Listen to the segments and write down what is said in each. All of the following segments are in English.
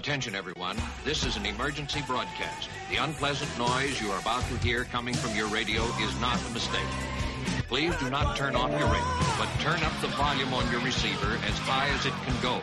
Attention, everyone. This is an emergency broadcast. The unpleasant noise you are about to hear coming from your radio is not a mistake. Please do not turn off your radio, but turn up the volume on your receiver as high as it can go.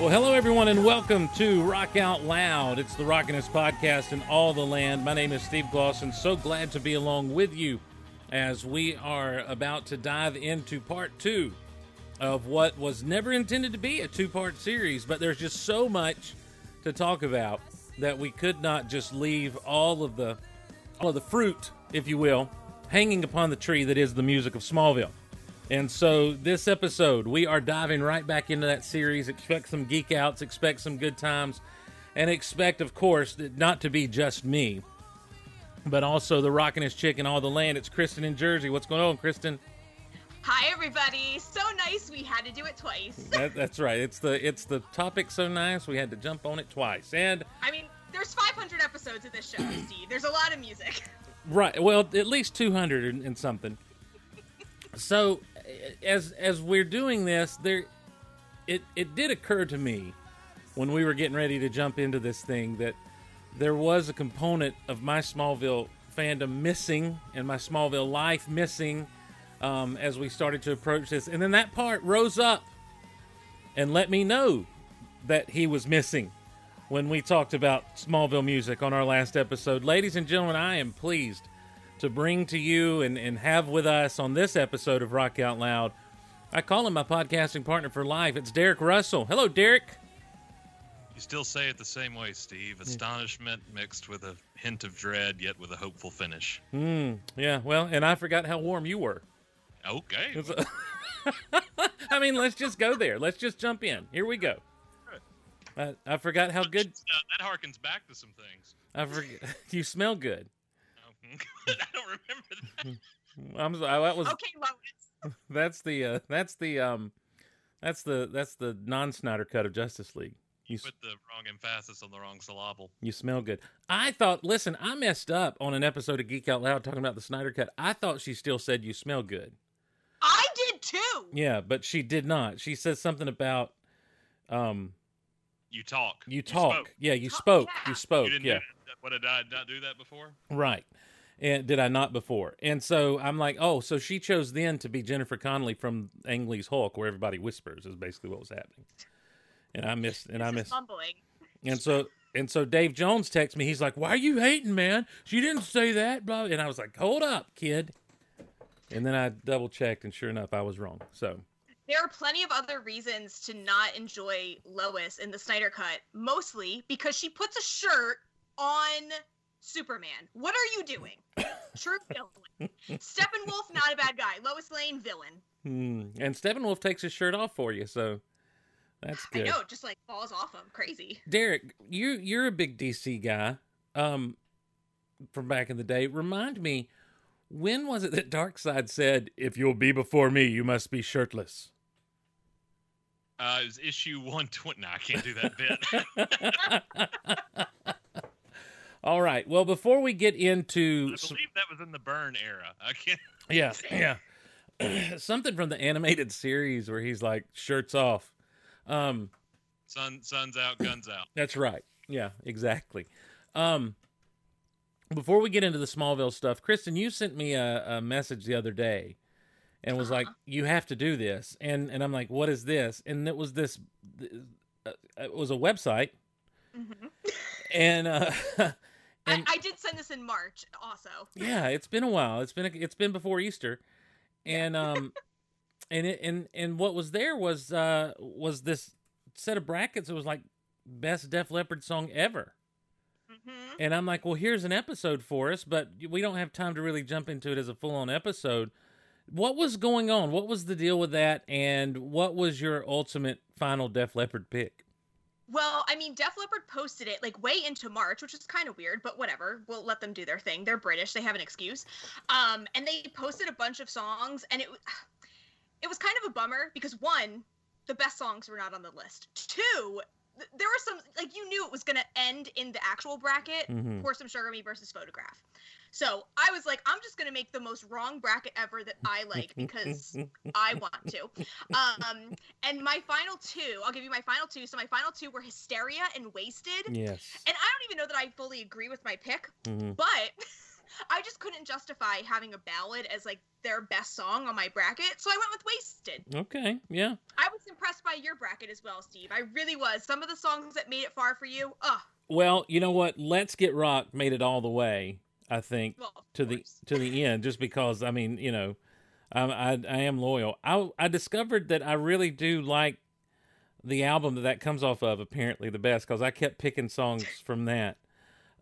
Well, hello, everyone, and welcome to Rock Out Loud. It's the rockinest podcast in all the land. My name is Steve Gloss, and so glad to be along with you as we are about to dive into part two of what was never intended to be a two-part series, but there's just so much to talk about that we could not just leave all of the fruit, if you will, hanging upon the tree that is the music of Smallville. And so this episode, we are diving right back into that series. Expect some geek outs, expect some good times, and expect, of course, not to be just me, but also the rockinest chick in all the land. It's Kristen in Jersey. What's going on, Kristen? Hi, everybody. So nice we had to do it twice. That's right. It's the topic so nice we had to jump on it twice. And I mean, there's 500 episodes of this show, Steve. There's a lot of music. Right. Well, at least 200 and something. So as we're doing this, it did occur to me when we were getting ready to jump into this thing that there was a component of my Smallville fandom missing and my Smallville life missing as we started to approach this. And then that part rose up and let me know that he was missing when we talked about Smallville music on our last episode. Ladies and gentlemen, I am pleased to bring to you and have with us on this episode of Rock Out Loud. I call him my podcasting partner for life. It's Derek Russell. Hello, Derek. You still say it the same way, Steve. Astonishment mixed with a hint of dread, yet with a hopeful finish. Yeah, well, and I forgot how warm you were. Okay. I mean, let's just go there. Let's just jump in. Here we go. I forgot how good... That harkens back to some things. You smell good. I don't remember that. I'm sorry, that was okay, Lois. That's the non-Snyder cut of Justice League. You put the wrong emphasis on the wrong syllable. You smell good. I thought. Listen, I messed up on an episode of Geek Out Loud talking about the Snyder cut. I thought she still said you smell good. I did too. Yeah, but she did not. She says something about you talk. You talk. You spoke. Yeah. You spoke. You didn't did I not do that before? Right. And did I not before? And so I'm like, oh, so she chose then to be Jennifer Connelly from Ang Lee's Hulk, where everybody whispers is basically what was happening. And I missed mumbling. And so Dave Jones texts me. He's like, why are you hating, man? She didn't say that, blah. And I was like, hold up, kid. And then I double checked, and sure enough, I was wrong. So there are plenty of other reasons to not enjoy Lois in the Snyder Cut, mostly because she puts a shirt on Superman. What are you doing? True villain. Steppenwolf, not a bad guy. Lois Lane, villain. And Steppenwolf takes his shirt off for you, so that's good. I know, it just like falls off him. Crazy. Derek, you're a big DC guy from back in the day. Remind me, when was it that Darkseid said, if you'll be before me, you must be shirtless? It was issue 120. No, I can't do that bit. All right. Well, before we get into... I believe that was in the Byrne era. I can't... Yeah. Something from the animated series where he's like, shirts off. Sun's out, guns out. That's right. Yeah, exactly. Before we get into the Smallville stuff, Kristen, you sent me a message the other day and was like, you have to do this. And I'm like, what is this? And it was this... it was a website. Mm-hmm. And I did send this in March also. Yeah, it's been a while. It's been before Easter. And and what was there was this set of brackets. It was like best Def Leppard song ever. Mm-hmm. And I'm like, well, here's an episode for us, but we don't have time to really jump into it as a full on episode. What was going on? What was the deal with that? And what was your ultimate final Def Leppard pick? Well, I mean, Def Leppard posted it, like, way into March, which is kind of weird, but whatever. We'll let them do their thing. They're British. They have an excuse. And they posted a bunch of songs, and it was kind of a bummer because, one, the best songs were not on the list. Two, there were some, like, you knew it was going to end in the actual bracket, mm-hmm. Pour Some Sugar Me versus Photograph. So I was like, I'm just going to make the most wrong bracket ever that I like because I want to. And my final two, I'll give you my final two. So my final two were Hysteria and Wasted. Yes. And I don't even know that I fully agree with my pick, mm-hmm. but I just couldn't justify having a ballad as, like, their best song on my bracket, so I went with Wasted. Okay, yeah. I was impressed by your bracket as well, Steve. I really was. Some of the songs that made it far for you, ugh. Well, you know what? Let's Get Rock made it all the way, I think, well, to the end, just because, I mean, you know, I am loyal. I discovered that I really do like the album that comes off of, apparently, the best, because I kept picking songs from that.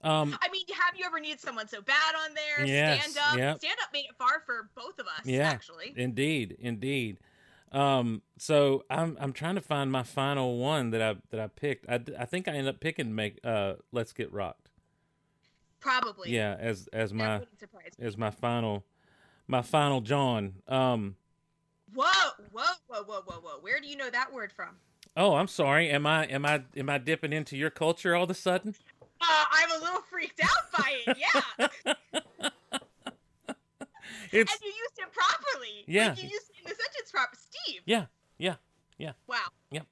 I mean, Have You Ever Needed Someone So Bad on there? Yes, Stand Up. Yep. Stand Up made it far for both of us, yeah, actually. Indeed. So I'm trying to find my final one that I picked. I think I ended up picking Let's Get Rocked. Probably. Yeah, as my final John. Whoa. Where do you know that word from? Oh, I'm sorry. Am I dipping into your culture all of a sudden? I'm a little freaked out by it, yeah. And you used it properly. Yeah. Like you used it in the sentence proper. Steve. Yeah. Wow. Yep.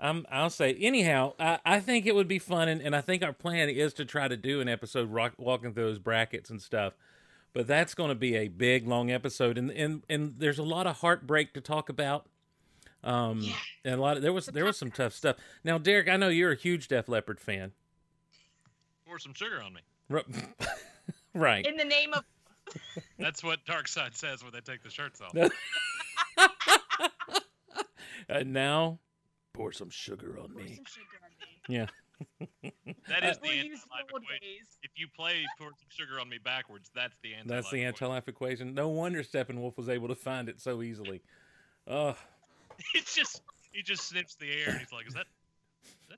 Yeah. I'll say, anyhow, I think it would be fun, and I think our plan is to try to do an episode walking through those brackets and stuff, but that's going to be a big, long episode, and there's a lot of heartbreak to talk about. Yeah. And a lot of, there was some tough stuff. Now, Derek, I know you're a huge Def Leppard fan. Pour Some Sugar on Me. Right. In the name of... That's what Darkseid says when they take the shirts off. And now, Pour Some Sugar on Me. Pour Some Sugar on Me. Yeah. That is the anti-life equation. If you play Pour Some Sugar on Me backwards, that's the anti-life equation. That's the anti-life equation. No wonder Steppenwolf was able to find it so easily. Ugh. He just sniffs the air and he's like, is that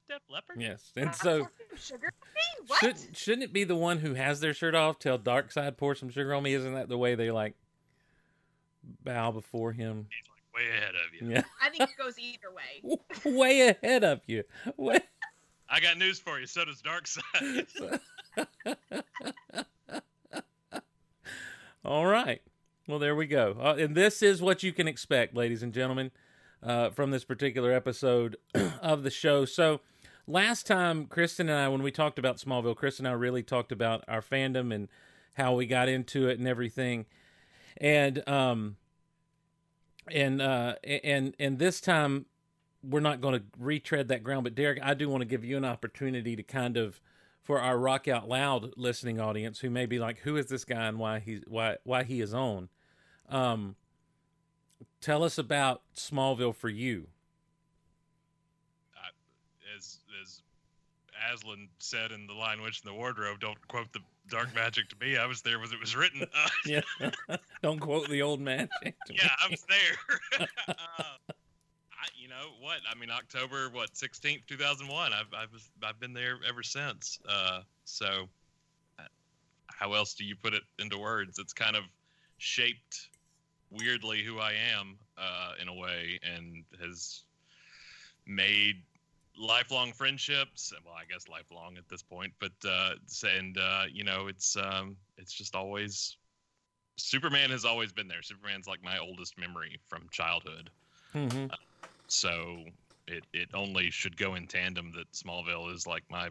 Def Leppard? Yes. And so sugar on me? What? Shouldn't it be the one who has their shirt off tell Darkseid Pour Some Sugar on Me? Isn't that the way they like bow before him? He's like way ahead of you. Yeah. I think it goes either way. Way ahead of you. I got news for you, so does Darkseid. All right. Well, there we go. And this is what you can expect, ladies and gentlemen. From this particular episode of the show. So last time, Kristen and I, when we talked about Smallville, Kristen and I really talked about our fandom and how we got into it and everything. And this time we're not going to retread that ground, but Derek, I do want to give you an opportunity to kind of, for our Rock Out Loud listening audience who may be like, who is this guy and why he is on? Tell us about Smallville for you. As Aslan said in The Lion, Witch, and the Wardrobe, don't quote the dark magic to me. I was there when it was written. Yeah. Don't quote the old magic to me. I was there. October 16th, 2001. I've been there ever since. So how else do you put it into words? It's kind of shaped weirdly who I am in a way, and has made lifelong friendships. Well, I guess lifelong at this point, but it's just always Superman has always been there. Superman's like my oldest memory from childhood. Mm-hmm. So it only should go in tandem that Smallville is like my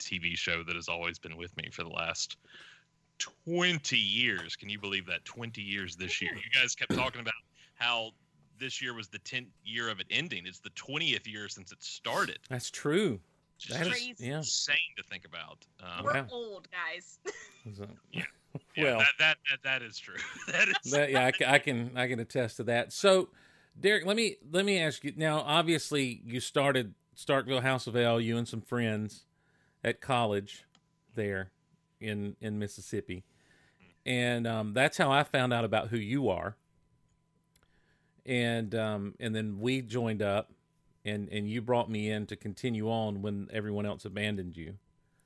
TV show that has always been with me for the last 20 years. Can you believe that? 20 years this year. You guys kept talking about how this year was the 10th year of it ending. It's the 20th year since it started. That's true. That is insane to think about. We're old, guys. Yeah, well, that is true. I can attest to that. So, Derek, let me ask you now. Obviously, you started Starkville House of L, you and some friends at college there in Mississippi, and that's how I found out about who you are, and then we joined up and you brought me in to continue on when everyone else abandoned you.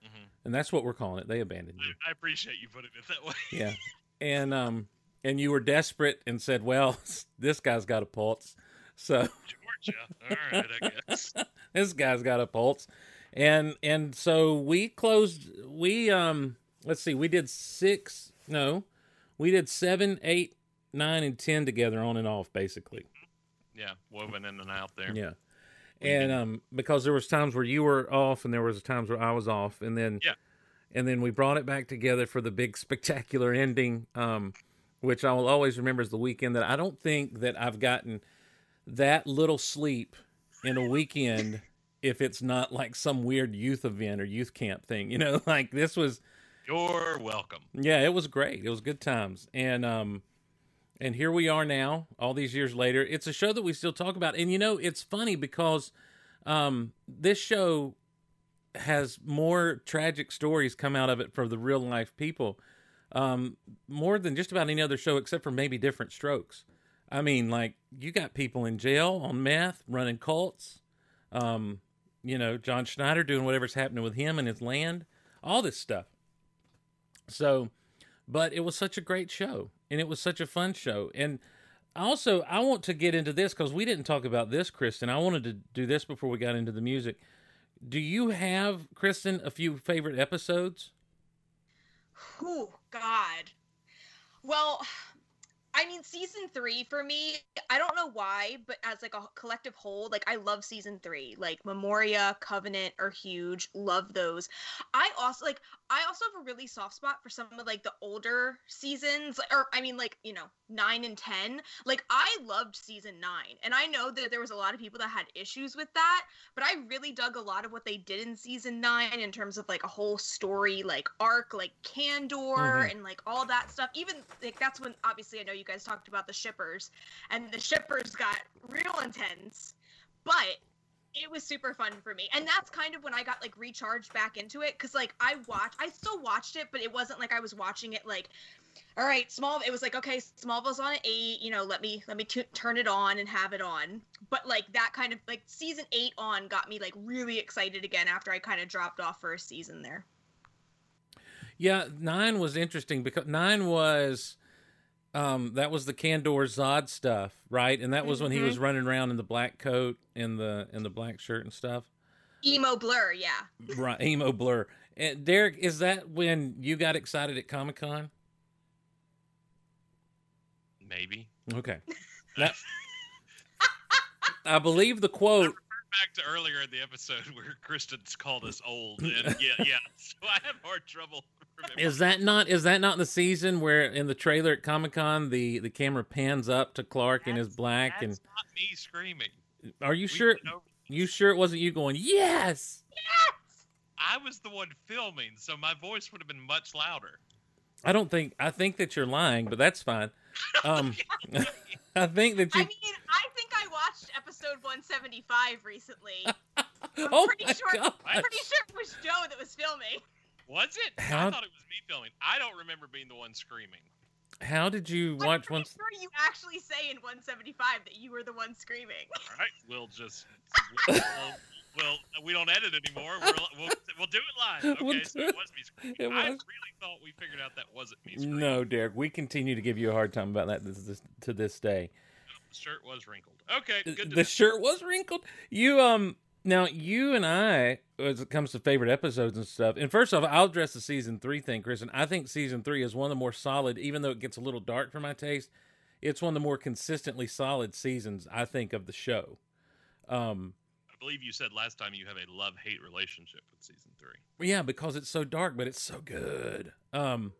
Mm-hmm. And that's what we're calling it. They abandoned you. I appreciate you putting it that way. Yeah. And you were desperate and said, well, this guy's got a pulse. So Georgia. All right, I guess. This guy's got a pulse. And so we closed, let's see, we did 7, 8, 9, and 10 together on and off, basically. Yeah, woven in and out there. Yeah. And because there was times where you were off and there was times where I was off, and then and then we brought it back together for the big spectacular ending, which I will always remember as the weekend that I don't think that I've gotten that little sleep in a weekend if it's not like some weird youth event or youth camp thing, you know, like this was. You're welcome. Yeah, it was great. It was good times. And here we are now, all these years later. It's a show that we still talk about. And, you know, it's funny because this show has more tragic stories come out of it for the real-life people, more than just about any other show except for maybe Different Strokes. I mean, like, you got people in jail on meth, running cults, you know, John Schneider doing whatever's happening with him and his land, all this stuff. So, but it was such a great show. And it was such a fun show. And also, I want to get into this because we didn't talk about this, Kristen. I wanted to do this before we got into the music. Do you have, Kristen, a few favorite episodes? Oh, God. Well, I mean, season 3 for me, I don't know why, but as like a collective whole, like I love season 3, like Memoria, Covenant are huge. Love those. I also have a really soft spot for some of like the older seasons, or I mean like, you know, 9 and 10, like I loved season 9, and I know that there was a lot of people that had issues with that, but I really dug a lot of what they did in season 9 in terms of like a whole story, like arc, like Candor and like all that stuff. Even like that's when obviously I know you guys talked about the shippers, and the shippers got real intense, but it was super fun for me. And that's kind of when I got like recharged back into it, because like I still watched it, but it wasn't like I was watching it like, all right, Smallville. It was like, okay, Smallville's on at 8, you know, let me turn it on and have it on. But like that kind of like season 8 on got me like really excited again after I kind of dropped off for a season there. Yeah, 9 was interesting because 9 was. That was the Candor Zod stuff, right? And that was when he was running around in the black coat and the black shirt and stuff. Emo Blur, yeah. Right, Emo Blur. And Derek, is that when you got excited at Comic-Con? Maybe. Okay. That, I believe the quote. Back to earlier in the episode where Kristen's called us old, and yeah. So I have hard trouble remembering. Is that not the season where in the trailer at Comic-Con the camera pans up to Clark in his black? That's not me screaming. Are you sure? You sure it wasn't you going yes? Yes. I was the one filming, so my voice would have been much louder. I think that you're lying, but that's fine. I think that you. I mean, I think I watched episode 175 recently. I'm pretty sure it was Joe that was filming. Was it? I thought it was me filming. I don't remember being the one screaming. How did you watch one? I'm sure you actually say in 175 that you were the one screaming. All right, we don't edit anymore. We'll do it live. Okay, so it was me screaming. I really thought we figured out that wasn't me screaming. No, Derek, we continue to give you a hard time about that to this day. The shirt was wrinkled. Okay, good. The shirt was wrinkled. You now you and I, as it comes to favorite episodes and stuff. And first off, I'll address the season 3 thing, Chris. And I think season 3 is one of the more solid, even though it gets a little dark for my taste. It's one of the more consistently solid seasons, I think, of the show. I believe you said last time you have a love-hate relationship with season 3. Yeah, because it's so dark, but it's so good. But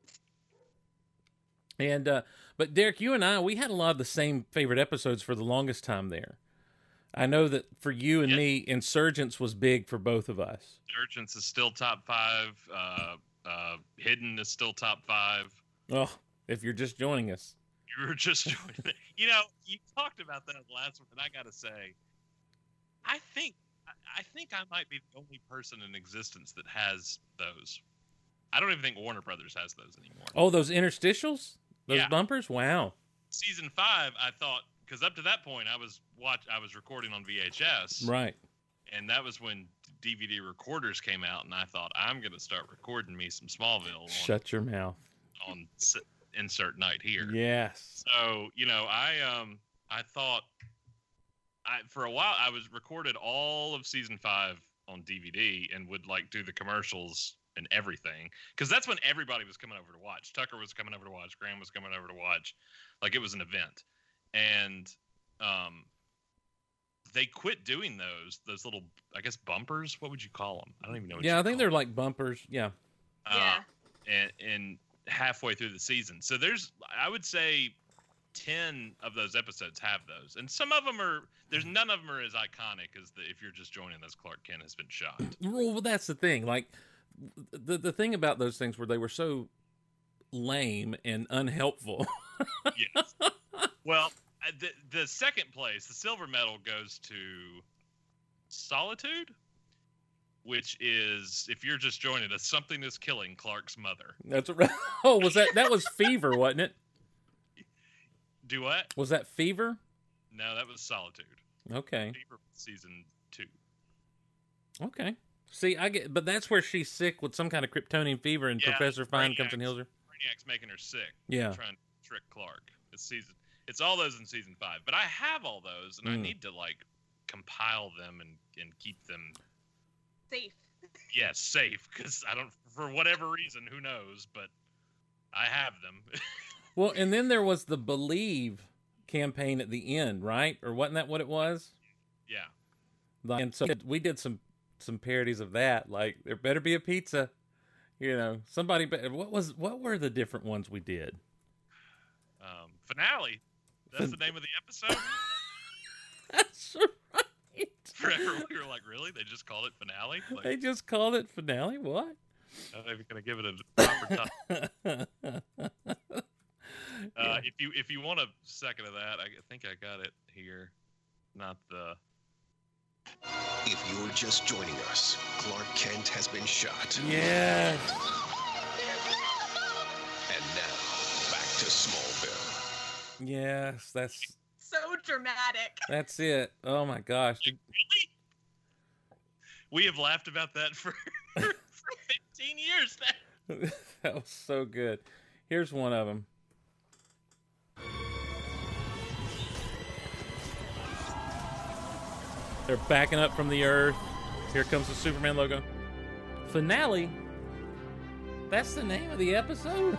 Derek, you and I, we had a lot of the same favorite episodes for the longest time there. I know that for you and me, Insurgents was big for both of us. Insurgents is still top 5. Hidden is still top 5. Oh, if you're just joining us. You know, you talked about that last one, and I got to say, I think I might be the only person in existence that has those. I don't even think Warner Brothers has those anymore. Oh, those interstitials? Those bumpers? Wow. Season 5, I thought, because up to that point I was recording on VHS, right? And that was when DVD recorders came out, and I thought, I'm going to start recording me some Smallville. Shut your mouth. On insert night here. Yes. So, you know, I thought for a while I was recorded all of season 5 on DVD and would like do the commercials and everything, because that's when everybody was coming over to watch. Tucker was coming over to watch. Graham was coming over to watch. Like, it was an event. And they quit doing those little, I guess, bumpers. What would you call them? I don't even know what you call them. Yeah, I think they're like bumpers. Yeah. And halfway through the season. So there's, I would say, 10 of those episodes have those. And some of them are, there's none of them are as iconic as if you're just joining us, Clark Kent has been shot. Well, that's the thing. Like, the thing about those things where they were so lame and unhelpful. Yes. Well, the second place, the silver medal, goes to Solitude, which is, if you're just joining us, something is killing Clark's mother. That's right. Oh, was that was Fever, wasn't it? Do what? Was that Fever? No, that was Solitude. Okay. Fever season 2. Okay. See, I get, but that's where she's sick with some kind of Kryptonian fever, and Professor Fine comes and heals her. Brainiac's making her sick. Yeah. Trying to trick Clark. It's all those in season 5, but I have all those, and I need to like compile them and keep them safe. Yes, yeah, safe, because I don't, for whatever reason, who knows, but I have them. Well, and then there was the Believe campaign at the end, right? Or wasn't that what it was? Yeah. And so we did some parodies of that, like there better be a pizza, you know. Somebody, what were the different ones we did? Finale. That's the name of the episode. That's right. Forever we were like, really? They just called it Finale? Like, they just called it Finale? What? I'm not even gonna give it a proper time. Yeah. If you want a second of that, I think I got it here. Not the. If you're just joining us, Clark Kent has been shot. Yes. And now, back to Smallville. Yes, that's... so dramatic. That's it. Oh, my gosh. Like, really? We have laughed about that for 15 years now. That was so good. Here's one of them. They're backing up from the earth. Here comes the Superman logo. Finale? That's the name of the episode?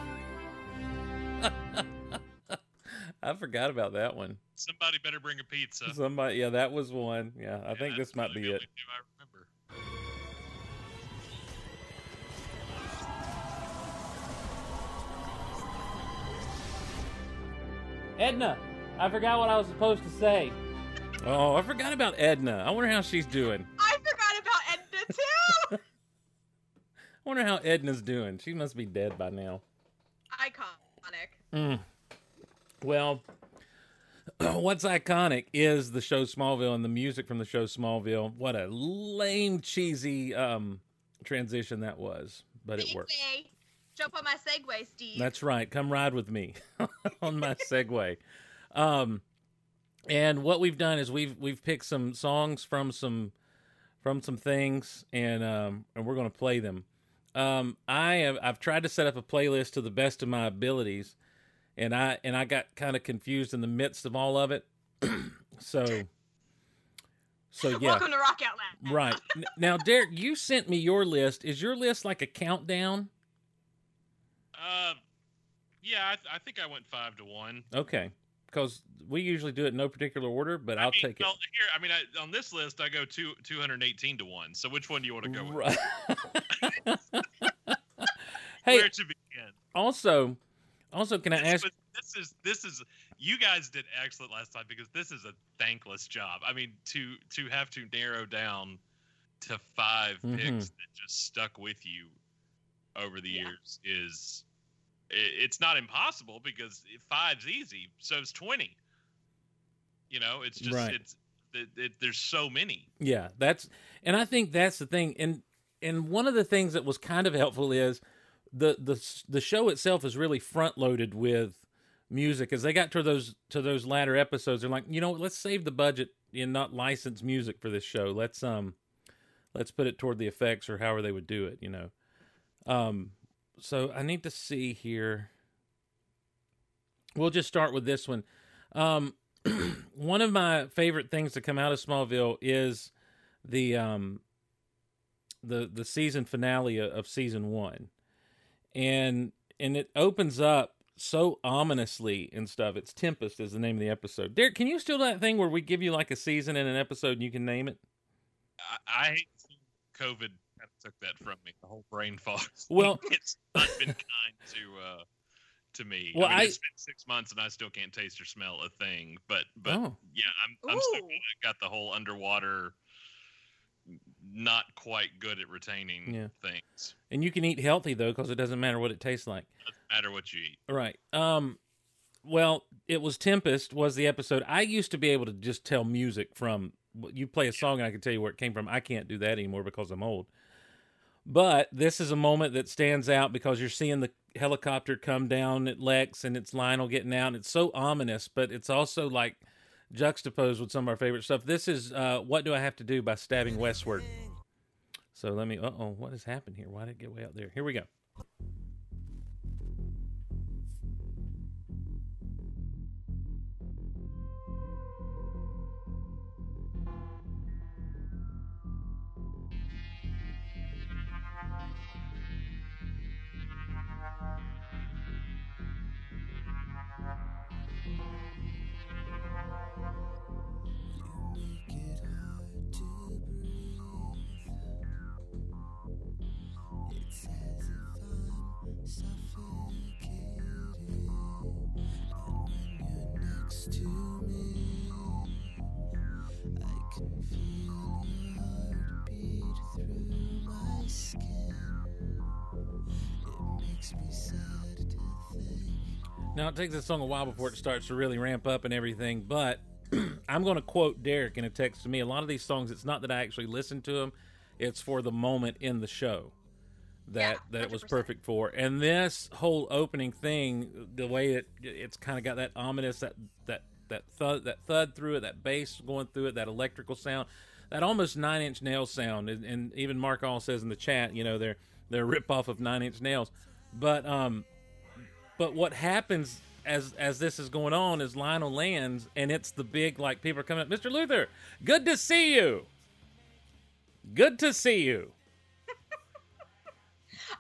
I forgot about that one. Somebody better bring a pizza. Somebody, yeah, that was one. Yeah, I think this might be it. I remember. Edna, I forgot what I was supposed to say. Oh, I forgot about Edna. I wonder how she's doing. I forgot about Edna, too! I wonder how Edna's doing. She must be dead by now. Iconic. Mm. Well, what's iconic is the show Smallville and the music from the show Smallville. What a lame, cheesy transition that was, but it worked. Jump on my Segway, Steve. That's right. Come ride with me on my Segway. And what we've done is we've picked some songs from some things, and we're going to play them. I've tried to set up a playlist to the best of my abilities, and I got kind of confused in the midst of all of it. so yeah. Welcome to Rock Out Loud. Right. Now, Derek, you sent me your list. Is your list like a countdown? Yeah, I think I went 5 to 1. Okay. Because we usually do it in no particular order, but I'll take it. Here, on this list, I go 218 to 1. So which one do you want to go with? Hey, where to begin? Also, can I ask? This is you guys did excellent last time, because this is a thankless job. I mean, to have to narrow down to 5 picks that just stuck with you over the years is. It's not impossible, because 5's easy, so it's 20. You know, it's just right. There's so many. Yeah, and I think that's the thing. And one of the things that was kind of helpful is the show itself is really front loaded with music. As they got to those latter episodes, they're like, you know what, let's save the budget and not license music for this show. Let's put it toward the effects or however they would do it, you know. So I need to see here. We'll just start with this one. One of my favorite things to come out of Smallville is the season finale of season one. And it opens up so ominously and stuff. It's Tempest is the name of the episode. Derek, can you still do that thing where we give you like a season and an episode and you can name it? I hate COVID kind of took that from me. The whole brain fog. Well, it's not been kind to me. Well, I mean, it's been 6 months and I still can't taste or smell a thing. But oh. Yeah, I'm still got the whole underwater. Not quite good at retaining things. And you can eat healthy though, because it doesn't matter what it tastes like. It doesn't matter what you eat. Right. Well, it was Tempest was the episode. I used to be able to just tell music from. You play a song and I can tell you where it came from. I can't do that anymore because I'm old. But this is a moment that stands out because you're seeing the helicopter come down at Lex and it's Lionel getting out. And it's so ominous, but it's also like juxtaposed with some of our favorite stuff. This is What Do I Have to Do by Stabbing Westward. So let me... Uh-oh, what has happened here? Why did it get way out there? Here we go. Now, it takes this song a while before it starts to really ramp up and everything, but I'm going to quote Derek in a text to me. A lot of these songs, it's not that I actually listen to them. It's for the moment in the show that it was perfect for. And this whole opening thing, the way that it's kind of got that ominous, that thud through it, that bass going through it, that electrical sound, that almost Nine Inch Nails sound. And even Mark All says in the chat, you know, they're a rip-off of Nine Inch Nails. But what happens as this is going on is Lionel lands, and it's the big, like, people are coming up, Mr. Luthor, good to see you. Good to see you.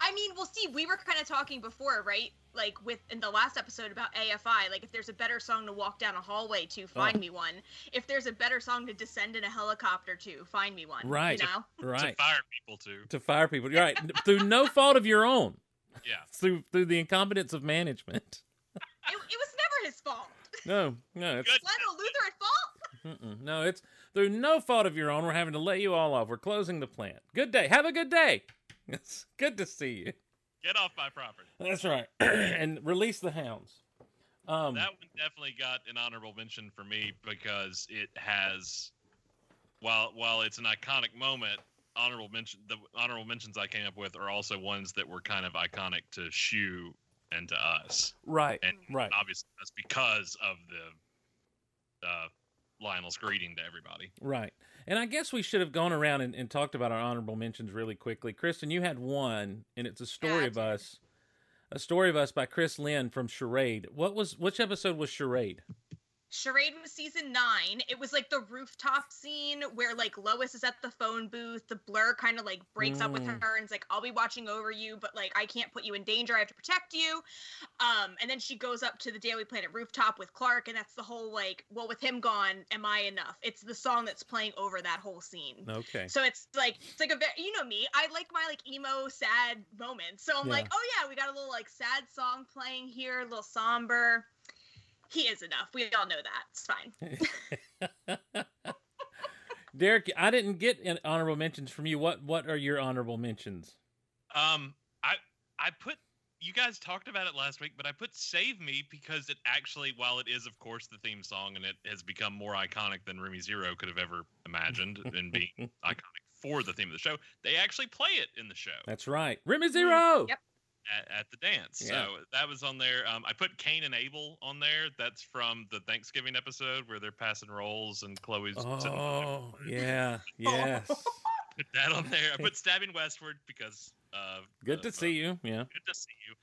I mean, well, Steve, we were kind of talking before, right? Like, in the last episode about AFI, like, if there's a better song to walk down a hallway to, find me one. If there's a better song to descend in a helicopter to, find me one. Right. You know? Right. To fire people to. To fire people. Right. Through no fault of your own. Yeah, through the incompetence of management. It was never his fault. No, it's Lionel Luthor at fault. No, it's through no fault of your own. We're having to let you all off. We're closing the plant. Good day. Have a good day. It's good to see you. Get off my property. That's right. And release the hounds. That one definitely got an honorable mention for me because it has, while it's an iconic moment. The honorable mentions I came up with are also ones that were kind of iconic to Shu and to us. Right, and right. Obviously, that's because of the Lionel's greeting to everybody. Right. And I guess we should have gone around and talked about our honorable mentions really quickly. Kristen, you had one, and it's A Story of Us by Chris Lynn from Charade. Which episode was Charade? Charade was season 9. It was like the rooftop scene where like Lois is at the phone booth. The Blur kind of like breaks up with her and's like, I'll be watching over you, but like I can't put you in danger. I have to protect you. And then she goes up to the Daily Planet rooftop with Clark, and that's the whole like, well, with him gone, am I enough? It's the song that's playing over that whole scene. Okay. So it's like a very, you know me, I like my like emo sad moments. So I'm like, oh yeah, we got a little like sad song playing here, a little somber. He is enough. We all know that. It's fine. Derek, I didn't get honorable mentions from you. What are your honorable mentions? I put, you guys talked about it last week, but I put Save Me because it actually, while it is, of course, the theme song, and it has become more iconic than Remy Zero could have ever imagined and being iconic for the theme of the show, they actually play it in the show. That's right. Remy Zero! Yep. at the dance. Yeah. So that was on there. I put Cain and Abel on there. That's from the Thanksgiving episode where they're passing rolls and Chloe's. Oh, yeah. Yes. Put that on there. I put Stabbing Westward because. Good to see you. Yeah. Good to see you.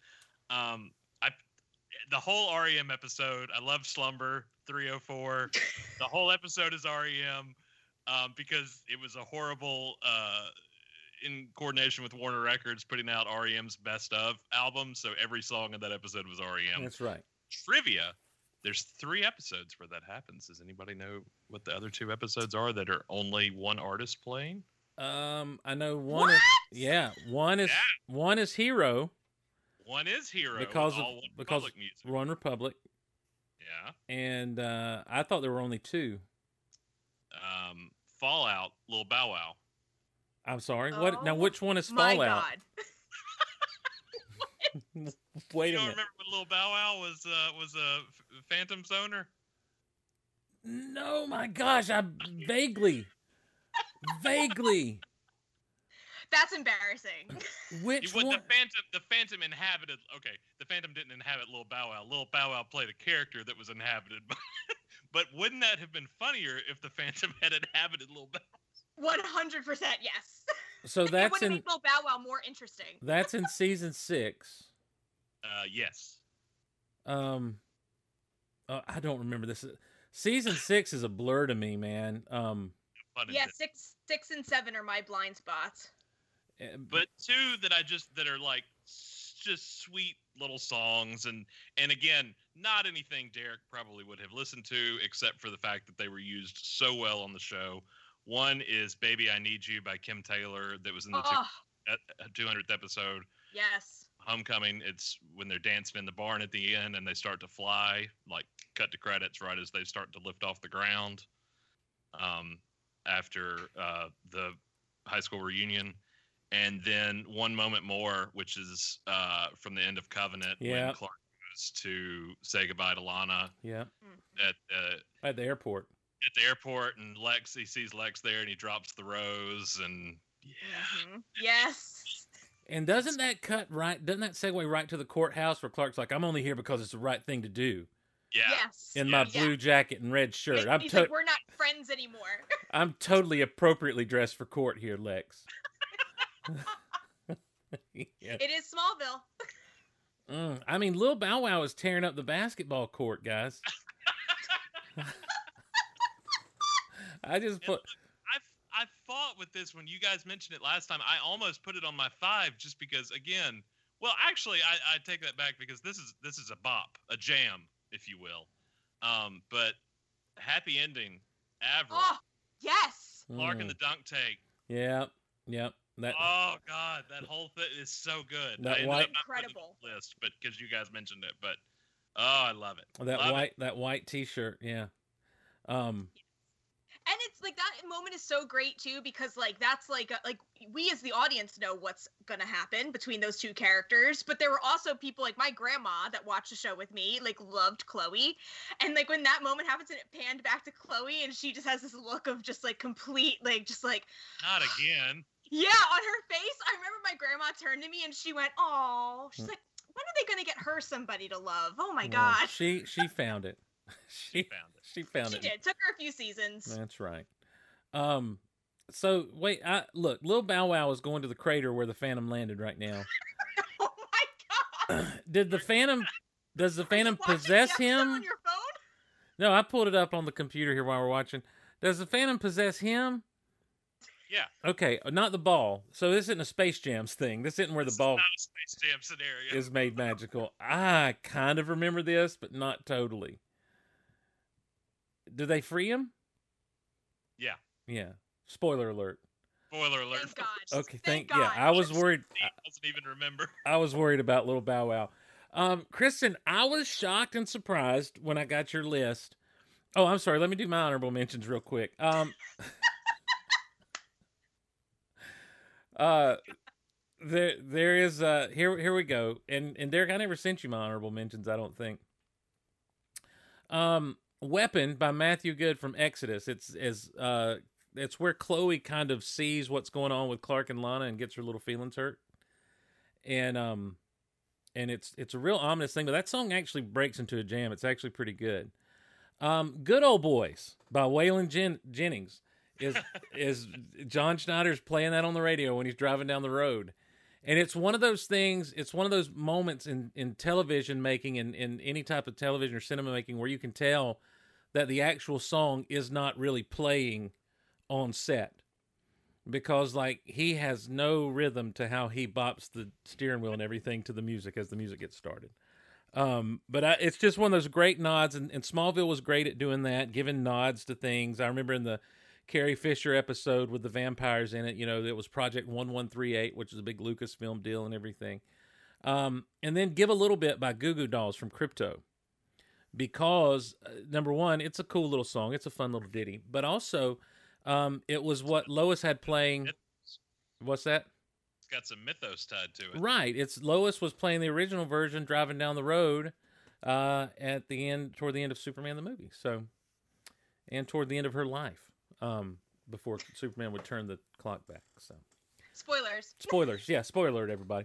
The whole REM episode. I love Slumber 304. The whole episode is REM because it was a horrible. In coordination with Warner Records, putting out REM's best of album, so every song in that episode was REM. That's right. Trivia: there's 3 episodes where that happens. Does anybody know what the other 2 episodes are that are only one artist playing? I know one. What? One is Hero. One is Hero because One Republic. Yeah. And I thought there were only 2. Fallout, Lil Bow Wow. I'm sorry. What now? Which one is Fallout? My God! Wait a minute. You don't remember when Lil Bow Wow was a Phantom Zoner? No, my gosh! I vaguely. That's embarrassing. Which one? The Phantom inhabited. Okay, the Phantom didn't inhabit Lil Bow Wow. Lil Bow Wow played a character that was inhabited by. But wouldn't that have been funnier if the Phantom had inhabited Lil Bow Wow? 100% yes. So that's it would make Lil Bow Wow more interesting. That's in season 6. Yes. I don't remember this. Season 6 is a blur to me, man. Yeah, 6 and 7 are my blind spots. But 2 that are like just sweet little songs, and again, not anything Derek probably would have listened to, except for the fact that they were used so well on the show. One is Baby, I Need You by Kim Taylor that was in the 200th episode. Yes. Homecoming, it's when they're dancing in the barn at the end and they start to fly, like cut to credits right as they start to lift off the ground after the high school reunion. And then One Moment More, which is from the end of Covenant when Clark goes to say goodbye to Lana at the airport. At the airport, and Lex, he sees Lex there, and he drops the rose, and yes. And doesn't that segue right to the courthouse where Clark's like, "I'm only here because it's the right thing to do." Yeah. Yes. In my blue jacket and red shirt, he's like, "We're not friends anymore." I'm totally appropriately dressed for court here, Lex. It is Smallville. I mean, Lil Bow Wow is tearing up the basketball court, guys. I fought with this when you guys mentioned it last time. I almost put it on my 5 just because, again, well, actually, I take that back because this is a bop, a jam, if you will. But Happy Ending, Avril. Oh, yes. Clark and the dunk take. Yeah, yeah. Oh God, that whole thing is so good. That incredible list, but because you guys mentioned it, but I love it. That white T-shirt, yeah. And it's like that moment is so great too because like that's like we as the audience know what's gonna happen between those 2 characters, but there were also people like my grandma that watched the show with me like loved Chloe, and like when that moment happens and it panned back to Chloe and she just has this look of just like complete like just like not again on her face. I remember my grandma turned to me and she went, "Oh," she's like, "When are they gonna get her somebody to love?" Oh my God, she found it. She found it. She did. Took her a few seasons. That's right. So wait, look, Lil Bow Wow is going to the crater where the Phantom landed right now. Oh my God! Does the Phantom possess him? On your phone? No, I pulled it up on the computer here while we're watching. Does the Phantom possess him? Yeah. Okay, not the ball. So this isn't a Space Jams thing. This isn't where the ball is not a Space Jam scenario. Is made magical. I kind of remember this, but not totally. Do they free him? Yeah. Yeah. Spoiler alert. Spoiler alert. Thank God. Okay, thank God. Yeah, I was worried. He doesn't even remember. I was worried about Lil Bow Wow. Kristen, I was shocked and surprised when I got your list. Oh, I'm sorry. Let me do my honorable mentions real quick. There is here we go. And Derek, I never sent you my honorable mentions, I don't think. Weapon by Matthew Good from Exodus. It's where Chloe kind of sees what's going on with Clark and Lana and gets her little feelings hurt. And and it's a real ominous thing, but that song actually breaks into a jam. It's actually pretty good. Good Old Boys by Waylon Jennings is John Schneider's playing that on the radio when he's driving down the road. And it's one of those things, it's one of those moments in television making, in any type of television or cinema making, where you can tell that the actual song is not really playing on set, because like he has no rhythm to how he bops the steering wheel and everything to the music as the music gets started. But it's just one of those great nods, and Smallville was great at doing that, giving nods to things. I remember in the Carrie Fisher episode with the vampires in it, you know, it was Project 1138, which is a big Lucasfilm deal and everything. And then Give a Little Bit by Goo Goo Dolls from Crypto, because number one, it's a cool little song. It's a fun little ditty, but also it was what Lois had playing. What's that? It's got some mythos tied to it. Right. It's Lois was playing the original version driving down the road at the end, toward the end of Superman the movie. So, and toward the end of her life. Before Superman would turn the clock back. So, spoilers. Yeah, spoiler alert, everybody.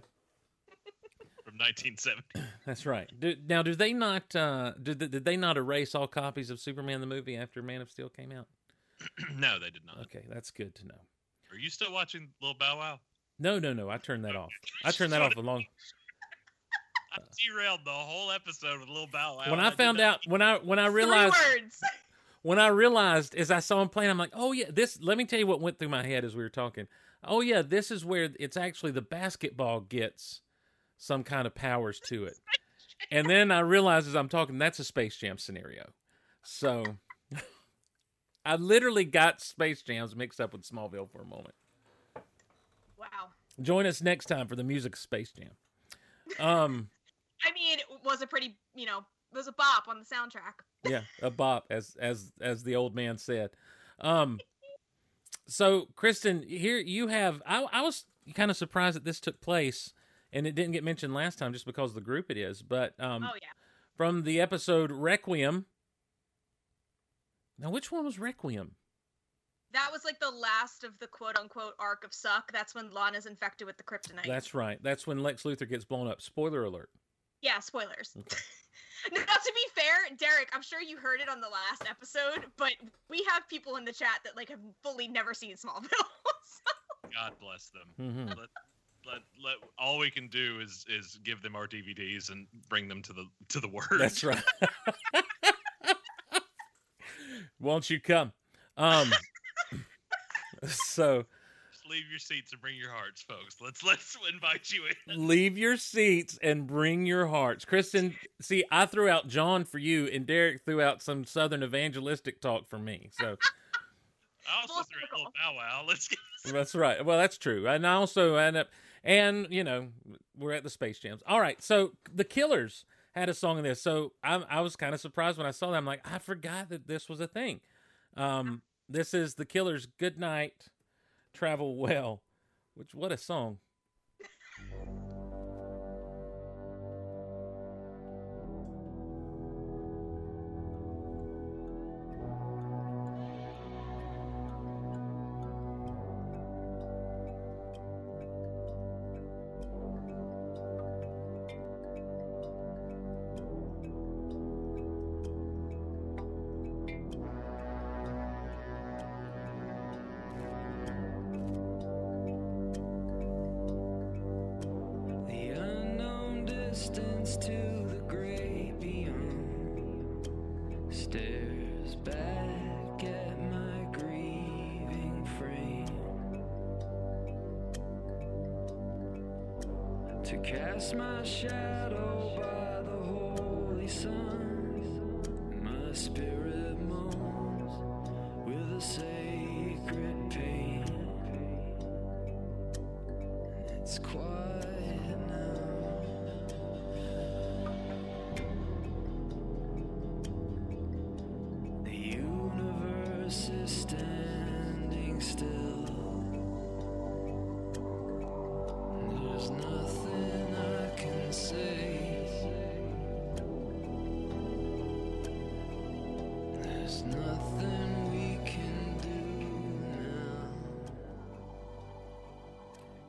From 1970. That's right. Did they not erase all copies of Superman the movie after Man of Steel came out? No, they did not. Okay, that's good to know. Are you still watching Lil Bow Wow? No. I turned that off. I turned that off a long. I derailed the whole episode with Lil Bow Wow. When I found out, when I realized. 3 words. When I realized, as I saw him playing, I'm like, oh, yeah, this, let me tell you what went through my head as we were talking. Oh, yeah, this is where it's actually the basketball gets some kind of powers to it. And then I realized as I'm talking, that's a Space Jam scenario. So I literally got Space Jams mixed up with Smallville for a moment. Wow. Join us next time for the music of Space Jam. I mean, it was a pretty, it was a bop on the soundtrack. Yeah, a bop, as the old man said. So, Kristen, here you have... I was kind of surprised that this took place, and it didn't get mentioned last time just because of the group it is, but from the episode Requiem... Now, which one was Requiem? That was like the last of the quote-unquote arc of Suck. That's when Lana's infected with the kryptonite. That's right. That's when Lex Luthor gets blown up. Spoiler alert. Yeah, spoilers. Okay. Now, to be fair, Derek, I'm sure you heard it on the last episode, but we have people in the chat that like have fully never seen Smallville. So. God bless them. Mm-hmm. Let all we can do is give them our DVDs and bring them to the word. That's right. Won't you come? So. Leave your seats and bring your hearts, folks. Let's invite you in. Leave your seats and bring your hearts. Kristen, see, I threw out John for you, and Derek threw out some Southern evangelistic talk for me. So I also threw out a little Bow Wow. Let's get this. That's right. Well, that's true. And I also end up, and we're at the Space Jams. All right. So the Killers had a song in this. So I was kind of surprised when I saw that. I'm like, I forgot that this was a thing. This is the Killers' Good Night. Travel Well, which, what a song.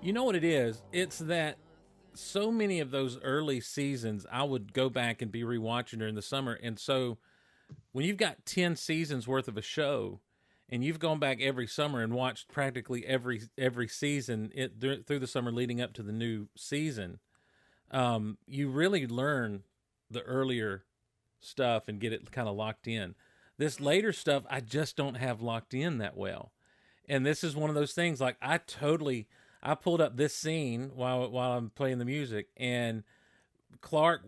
You know what it is? It's that so many of those early seasons, I would go back and be rewatching during the summer. And so when you've got 10 seasons worth of a show and you've gone back every summer and watched practically every season through the summer leading up to the new season, you really learn the earlier stuff and get it kind of locked in. This later stuff, I just don't have locked in that well. And this is one of those things, like I pulled up this scene while I'm playing the music, and Clark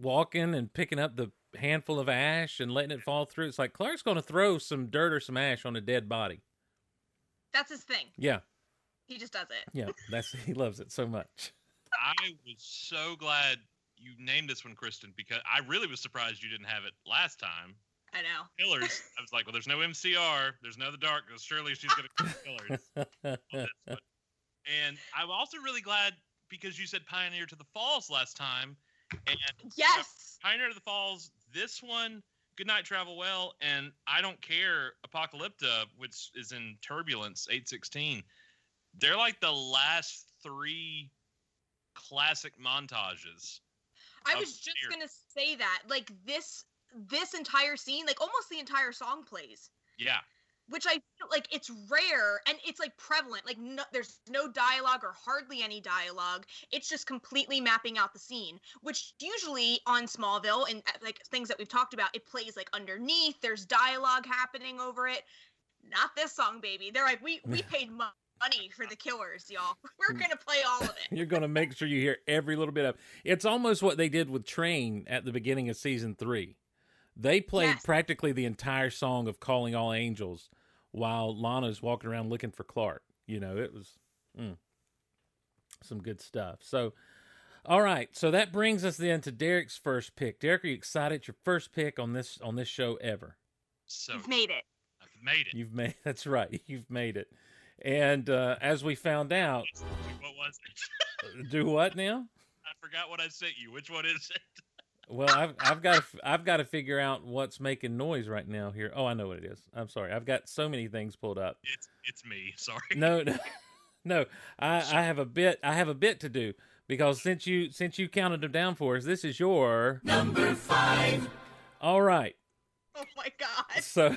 walking and picking up the handful of ash and letting it fall through. It's like Clark's going to throw some dirt or some ash on a dead body. That's his thing. Yeah. He just does it. Yeah, he loves it so much. I was so glad you named this one, Kristen, because I really was surprised you didn't have it last time. I know. Killers. I was like, well, there's no MCR. There's no The Darkness. Surely she's going to kill Killers. And I'm also really glad because you said Pioneer to the Falls last time. And yes! Pioneer to the Falls, this one, Goodnight Travel Well, and I Don't Care, Apocalypta, which is in Turbulence, 816. They're like the last three classic montages. I was just going to say that. Like, this entire scene, like, almost the entire song plays. Yeah. Which I feel like it's rare, and it's, like, prevalent. Like, no, there's no dialogue or hardly any dialogue. It's just completely mapping out the scene, which usually on Smallville and, like, things that we've talked about, it plays, like, underneath. There's dialogue happening over it. Not this song, baby. They're like, we paid money for The Killers, y'all. We're going to play all of it. You're going to make sure you hear every little bit of it. It's almost what they did with Train at the beginning of Season 3. They played practically the entire song of Calling All Angels while Lana's walking around looking for Clark. You know, it was some good stuff. So, all right. So that brings us then to Derek's first pick. Derek, are you excited? It's your first pick on this show ever. So you've made it. I've made it. You've made. That's right. You've made it. And as we found out, what was it? Do what now? I forgot what I sent you. Which one is it? Well, I've got to figure out what's making noise right now here. Oh, I know what it is. I'm sorry. I've got so many things pulled up. It's me. Sorry. No. I have a bit to do because since you counted them down for us, this is your number 5. All right. Oh my God. So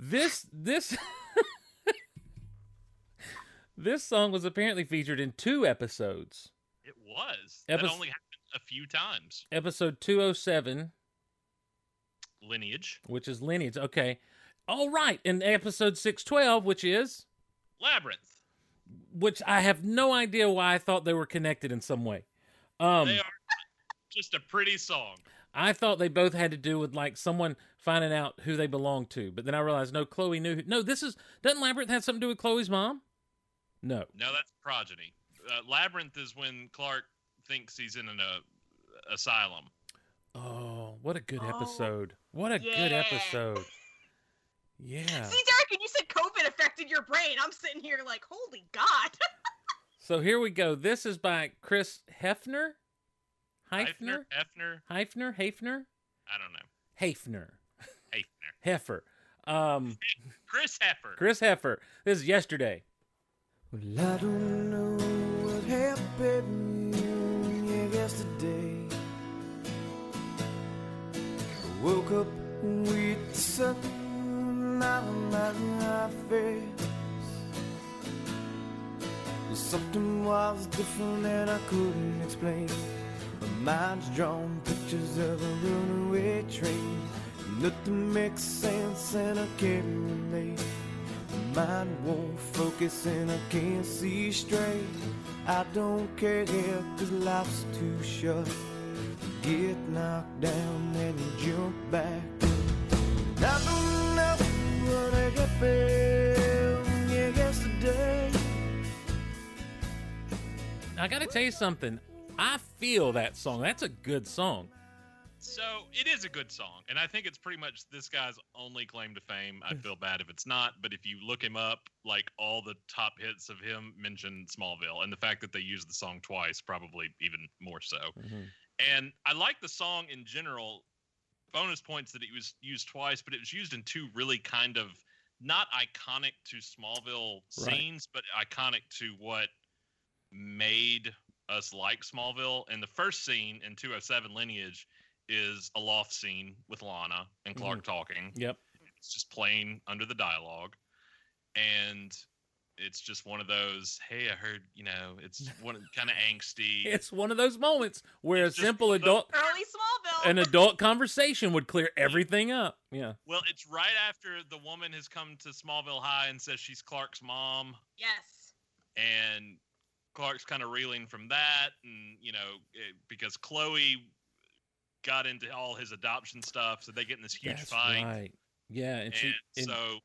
this song was apparently featured in 2 episodes. It was. That only happened a few times. Episode 207. Lineage. Which is Lineage. Okay. All right. And episode 612, which is? Labyrinth. Which I have no idea why I thought they were connected in some way. They are just a pretty song. I thought they both had to do with, like, someone finding out who they belong to. But then I realized, no, Chloe knew. Doesn't Labyrinth have something to do with Chloe's mom? No. No, that's Progeny. Labyrinth is when Clark thinks he's in an asylum. Oh, what a good episode. What a good episode. Yeah. See, Derek, when you said COVID affected your brain, I'm sitting here like, holy God. So here we go. This is by Chris Hefner? Hefner? I don't know. Hefner. Chris Heffer. This is Yesterday. Well, I don't know what happened yesterday. I woke up with the sun out of my face. Something was different and I couldn't explain. My mind's drawn pictures of a runaway train. Nothing makes sense and I can't relate. My mind won't focus and I can't see straight. I don't care if cause life's too short. You get knocked down and you jump back. I don't know what happened yesterday. I gotta tell you something. I feel that song. That's a good song. So it is a good song, and I think it's pretty much this guy's only claim to fame. I feel bad if it's not, but if you look him up, like all the top hits of him mention Smallville, and the fact that they used the song twice probably even more so. Mm-hmm. And I like the song in general. Bonus points that it was used twice, but it was used in 2 really kind of not iconic to Smallville scenes, but iconic to what made us like Smallville. And the first scene in 207 Lineage is a loft scene with Lana and Clark talking. Yep. It's just plain under the dialogue. And it's just one of those, hey, I heard, you know, it's one kind of angsty. It's one of those moments where it's a simple adult, early Smallville, an adult conversation would clear everything up. Yeah. Well, it's right after the woman has come to Smallville High and says she's Clark's mom. Yes. And Clark's kind of reeling from that, and you know, because Chloe got into all his adoption stuff, so they get in this huge fight. Right. Yeah, and so.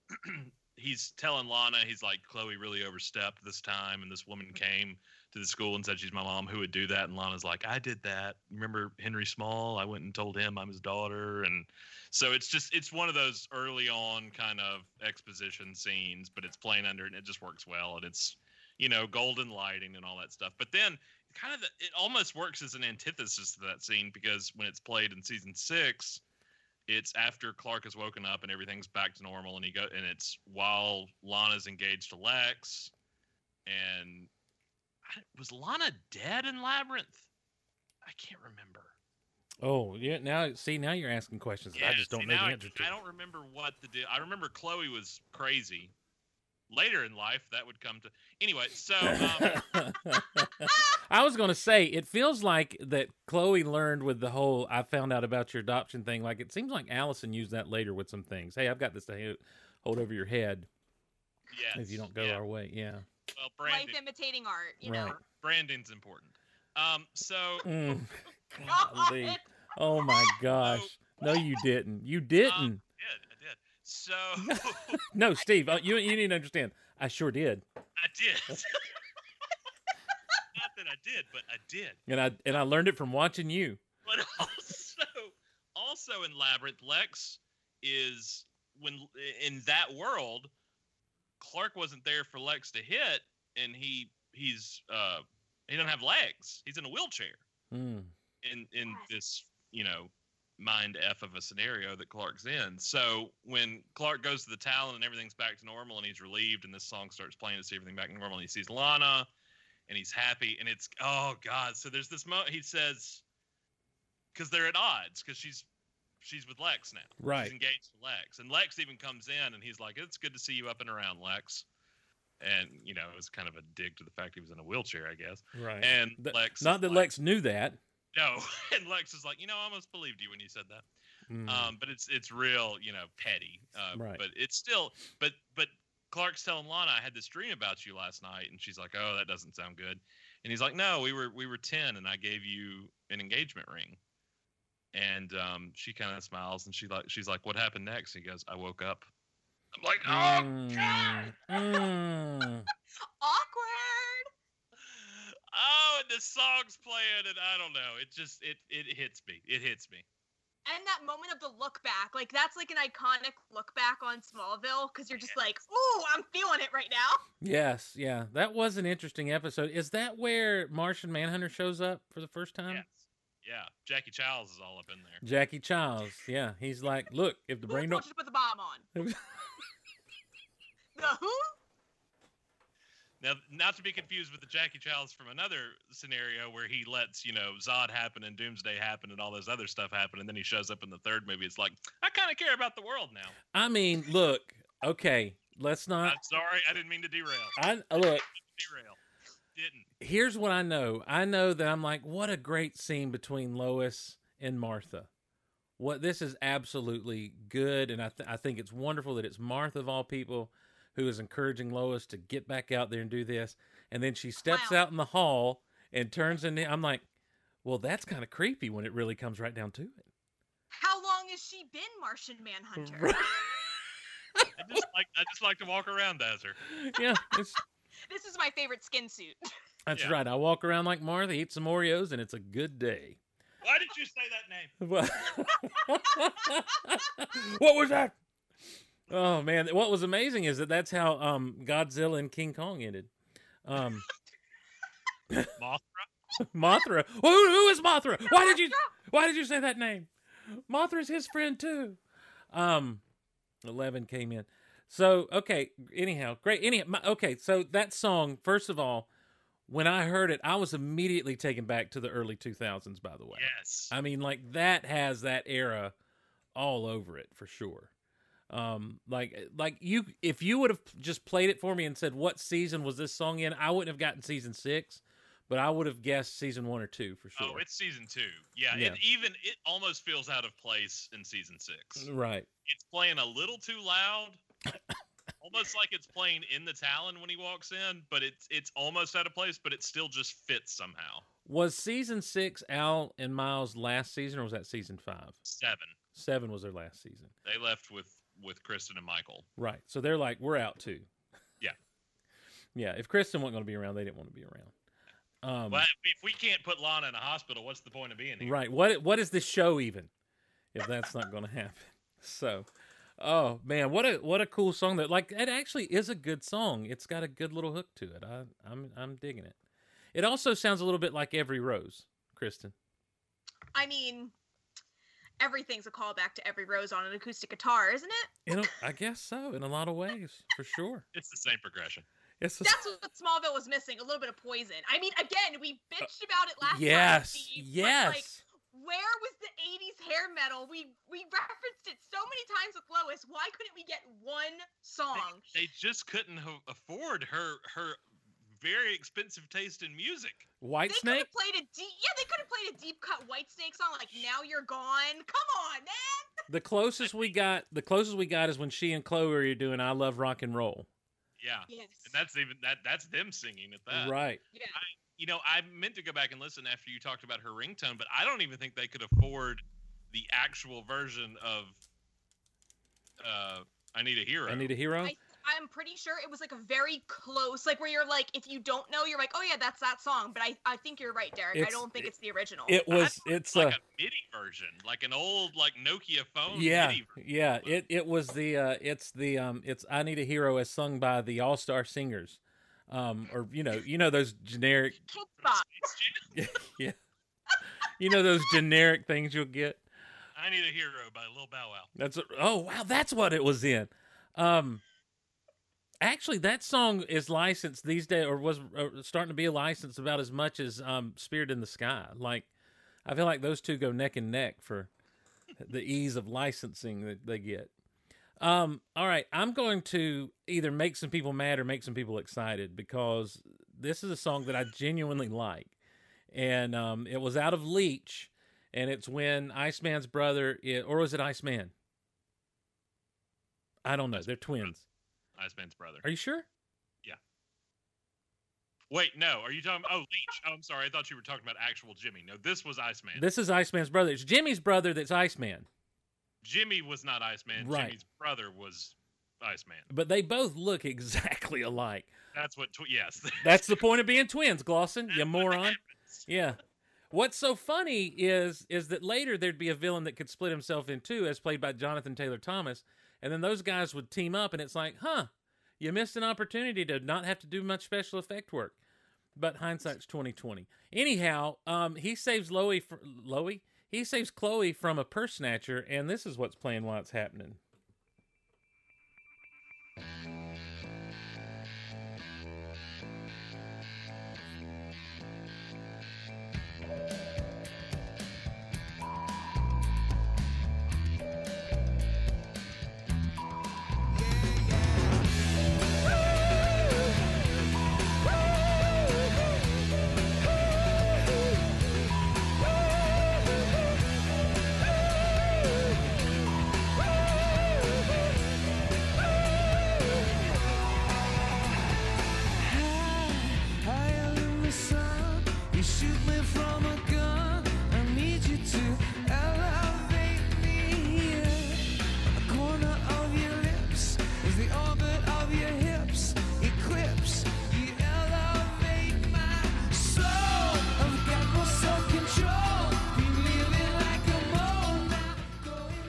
He's telling Lana, he's like, Chloe really overstepped this time, and this woman came to the school and said she's my mom. Who would do that? And Lana's like, I did that. Remember Henry Small? I went and told him I'm his daughter. And so it's just, it's one of those early on kind of exposition scenes, but it's plain under, and it just works well. And it's, you know, golden lighting and all that stuff. But then kind of it almost works as an antithesis to that scene, because when it's played in season 6, it's after Clark has woken up and everything's back to normal, and it's while Lana's engaged to Lex, and was Lana dead in Labyrinth? I can't remember. Oh yeah, now you're asking questions that I just don't know the answer to. I don't remember what the deal. I remember Chloe was crazy. Later in life, that would come to... Anyway, so... I was going to say, it feels like that Chloe learned with the whole I found out about your adoption thing. Like, it seems like Allison used that later with some things. Hey, I've got this to hold over your head if you don't go our way. Yeah. Well, branding. Life imitating art, you know. Branding's important. Oh, my gosh. No, you didn't. You didn't. I did. So no, Steve, you need to understand. I sure did. I did. Not that I did, but I did. And I learned it from watching you. But also in Labyrinth, Lex is when in that world, Clark wasn't there for Lex to hit, and he's he doesn't have legs. He's in a wheelchair. Mm. In this, you know, mind F of a scenario that Clark's in. So when Clark goes to the Talon and everything's back to normal and he's relieved and this song starts playing to see everything back to normal, and he sees Lana and he's happy, and it's, oh God. So there's this moment he says, because they're at odds, because she's with Lex now. Right. She's engaged to Lex. And Lex even comes in and he's like, it's good to see you up and around, Lex. And, you know, it was kind of a dig to the fact he was in a wheelchair, I guess. Right. And Lex... Not that like, Lex knew that. No, and Lex is like, you know, I almost believed you when you said that. Mm. But it's real, you know, petty. Right. But it's still, but Clark's telling Lana, I had this dream about you last night, and she's like, oh, that doesn't sound good. And he's like, no, we were 10, and I gave you an engagement ring. And she kind of smiles, and she's like, what happened next? And he goes, I woke up. I'm like, oh God, awkward. Oh, and this song's playing, and I don't know. It just, it hits me. It hits me. And that moment of the look back, like, that's like an iconic look back on Smallville, because you're just like, ooh, I'm feeling it right now. Yes, yeah. That was an interesting episode. Is that where Martian Manhunter shows up for the first time? Yes. Yeah. Jackie Childs is all up in there. Jackie Childs, yeah. He's like, look, if the brain don't... Who told you to put the bomb on? The who? Now, not to be confused with the Jackie Childs from another scenario where he lets, you know, Zod happen and Doomsday happen and all this other stuff happen, and then he shows up in the third movie. It's like, I kind of care about the world now. I mean, look, okay, let's not... I'm sorry, I didn't mean to derail. Didn't. Here's what I know. I know that I'm like, what a great scene between Lois and Martha. What this is absolutely good, and I think it's wonderful that it's Martha of all people who is encouraging Lois to get back out there and do this. And then she steps out in the hall and turns in. I'm like, well, that's kind of creepy when it really comes right down to it. How long has she been Martian Manhunter? Right. I just like to walk around as her. Yeah. This is my favorite skin suit. That's right. I walk around like Martha, eat some Oreos, and it's a good day. Why did you say that name? What was that? Oh, man. What was amazing is that's how Godzilla and King Kong ended. Mothra. Who is Mothra? Why did you say that name? Mothra's his friend, too. 11 came in. So, okay. Anyhow, great. So that song, first of all, when I heard it, I was immediately taken back to the early 2000s, by the way. Yes. I mean, like, that has that era all over it for sure. Like you, if you would have just played it for me and said, what season was this song in? I wouldn't have gotten season 6, but I would have guessed season 1 or 2 for sure. Oh, it's season 2. Yeah. It almost feels out of place in season 6. Right. It's playing a little too loud. Almost like it's playing in the Talon when he walks in, but it's almost out of place, but it still just fits somehow. Was season 6 Al and Miles' last season, or was that season 5? 7. 7 was their last season. They left with Kristen and Michael. Right. So they're like, we're out too. Yeah. Yeah. If Kristen wasn't going to be around, they didn't want to be around. But if we can't put Lana in a hospital, what's the point of being here? Right. What is this show even, if that's not going to happen? So... Oh man, what a cool song that, like, it actually is a good song. It's got a good little hook to it. I'm digging it. It also sounds a little bit like Every Rose, Kristen. I mean, everything's a callback to Every Rose on an acoustic guitar, isn't it? I guess so, in a lot of ways, for sure. It's the same progression. That's what Smallville was missing, a little bit of Poison. I mean, again, we bitched about it last time, Steve, but, like, where was the 80s hair metal? We referenced it so many times with Lois. Why couldn't we get one song? They just couldn't afford her very expensive taste in music. Whitesnake? They could have played a deep cut Whitesnake song like Now You're Gone. Come on, man. The closest we got is when she and Chloe are doing I Love Rock and Roll. Yeah. Yes. And that's even that's them singing at that. Right. Yeah. I meant to go back and listen after you talked about her ringtone, but I don't even think they could afford the actual version of I Need a Hero. I Need a Hero? I'm pretty sure it was like a very close, like where you're like, if you don't know, you're like, oh yeah, that's that song. But I think you're right, Derek. I don't think it's the original. It's like a MIDI version, like an old like Nokia phone MIDI version. Yeah, it was it's I Need a Hero as sung by the All-Star Singers. Or you know those generic yeah, you know those generic things you'll get. I Need a Hero by Lil Bow Wow. That's what it was in. Actually, that song is licensed these days, or was starting to be licensed about as much as Spirit in the Sky. Like, I feel like those two go neck and neck for the ease of licensing that they get. All right, I'm going to either make some people mad or make some people excited, because this is a song that I genuinely like. And it was out of Leech, and it's when Iceman's brother, or was it Iceman? I don't know. They're twins. Iceman's brother. Are you sure? Yeah. Wait, no. Are you talking? Oh, Leech. Oh, I'm sorry. I thought you were talking about actual Jimmy. No, this was Iceman. This is Iceman's brother. It's Jimmy's brother that's Iceman. Jimmy was not Iceman. Right. Jimmy's brother was Iceman. But they both look exactly alike. That's what, yes. That's the point of being twins, Glosson, you moron. Yeah. What's so funny is that later there'd be a villain that could split himself in two, as played by Jonathan Taylor Thomas, and then those guys would team up, and it's like, huh, you missed an opportunity to not have to do much special effect work. But hindsight's 20/20. Anyhow, he saves Lois? He saves Chloe from a purse snatcher, and this is what's playing while it's happening.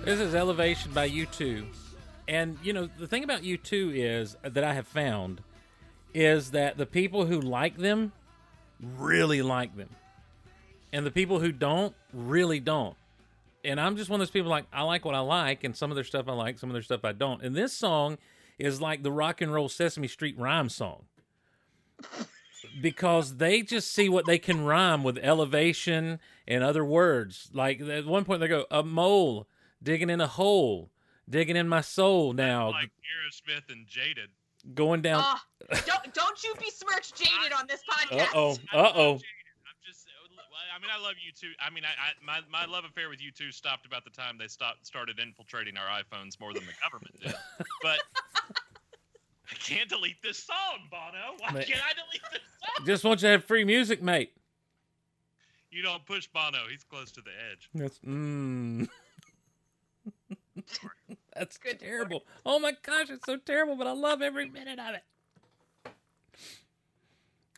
This is Elevation by U2. And, you know, the thing about U2 is, that I have found, is that the people who like them really like them. And the people who don't really don't. And I'm just one of those people, like, I like what I like, and some of their stuff I like, some of their stuff I don't. And this song is like the rock and roll Sesame Street rhyme song. because they just see what they can rhyme with elevation and other words. Like at one point they go, a mole digging in a hole, digging in my soul now. Like Aerosmith and Jaded. Going down. Don't you besmirch Jaded on this podcast. Uh-oh. I mean, I love U2. I mean, my love affair with U2 stopped about the time they started infiltrating our iPhones more than the government did. But I can't delete this song, Bono. Why can't I delete this song? Just want you to have free music, mate. You don't push Bono. He's close to the edge. That's That's good. Terrible. Oh my gosh, it's so terrible, but I love every minute of it.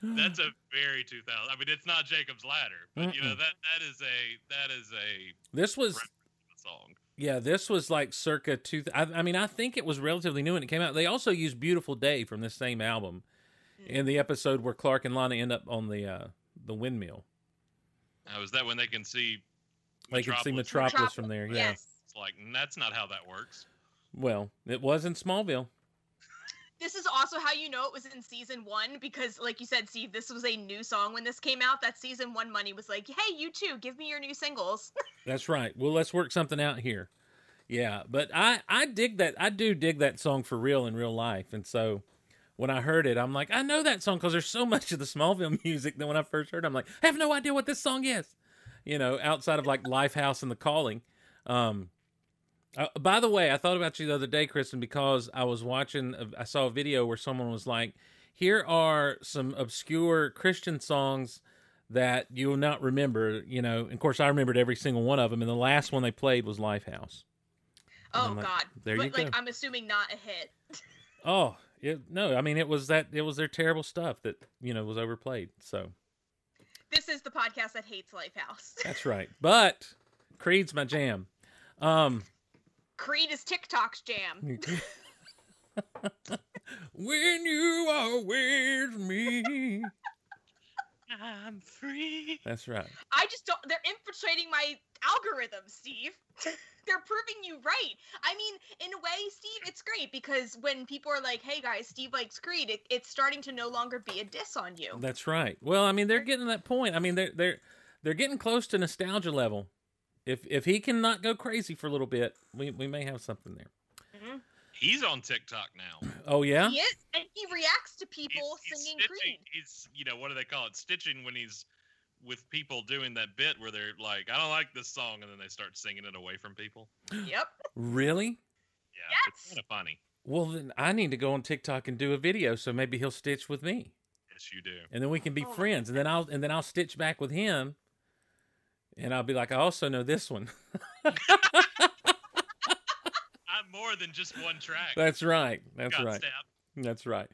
That's a very 2000. I mean, it's not Jacob's Ladder, but you know that is a this was song. Yeah, this was like circa 2000. I mean, I think it was relatively new when it came out. They also used "Beautiful Day" from this same album in the episode where Clark and Lana end up on the windmill. Oh, is that when they can see? Metropolis from there. Yeah, yes. It's like that's not how that works. Well, it was in Smallville. This is also how you know it was in season one, because like you said, Steve, this was a new song when this came out. That season one money was like, hey, you two, give me your new singles. That's right. Well, let's work something out here. Yeah. But I dig that. I do dig that song for real in real life. And so when I heard it, I'm like, I know that song because there's so much of the Smallville music that when I first heard it, I'm like, I have no idea what this song is, you know, outside of like Lifehouse and The Calling. By the way, I thought about you the other day, Kristen, because I was watching, I saw a video where someone was like, here are some obscure Christian songs that you will not remember, you know. And of course, I remembered every single one of them, and the last one they played was Lifehouse. Oh, like, God. There but, you go. Like, I'm assuming not a hit. No, I mean, it was their terrible stuff that, you know, was overplayed, so. This is the podcast that hates Lifehouse. That's right. But Creed's my jam. Creed is TikTok's jam. When you are with me, I'm free. That's right. I just don't. They're infiltrating my algorithm, Steve. They're proving you right. I mean, in a way, Steve, it's great because when people are like, hey guys, Steve likes Creed, it's starting to no longer be a diss on you. That's right. Well, I mean, they're getting to that point. I mean, they're getting close to nostalgia level. If he can not go crazy for a little bit, we may have something there. Mm-hmm. He's on TikTok now. Oh yeah, he is, and he reacts to people singing Creed. He's, you know, what do they call it? Stitching, when he's with people doing that bit where they're like, "I don't like this song," and then they start singing it away from people. Yep. Really? Yeah. Yes. It's kind of funny. Well, then I need to go on TikTok and do a video, so maybe he'll stitch with me. Yes, you do. And then we can be friends, and then I'll stitch back with him. And I'll be like, I also know this one. I'm more than just one track. That's right. That's right. Stabbed. That's right.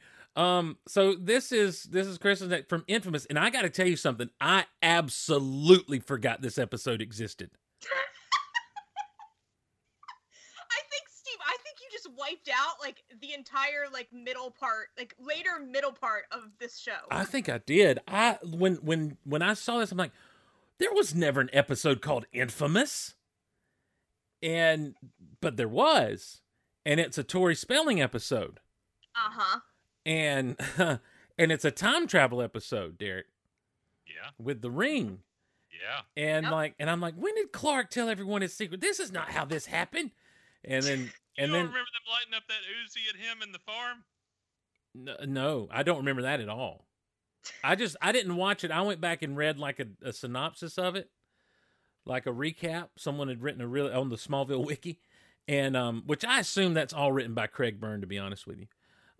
So this is Kristen from Infamous, and I got to tell you something. I absolutely forgot this episode existed. I think you just wiped out like the entire like middle part, like later middle part of this show. I think I did. When I saw this, I'm like, there was never an episode called Infamous, but there was, and it's a Tori Spelling episode. Uh-huh. And it's a time travel episode, Derek. Yeah. With the ring. Yeah. And I'm like, when did Clark tell everyone his secret? This is not how this happened. And then remember them lighting up that Uzi at him in the farm? No, I don't remember that at all. I didn't watch it. I went back and read like a synopsis of it, like a recap. Someone had written on the Smallville wiki, and which I assume that's all written by Craig Byrne, to be honest with you,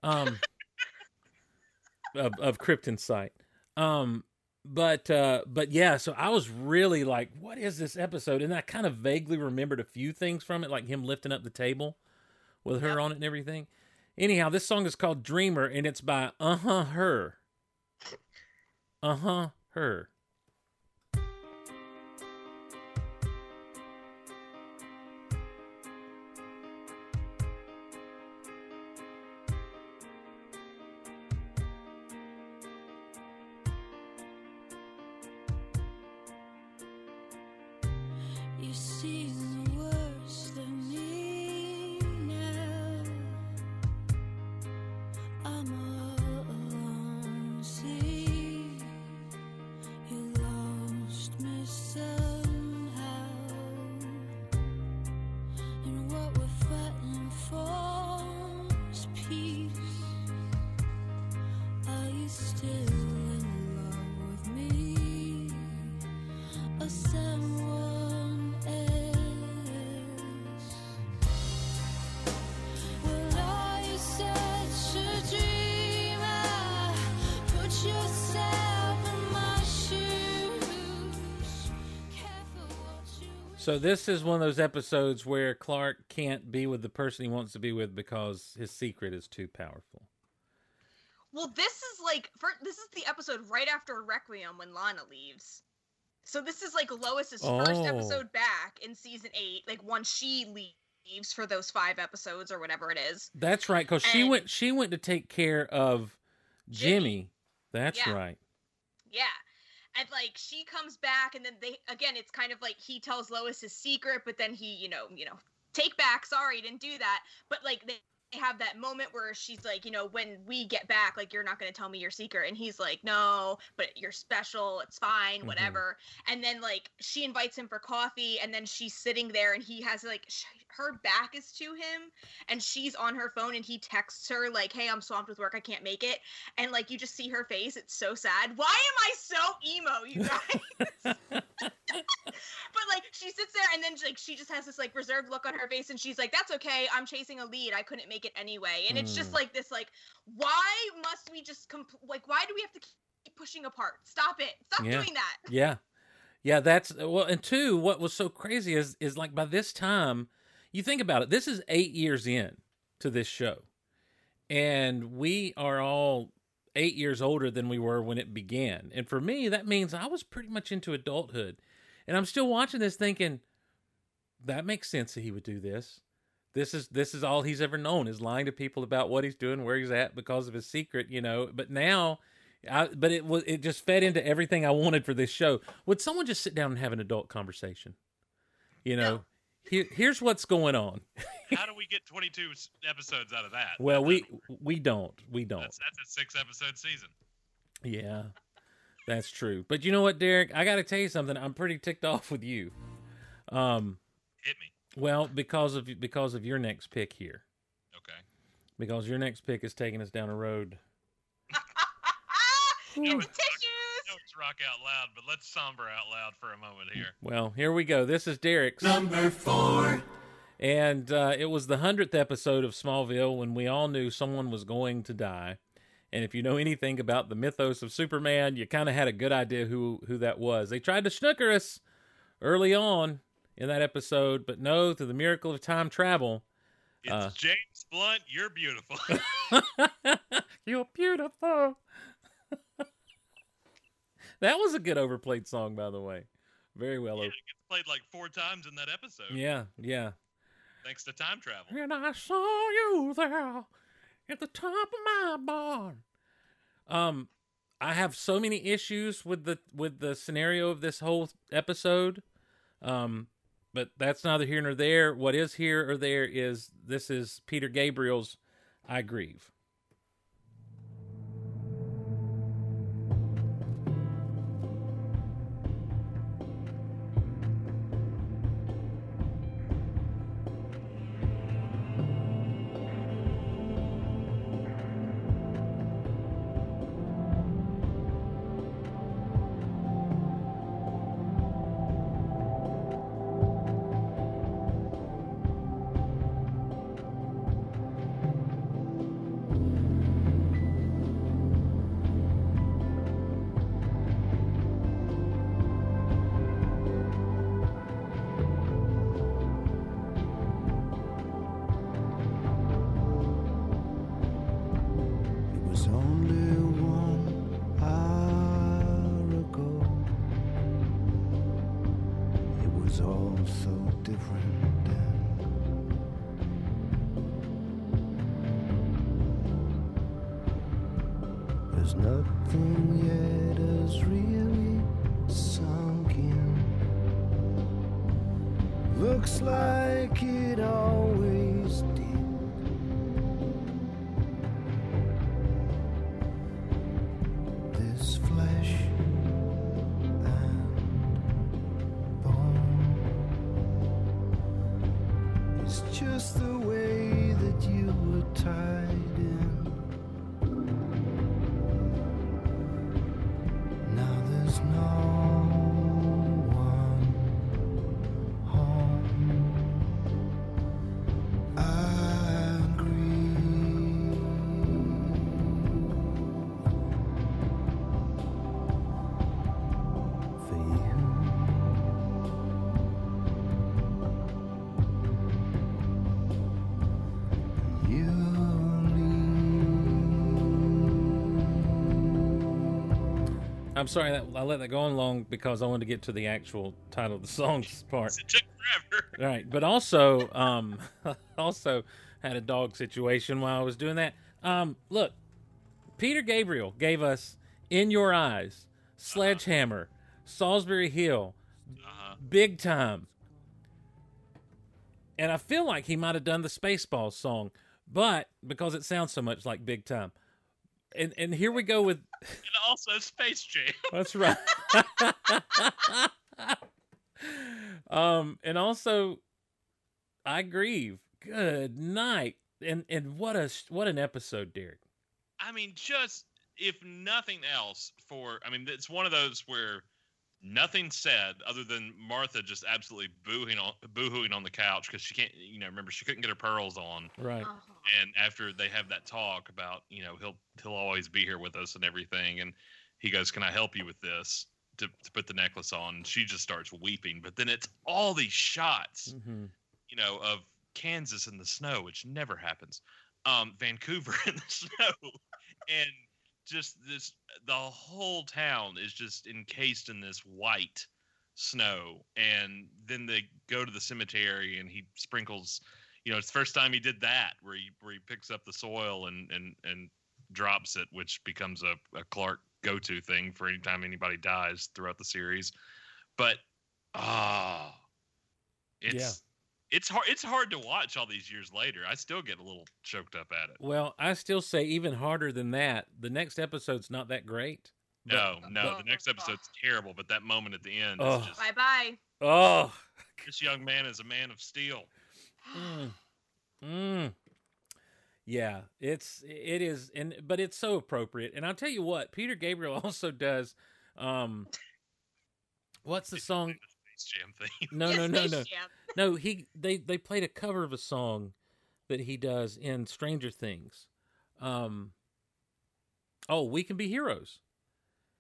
of Krypton's site. But yeah, so I was really like, what is this episode? And I kind of vaguely remembered a few things from it, like him lifting up the table with her on it and everything. Anyhow, this song is called Dreamer, and it's by Her. Her. You see the worst of me now. I'm all alone. See. So this is one of those episodes where Clark can't be with the person he wants to be with because his secret is too powerful. Well, this is like, this is the episode right after Requiem when Lana leaves. So this is like Lois's first episode back in season 8, like once she leaves for those 5 episodes or whatever it is. That's right, because she went to take care of Jimmy. That's right. Yeah. And like she comes back, and then they again, it's kind of like he tells Lois his secret, but then he, you know, take back, sorry, didn't do that. But like they have that moment where she's like, you know, when we get back, like, you're not going to tell me your secret. And he's like, no, but you're special. It's fine, whatever. Mm-hmm. And then, like, she invites him for coffee, and then she's sitting there, and he has, like, her back is to him, and she's on her phone, and he texts her, like, hey, I'm swamped with work. I can't make it. And, like, you just see her face. It's so sad. Why am I so emo, you guys? But, like, she sits there, and then, like, she just has this, like, reserved look on her face, and she's like, that's okay. I'm chasing a lead. I couldn't make it anyway. And it's just like this, like, why must we just, why do we have to keep pushing apart? Stop it. Stop doing that. Yeah. Yeah, that's, well, and two, what was so crazy is like, by this time, you think about it, this is 8 years in to this show. And we are all 8 years older than we were when it began. And for me, that means I was pretty much into adulthood. And I'm still watching this thinking, that makes sense that he would do this. This is all he's ever known, is lying to people about what he's doing, where he's at, because of his secret, you know. But now, it just fed into everything I wanted for this show. Would someone just sit down and have an adult conversation? You know, no. Here's what's going on. How do we get 22 episodes out of that? Well, we don't. That's a 6-episode season. Yeah, that's true. But you know what, Derek? I got to tell you something. I'm pretty ticked off with you. Hit me. Well, because of your next pick here. Okay. Because your next pick is taking us down a road. It's Rock Out Loud, but let's somber out loud for a moment here. Well, here we go. This is Derek's number 4. And it was the 100th episode of Smallville when we all knew someone was going to die. And if you know anything about the mythos of Superman, you kind of had a good idea who that was. They tried to snooker us early on in that episode, but no, through the miracle of time travel. It's James Blunt, you're beautiful. You're beautiful. That was a good overplayed song, by the way. Very well overplayed. It gets played like 4 times in that episode. Yeah, yeah. Thanks to time travel. And I saw you there at the top of my barn. I have so many issues with the scenario of this whole episode. But that's neither here nor there. What is here or there is, this is Peter Gabriel's I Grieve. I'm sorry that I let that go on long because I wanted to get to the actual title of the song's part. It took forever. Right, but also, also had a dog situation while I was doing that. Look, Peter Gabriel gave us In Your Eyes, Sledgehammer, Salisbury Hill, Big Time. And I feel like he might have done the Spaceballs song, but because it sounds so much like Big Time. And here we go with... And also Space Jam. That's right. And also, I Grieve. Good night. And what an episode, Derek. I mean, just, if nothing else, it's one of those where nothing said other than Martha just absolutely boohooing on the couch because she can't, remember, she couldn't get her pearls on. Right. And after they have that talk about, he'll always be here with us and everything. And he goes, can I help you with this to put the necklace on? And she just starts weeping. But then it's all these shots, of Kansas in the snow, which never happens. Vancouver in the snow, and just the whole town is just encased in this white snow. And then they go to the cemetery, and he sprinkles, it's the first time he did that, where he picks up the soil and drops it, which becomes a Clark go-to thing for any time anybody dies throughout the series. But it's hard. It's hard to watch all these years later. I still get a little choked up at it. Well, I still say even harder than that, the next episode's not that great. No, the next episode's terrible. But that moment at the end is just bye. Oh, this young man is a man of steel. Yeah, it is, but it's so appropriate. And I'll tell you what, Peter Gabriel also does. What's the song? Jam thing. No. They played a cover of a song that he does in Stranger Things. We Can Be Heroes.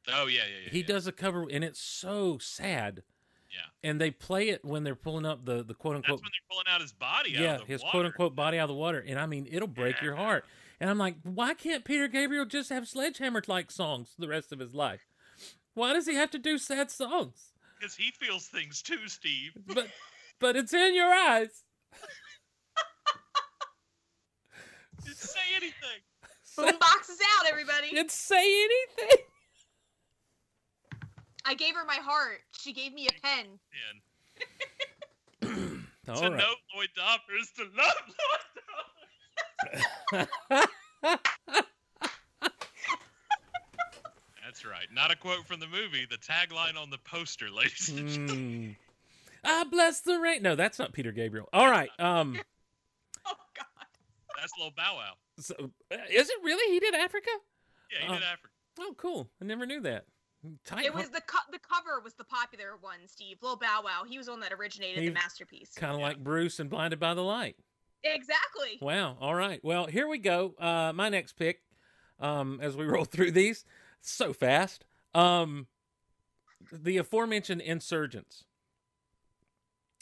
Oh yeah. He does a cover, and it's so sad. Yeah. And they play it when they're pulling up the quote unquote. That's when they're pulling out his body. Yeah, out of the his water. Quote unquote body out of the water, and I mean it'll break your heart. And I'm like, why can't Peter Gabriel just have sledgehammer like songs the rest of his life? Why does he have to do sad songs? Because he feels things too, Steve. But it's in your eyes. Just say anything. The box is out, everybody. It's say anything. I gave her my heart. She gave me a pen. All right. Know Lloyd Dobber is to love Lloyd Dobber. That's right. Not a quote from the movie. The tagline on the poster, ladies and gentlemen. I bless the rain. No, that's not Peter Gabriel. All right. Oh, God. That's Lil Bow Wow. So, is it really? He did Africa? Yeah, he did Africa. Oh, cool. I never knew that. It was the cover was the popular one, Steve. Lil Bow Wow. He was the one that originated the masterpiece. Kind of like Bruce and Blinded by the Light. Exactly. Wow. All right. Well, here we go. My next pick, as we roll through these. So fast. The aforementioned Insurgents.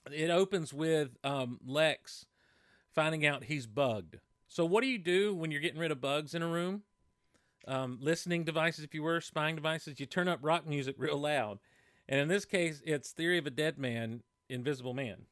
It opens with Lex finding out he's bugged. So what do you do when you're getting rid of bugs in a room? Listening devices, if you were, spying devices. You turn up rock music real loud. And in this case, it's Theory of a Dead Man, Invisible Man.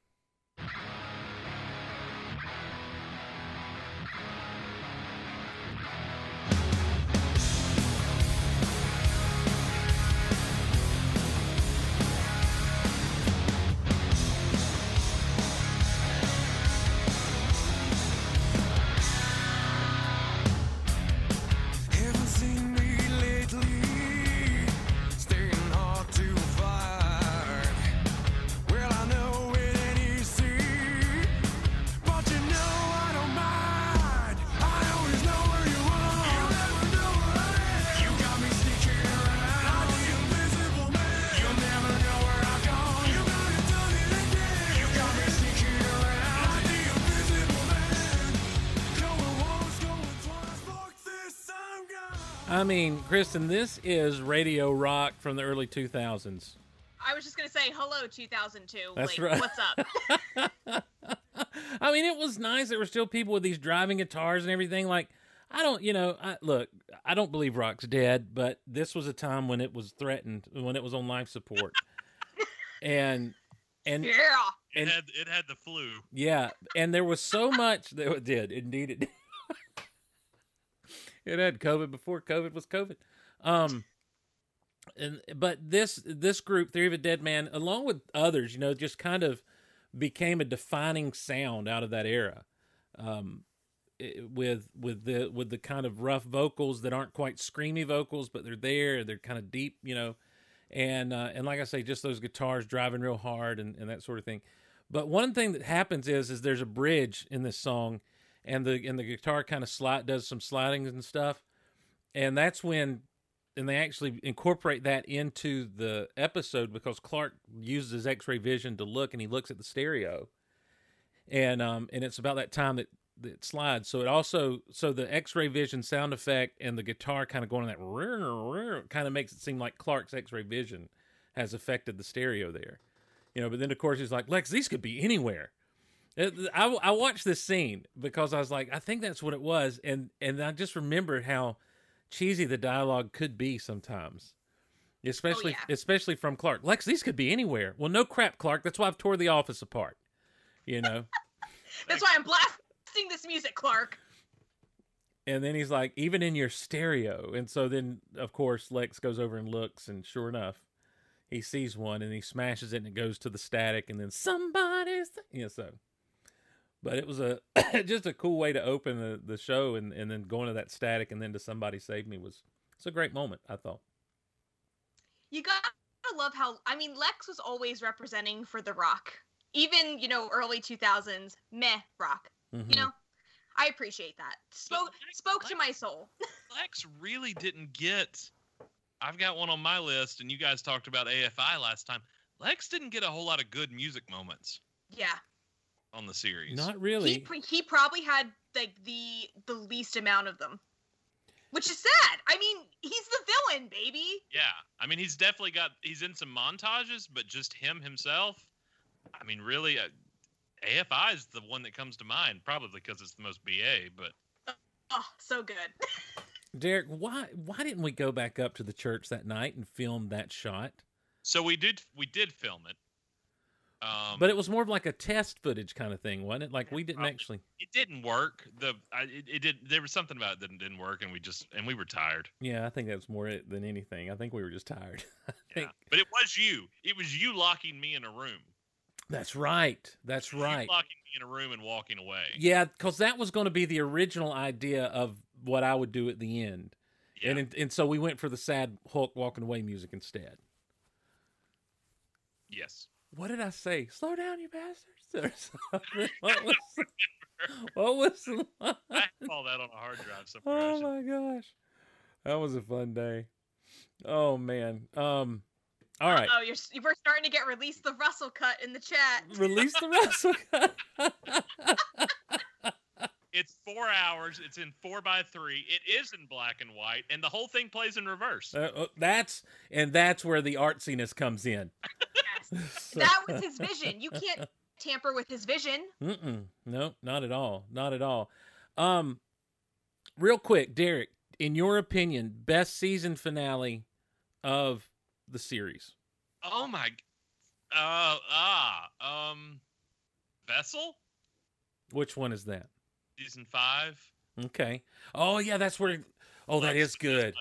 I mean, Kristen, this is radio rock from the early 2000s. I was just going to say, hello, 2002. That's right. What's up? I mean, it was nice. There were still people with these driving guitars and everything. Like, I don't, you know, look, I don't believe Rock's dead, but this was a time when it was threatened, when it was on life support. It had the flu. Yeah. And there was so much that it did. Indeed it did. It had COVID before COVID was COVID. But this group, Theory of a Dead Man, along with others, you know, just kind of became a defining sound out of that era. With the kind of rough vocals that aren't quite screamy vocals, but they're there, they're kind of deep, you know. And like I say, just those guitars driving real hard and that sort of thing. But one thing that happens is there's a bridge in this song, and the guitar kind of does some slidings and stuff. And that's when, and they actually incorporate that into the episode because Clark uses his X-ray vision to look, and he looks at the stereo. And it's about that time that slides. So it also, the X-ray vision sound effect and the guitar kind of going in that kind of makes it seem like Clark's X-ray vision has affected the stereo there, you know. But then of course he's like, Lex, these could be anywhere. I watched this scene because I was like, I think that's what it was, and I just remembered how cheesy the dialogue could be sometimes, especially especially from Clark. Lex, these could be anywhere. Well, no crap, Clark. That's why I've tore the office apart. You know. That's why I'm blasting this music, Clark. And then he's like, even in your stereo. And so then, of course, Lex goes over and looks, and sure enough, he sees one, and he smashes it, and it goes to the static, and then somebody's, you know, so. But it was just a cool way to open the show, and then going to that static, and then to Somebody Save Me it's a great moment, I thought. You gotta love how, I mean, Lex was always representing for the rock. Even, you know, early 2000s, meh, rock. Mm-hmm. You know, I appreciate that. Spoke to my soul. Lex really didn't get. I've got one on my list, and you guys talked about AFI last time. Lex didn't get a whole lot of good music moments. Yeah. On the series, not really. He probably had like the least amount of them, which is sad. I mean, he's the villain, baby. Yeah, I mean, he's in some montages, but just himself. I mean, really. AFI is the one that comes to mind, probably because it's the most BA, but... Oh, so good. Derek, why didn't we go back up to the church that night and film that shot? So we did film it. But it was more of like a test footage kind of thing, wasn't it? Like, we didn't actually... It didn't work. There was something about it that didn't work, and we were tired. Yeah, I think that was more it than anything. I think we were just tired. Yeah. But it was you. It was you locking me in a room. That's right. Locking me in a room and walking away. Yeah, because that was going to be the original idea of what I would do at the end. Yeah. And so we went for the sad Hulk walking away music instead. Yes. What did I say? Slow down, you bastards. Or something. What was the line? I have all that on a hard drive somewhere. Oh, my gosh. That was a fun day. Oh, man. All right. Oh, we're starting to get release the Russell cut in the chat. Release the Russell cut. It's 4 hours. It's in 4x3. It is in black and white, and the whole thing plays in reverse. That's where the artsiness comes in. Yes, so. That was his vision. You can't tamper with his vision. No, not at all. Not at all. Real quick, Derek, in your opinion, best season finale of the series? Oh my! Vessel. Which one is that? Season 5. Okay. Oh yeah, that's where. Oh, that is good.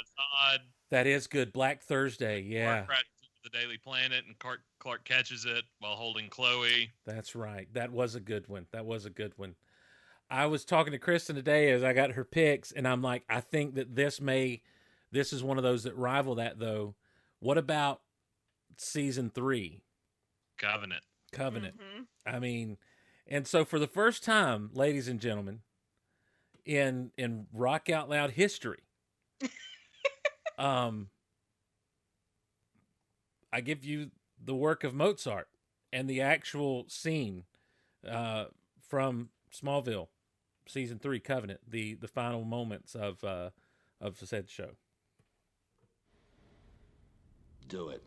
That is good. Black Thursday. Yeah. Clark crashes into the Daily Planet, and Clark catches it while holding Chloe. That's right. That was a good one. I was talking to Kristen today as I got her picks, and I'm like, I think that this is one of those that rival that though. What about season 3? Covenant. Mm-hmm. I mean, and so for the first time, ladies and gentlemen, in Rock Out Loud history, I give you the work of Mozart and the actual scene from Smallville, season 3, Covenant, the final moments of said show. Do it.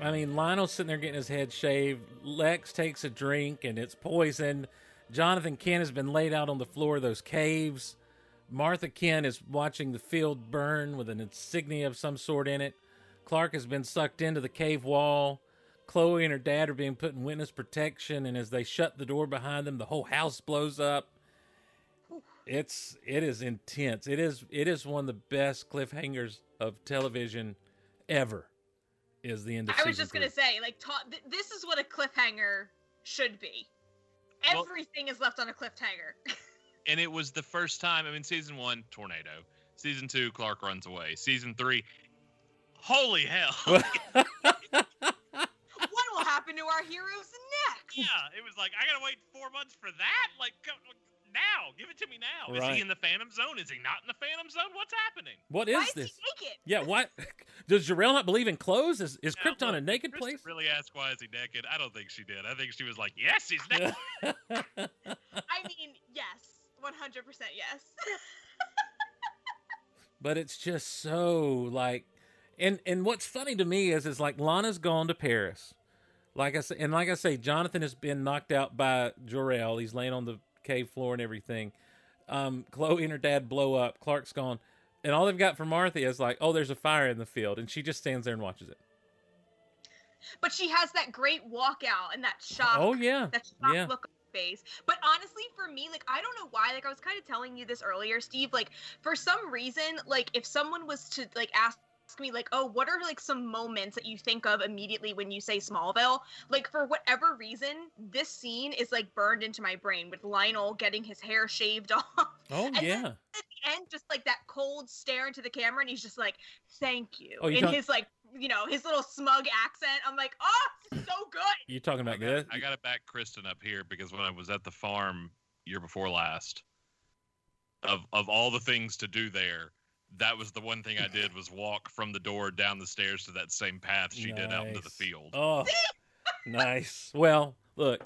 I mean, Lionel's sitting there getting his head shaved. Lex takes a drink, and it's poison. Jonathan Kent has been laid out on the floor of those caves. Martha Kent is watching the field burn with an insignia of some sort in it. Clark has been sucked into the cave wall. Chloe and her dad are being put in witness protection, and as they shut the door behind them, the whole house blows up. It is intense. It is one of the best cliffhangers of television ever. Is the end of season I was just gonna say, like, this is what a cliffhanger should be. Everything is left on a cliffhanger. And it was the first time. I mean, season 1, tornado. Season 2, Clark runs away. Season 3, holy hell! What will happen to our heroes next? Yeah, it was like, I gotta wait 4 months for that. Like, now, give it to me now. Right. Is he in the Phantom Zone? Is he not in the Phantom Zone? What's happening? What is this? Why is he naked? Yeah, what? Does Jor-El not believe in clothes? Is Krypton a naked Kristen place? Really asked why is he naked? I don't think she did. I think she was like, yes, he's naked. I mean, yes, 100% yes. But it's just so like, and what's funny to me is like Lana's gone to Paris, like I say, Jonathan has been knocked out by Jor-El. He's laying on the cave floor and everything. Chloe and her dad blow up. Clark's gone, and all they've got for Martha is like, oh, there's a fire in the field, and she just stands there and watches it. But she has that great walkout and that shock. Oh yeah, that shock look on her face. But honestly, for me, like, I don't know why. Like, I was kind of telling you this earlier, Steve. Like, for some reason, like, if someone was to like ask me, like, oh, what are like some moments that you think of immediately when you say Smallville? Like, for whatever reason, this scene is like burned into my brain with Lionel getting his hair shaved off. Oh, and yeah. At the end, just like that cold stare into the camera, and he's just like, thank you. Oh, in his like, you know, his little smug accent. I'm like, oh, this is so good. You're talking about good? I got to back Kristen up here, because when I was at the farm year before last, of all the things to do there, that was the one thing I did, was walk from the door down the stairs to that same path she did out into the field. Oh, nice. Well, look,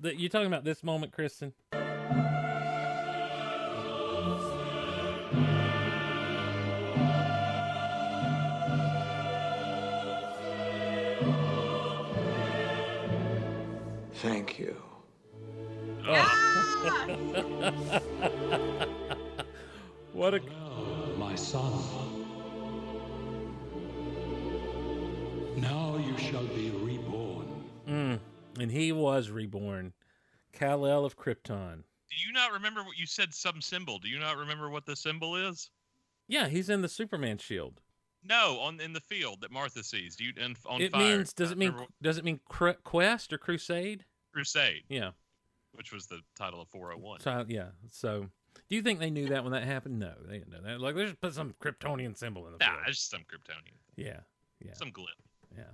you talking about this moment, Kristen? Thank you. Oh. What a... My son, now you shall be reborn. And he was reborn. Kal-El of Krypton. Do you not remember what you said? Some symbol. Do you not remember what the symbol is? Yeah, he's in the Superman shield. No, in the field that Martha sees. Do you on it fire? Means, does it mean quest or crusade? Crusade. Yeah, which was the title of 401. So, yeah, so. Do you think they knew that when that happened? No, they didn't know that. Like, they just put some Kryptonian symbol in the field. Nah, it's just some Kryptonian. Yeah, yeah. Some glitch. Yeah.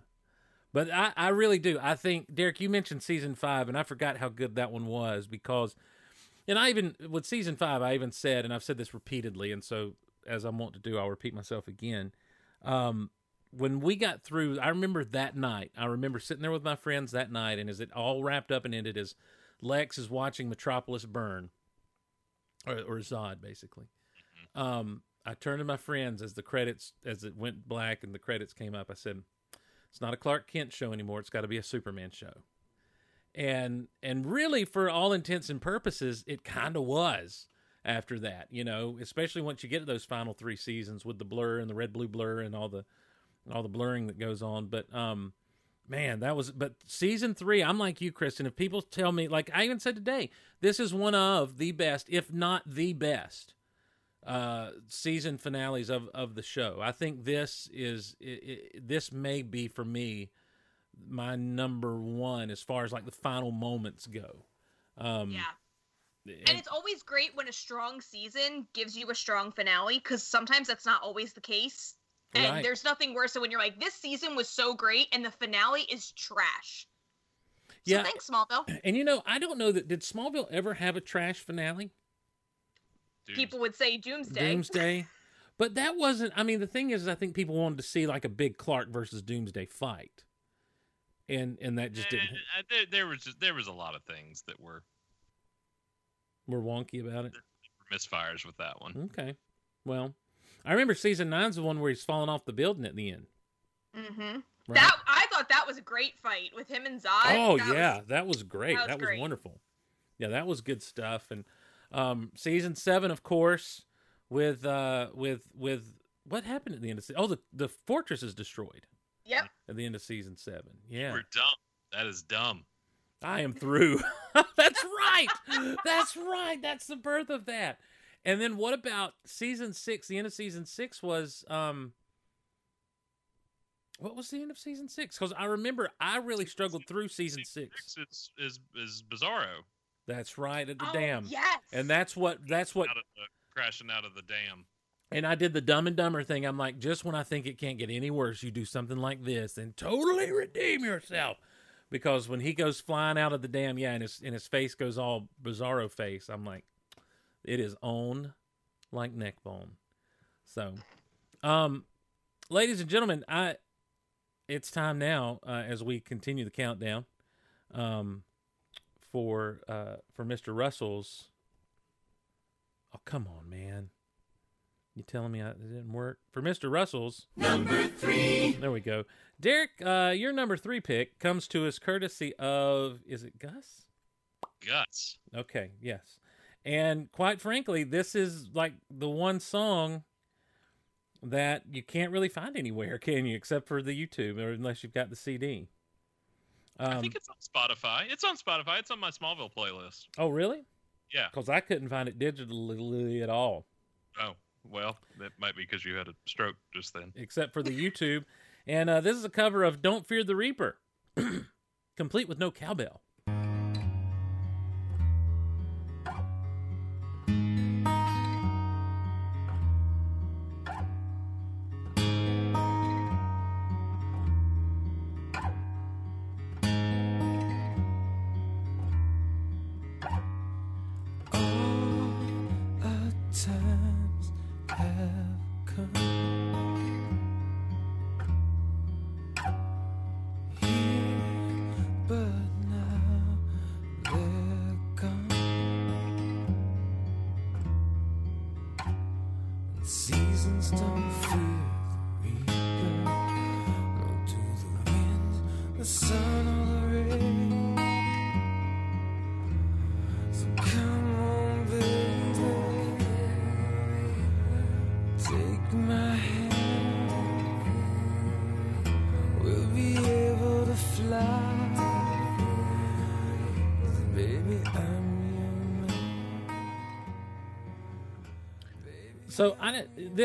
But I really do. I think, Derek, you mentioned season 5, and I forgot how good that one was, because, and with season 5, I even said, and I've said this repeatedly, and so as I'm wont to do, I'll repeat myself again. When we got through, I remember that night. I remember sitting there with my friends that night, and as it all wrapped up and ended, as Lex is watching Metropolis burn. Or Zod, basically. I turned to my friends as it went black and the credits came up. I said, "It's not a Clark Kent show anymore. It's got to be a Superman show." And really, for all intents and purposes, it kind of was after that. You know, especially once you get to those final 3 seasons with the blur and the red blue blur and all the blurring that goes on. But man, that was. But season 3, I'm like you, Kristen. If people tell me, like I even said today, this is one of the best, if not the best, season finales of the show. I think this may be for me my number 1 as far as like the final moments go. Yeah. And it's always great when a strong season gives you a strong finale, because sometimes that's not always the case. And there's nothing worse than when you're like, this season was so great, and the finale is trash. So yeah, thanks, Smallville. And you know, I don't know that, did Smallville ever have a trash finale? People would say Doomsday. Doomsday. But that wasn't, I mean, the thing is, I think people wanted to see like a big Clark versus Doomsday fight. And that just didn't. There was a lot of things that were wonky about it. Misfires with that one. Okay. Well, I remember season 9's the one where he's falling off the building at the end. Mm-hmm. Right. That I thought that was a great fight with him and Zod. Oh, that was great. That was wonderful. Yeah, that was good stuff. And season 7, of course, with what happened at the end of season? Oh, the fortress is destroyed. Yep. At the end of season 7. Yeah. We're dumb. That is dumb. I am through. That's right. That's right. That's the birth of that. And then what about season 6? The end of season 6 was what was the end of season 6? Because I remember I really struggled through season 6. Is Bizarro. That's right, at the dam. Yes. And that's what crashing out of the dam. And I did the Dumb and Dumber thing. I'm like, just when I think it can't get any worse, you do something like this and totally redeem yourself. Because when he goes flying out of the dam, yeah, and his face goes all Bizarro face, I'm like, it is on like neck bone. So, ladies and gentlemen, it's time now as we continue the countdown for Mr. Russell's. Oh, come on, man. You telling me it didn't work? For Mr. Russell's number 3. There we go. Derek, your number 3 pick comes to us courtesy of, is it Gus? Gus. Okay, yes. And quite frankly, this is like the one song that you can't really find anywhere, can you? Except for the YouTube, or unless you've got the CD. I think it's on Spotify. It's on Spotify. It's on my Smallville playlist. Oh, really? Yeah. Because I couldn't find it digitally at all. Oh. Well, that might be because you had a stroke just then. Except for the YouTube. And this is a cover of Don't Fear the Reaper, complete with no cowbell.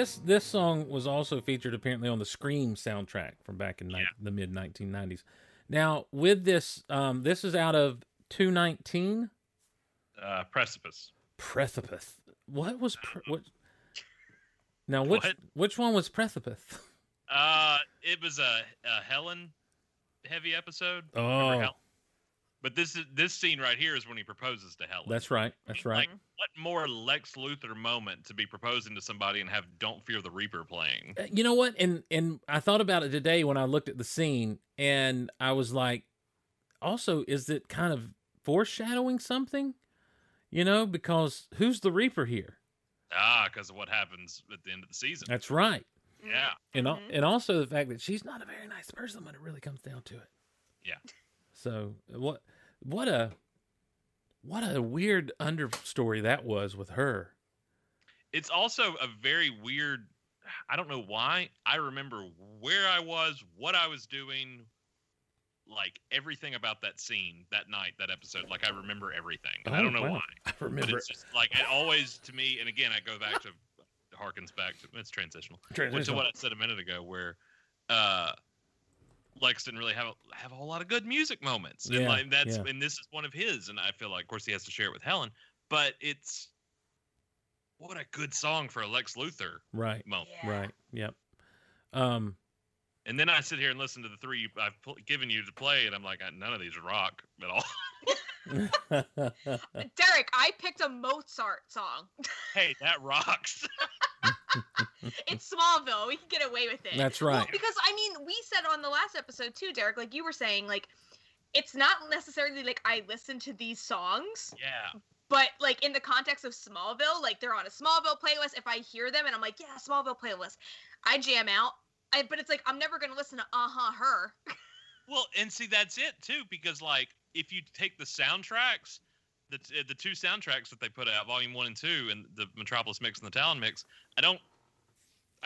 So this song was also featured apparently on the Scream soundtrack from back in the mid 1990s. Now with this, this is out of 219. Precipice. What was what? Now which one was Precipice? It was a Helen heavy episode. Oh. But this scene right here is when he proposes to Helen. That's right. That's right. Like, what more Lex Luthor moment to be proposing to somebody and have "Don't Fear the Reaper" playing? You know what? And I thought about it today when I looked at the scene, and I was like, also, is it kind of foreshadowing something? You know, because who's the Reaper here? Because of what happens at the end of the season. That's right. Yeah. And also the fact that she's not a very nice person when it really comes down to it. Yeah. So what a weird understory that was with her. It's also a very weird, I don't know why. I remember where I was, what I was doing, like everything about that scene, that night, that episode. Like I remember everything. Oh, I don't know why. I remember. But it's just like it always to me, and again I go back to harkens back to it's transitional. Which is what I said a minute ago where Lex didn't really have a whole lot of good music moments, and and this is one of his. And I feel like, of course, he has to share it with Helen, but it's what a good song for a Lex Luthor moment, right? Yep. And then I sit here and listen to the 3 I've given you to play, and I'm like, none of these rock at all. Derek, I picked a Mozart song. Hey, that rocks. It's Smallville. We can get away with it. That's right. Well, because, I mean, we said on the last episode, too, Derek, like you were saying, like, it's not necessarily like I listen to these songs. Yeah. But, like, in the context of Smallville, like, they're on a Smallville playlist. If I hear them and I'm like, yeah, Smallville playlist, I jam out. But it's like, I'm never going to listen to her. Well, and see, that's it, too, because, like, if you take the soundtracks, the two soundtracks that they put out, Volume 1 and 2, and the Metropolis mix and the Talon mix, I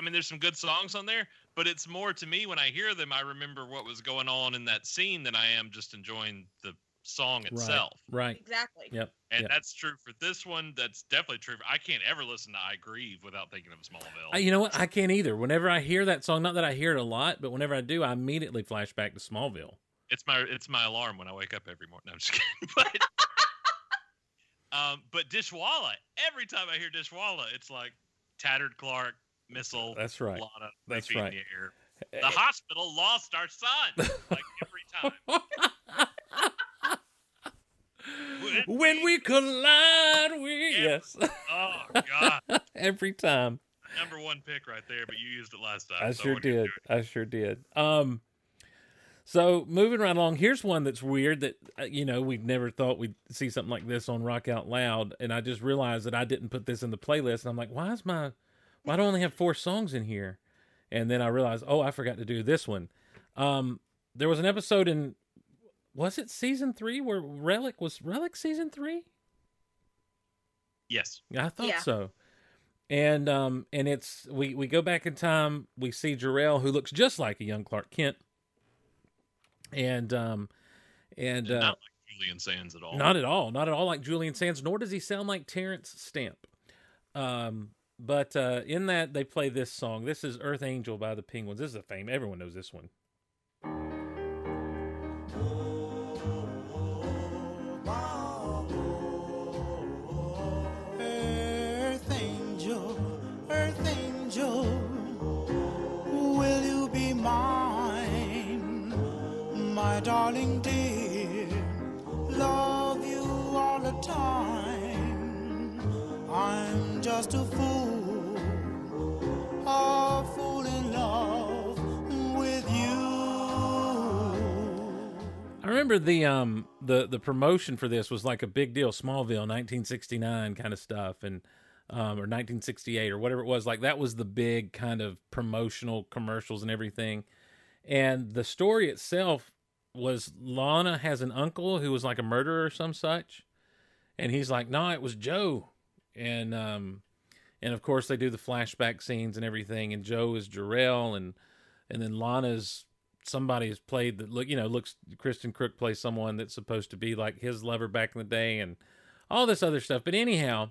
mean, there's some good songs on there, but it's more to me when I hear them, I remember what was going on in that scene than I am just enjoying the song itself. Right. Exactly. Yep. And that's true for this one. That's definitely true. I can't ever listen to I Grieve without thinking of Smallville. You know what? I can't either. Whenever I hear that song, not that I hear it a lot, but whenever I do, I immediately flash back to Smallville. It's my alarm when I wake up every morning. No, I'm just kidding. But Dishwalla, every time I hear Dishwalla, it's like Tattered Clark, Missile. That's right. Lana, that's right. In the air. The hospital lost our son. Like every time. When we collide, yes. Oh, God. Every time. Number one pick right there, but you used it last time. I sure did. So moving right along, here's one that's weird that, you know, we never thought we'd see something like this on Rock Out Loud, and I just realized that I didn't put this in the playlist, and I'm like, why do I only have 4 songs in here? And then I realized, oh, I forgot to do this one. There was an episode in... Was it season 3 where Relic was season 3? Yes. I thought so. And it's we go back in time, we see Jor-El, who looks just like a young Clark Kent. And not like Julian Sands at all. Not at all like Julian Sands, nor does he sound like Terrence Stamp. But in that they play this song. This is Earth Angel by the Penguins. This is a fame. Everyone knows this one. My darling dear, love you all the time. I'm just a fool in love with you. I remember the promotion for this was like a big deal, Smallville, 1969 kind of stuff, and or 1968 or whatever it was. Like that was the big kind of promotional commercials and everything. And the story itself was Lana has an uncle who was like a murderer or some such, and he's like, "No, it was Joe," and of course they do the flashback scenes and everything, and Joe is Jor-El, and then Lana's somebody has played that looks Kristen Crook plays someone that's supposed to be like his lover back in the day, and all this other stuff. But anyhow,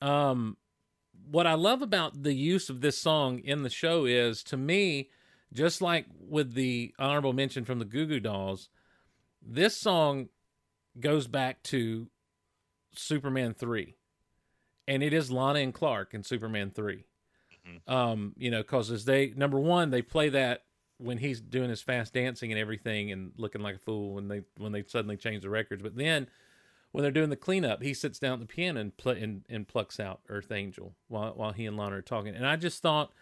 what I love about the use of this song in the show is, to me, just like with the honorable mention from the Goo Goo Dolls, this song goes back to Superman 3. And it is Lana and Clark in Superman 3. Mm-hmm. Because number one, they play that when he's doing his fast dancing and everything and looking like a fool when they suddenly change the records. But then when they're doing the cleanup, he sits down at the piano and plucks out Earth Angel while he and Lana are talking. And I just thought...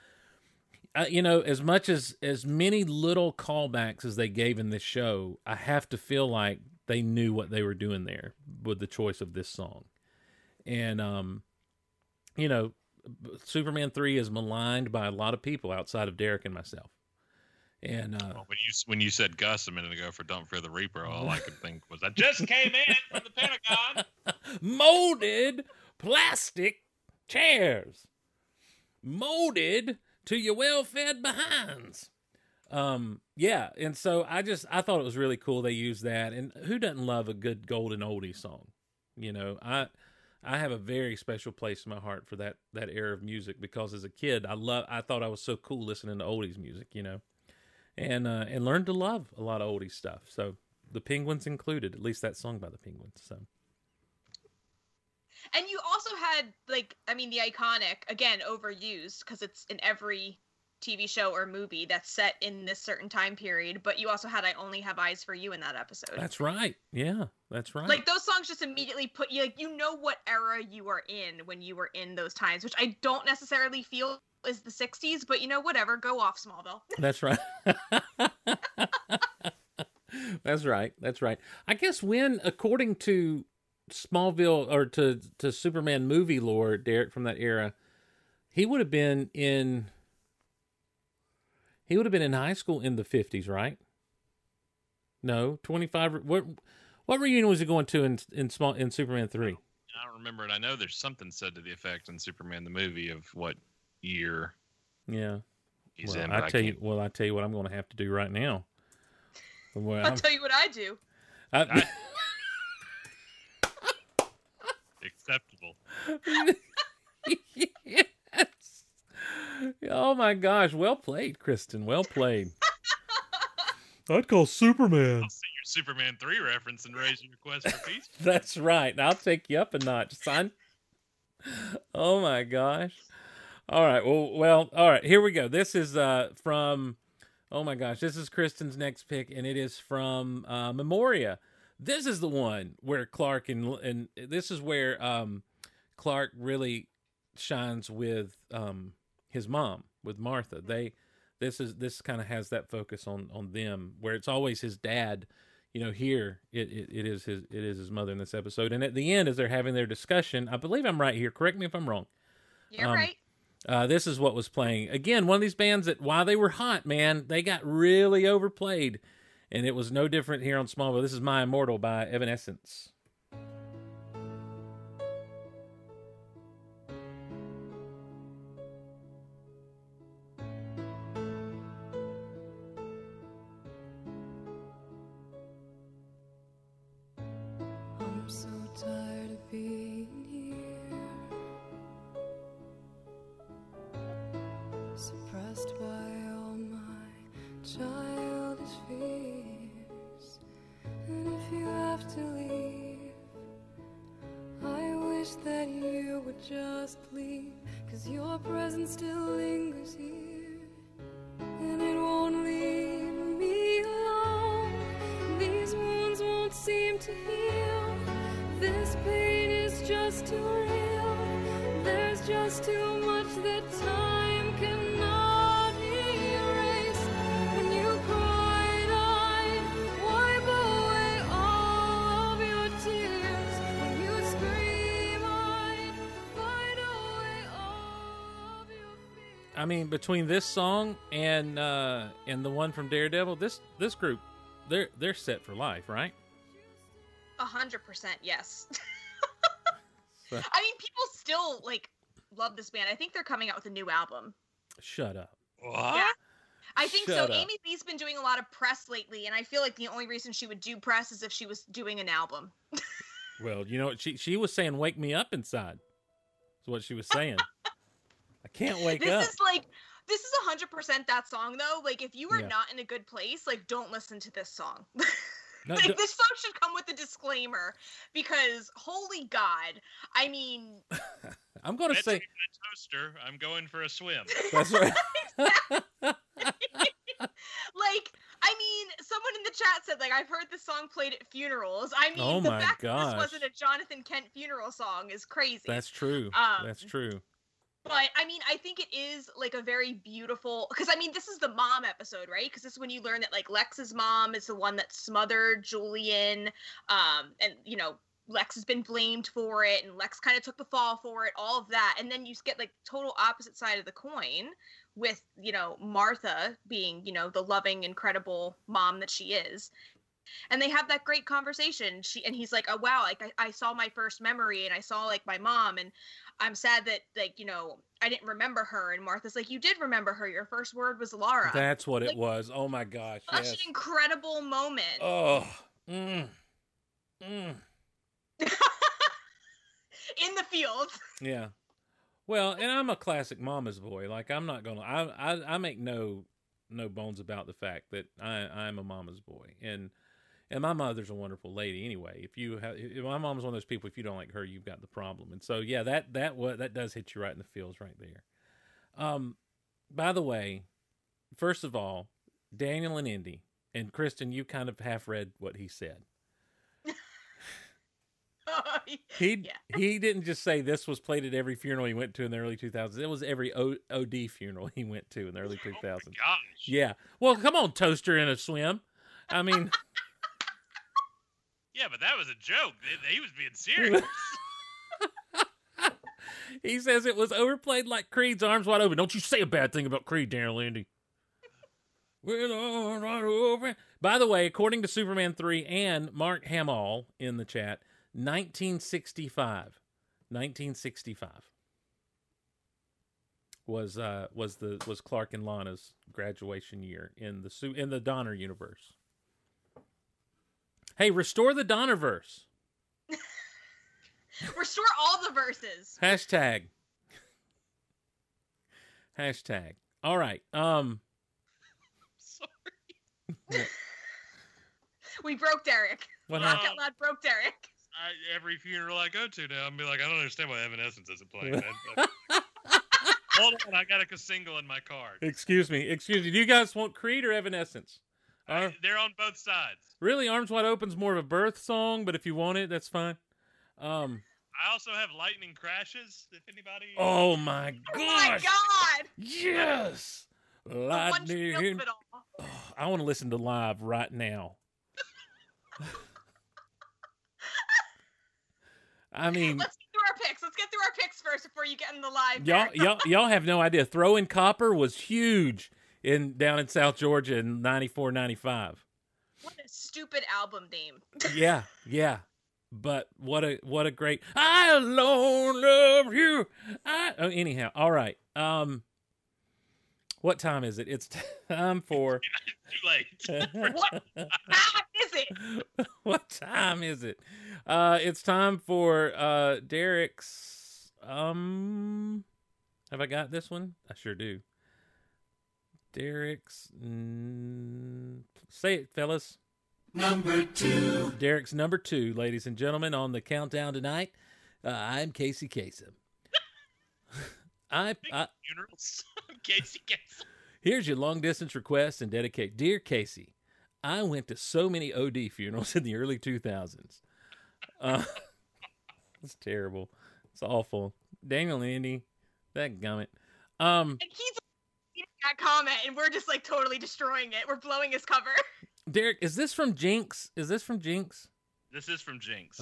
as much as many little callbacks as they gave in this show, I have to feel like they knew what they were doing there with the choice of this song. And, Superman 3 is maligned by a lot of people outside of Derek and myself. And when you said Gus a minute ago for Don't Fear the Reaper, all I could think was, I just came in from the Pentagon. Molded plastic chairs. Molded... to your well-fed behinds. And so I thought it was really cool they used that. And who doesn't love a good golden oldie song? I have a very special place in my heart for that era of music, because as a kid, I thought I was so cool listening to oldies music, and learned to love a lot of oldies stuff. So the Penguins included, at least that song by the Penguins, so... And you also had, the iconic, again, overused, because it's in every TV show or movie that's set in this certain time period, but you also had I Only Have Eyes for You in that episode. That's right. Yeah, that's right. Those songs just immediately put you, what era you are in when you were in those times, which I don't necessarily feel is the 60s, but, whatever. Go off, Smallville. That's right. That's right. I guess when, according to... Smallville, or to Superman movie lore, Derek, from that era, he would have been in He would have been in high school in the 50s, right? No, 25. What reunion was he going to in Superman 3? I don't remember it. I know there's something said to the effect in Superman the movie of what year. Yeah. He's in. I tell you what I'm going to have to do right now. I'll tell you what I do. Acceptable. Yes. Oh my gosh! Well played, Kristen. Well played. I'd call Superman. I'll see your Superman 3 reference and raise your request for peace. That's right. I'll take you up a notch, son. Oh my gosh! All right. Well. All right. Here we go. This is from. Oh my gosh! This is Kristen's next pick, and it is from Memoria. This is the one where Clark and this is where Clark really shines with his mom, with Martha. This kind of has that focus on them, where it's always his dad. You know, here it is his mother in this episode. And at the end, as they're having their discussion, I believe I'm right here. Correct me if I'm wrong. You're right. This is what was playing. Again, one of these bands that while they were hot, man, they got really overplayed. And it was no different here on Smallville. This is My Immortal by Evanescence. I'm so tired of being here, suppressed by all my childish fears. And if you have to leave, I wish that you would just leave, 'cause your presence still lingers here, and it won't leave me alone. These wounds won't seem to heal. This pain is just too real. There's just too much that time cannot erase. When you cry, I mean, between this song and the one from Daredevil, this group, they're set for life, right? 100%, yes. So. I mean, people still love this band. I think they're coming out with a new album. Shut up. What? Yeah. I think so. Amy Lee's been doing a lot of press lately, and I feel like the only reason she would do press is if she was doing an album. Well, you know, she was saying, "Wake me up inside." That's what she was saying. I can't wake up. This is 100% that song, though. Like, if you are not in a good place, don't listen to this song. This song should come with a disclaimer, because holy God, I mean, I'm going to say toaster. I'm going for a swim. That's right. I mean, someone in the chat said, I've heard this song played at funerals. I mean, oh, the fact that this wasn't a Jonathan Kent funeral song is crazy. That's true. That's true. But, I mean, I think it is, a very beautiful... Because, I mean, this is the mom episode, right? Because this is when you learn that, Lex's mom is the one that smothered Julian. And, you know, Lex has been blamed for it. And Lex kind of took the fall for it. All of that. And then you get, total opposite side of the coin with, you know, Martha being, you know, the loving, incredible mom that she is. And they have that great conversation. He's like, "Oh, wow, I saw my first memory. And I saw, my mom. And... I'm sad that, you know, I didn't remember her." And Martha's like, "You did remember her. Your first word was Lara." That's what it was. Oh, my gosh. Such an incredible moment. Oh. Mm. Mm. In the field. Yeah. Well, and I'm a classic mama's boy. I'm not going to... I make no bones about the fact that I'm a mama's boy. And my mother's a wonderful lady anyway. If my mom's one of those people, if you don't like her, you've got the problem. And so, yeah, that does hit you right in the feels right there. By the way, first of all, Daniel and Indy, and Kristen, you kind of half read what he said. He didn't just say this was played at every funeral he went to in the early 2000s. It was every OD funeral he went to in the early 2000s. Oh my gosh. Yeah. Well, come on, toaster in a swim. I mean... Yeah, but that was a joke. He was being serious. He says it was overplayed like Creed's Arms Wide Open. Don't you say a bad thing about Creed, Daryl Indy. We're all right over. By the way, according to Superman 3 and Mark Hamill in the chat, 1965. 1965 was Clark and Lana's graduation year in the Donner universe. Hey, restore the Donnerverse. Restore all the verses. Hashtag. All right. I'm sorry. We broke Derek. Rock Out Loud broke Derek. Every funeral I go to now, I'm be like, I don't understand why Evanescence isn't playing. Hold on, I got a single in my card. Excuse me. Do you guys want Creed or Evanescence? They're on both sides. Really, Arms Wide Open's more of a birth song, but if you want it, that's fine. I also have Lightning Crashes, if anybody... Oh, my gosh! Oh, my God! Yes! Lightning... Oh, I want to listen to Live right now. I mean... Let's get through our picks first before you get in the live. Y'all have no idea. Throwing Copper was huge down in South Georgia in 94, 95. What a stupid album name. Yeah. But what a great... I alone love you. Anyhow, all right. What time is it? It's time for... Too late. What time is it? It's time for Derek's... Have I got this one? I sure do. Derek's... Say it, fellas. Number two. Derek's number two, ladies and gentlemen, on the countdown tonight. I'm Casey Kasem. I funerals. I'm Casey Kasem. Here's your long distance request and dedicate. Dear Casey, I went to so many OD funerals in the early 2000s. It's terrible. It's awful. Daniel and Indy, that gummit. And he's reading that comment, and we're just like totally destroying it. We're blowing his cover. Derek, is this from Jinx? This is from Jinx.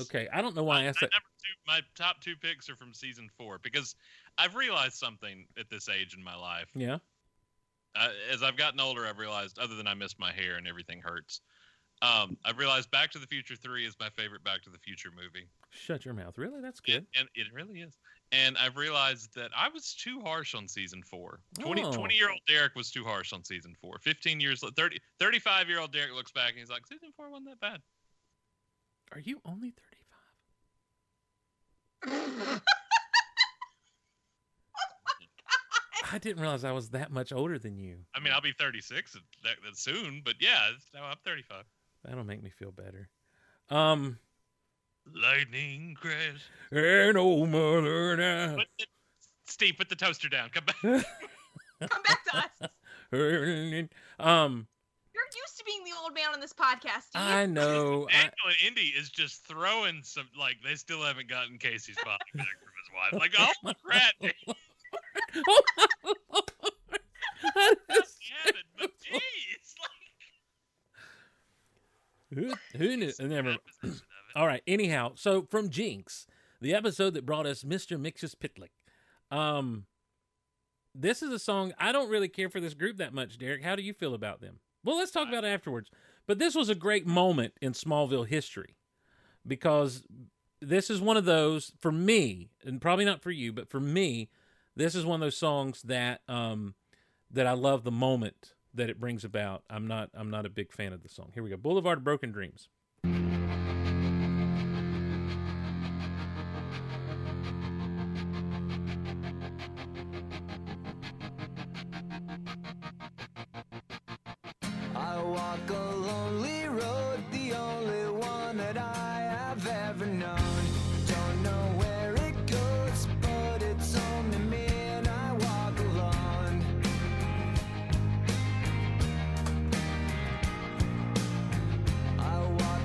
Okay, I don't know why I asked that. My top two picks are from season 4 because I've realized something at this age in my life. Yeah. As I've gotten older, I've realized, other than I miss my hair and everything hurts, I've realized Back to the Future 3 is my favorite Back to the Future movie. Shut your mouth. Really? That's good. And it really is. And I've realized that I was too harsh on season 4. 20-year-old Derek was too harsh on season 4. 35-year-old Derek looks back and he's like, season 4 wasn't that bad. Are you only 35? I didn't realize I was that much older than you. I mean, I'll be 36 soon, but yeah, I'm 35. That'll make me feel better. Lightning crash. And old mother now. Steve, put the toaster down. Come back. Come back to us. You're used to being the old man on this podcast, Steve. I know. Daniel and Indy is just throwing some, like, they still haven't gotten Casey's body back from his wife. Like, oh, my crap. Oh my Lord. But geez, like... Who knew? Never. All right. Anyhow, so from Jinx, the episode that brought us Mr. Mixus Pitlick. This is a song I don't really care for this group that much, Derek. How do you feel about them? Well, let's talk about it afterwards. But this was a great moment in Smallville history because this is one of those for me, and probably not for you, but for me. This is one of those songs that that I love the moment that it brings about. I'm not a big fan of the song. Here we go. Boulevard of Broken Dreams. I walk a lonely road, the only one that I have ever known. Don't know where it goes, but it's only me. I walk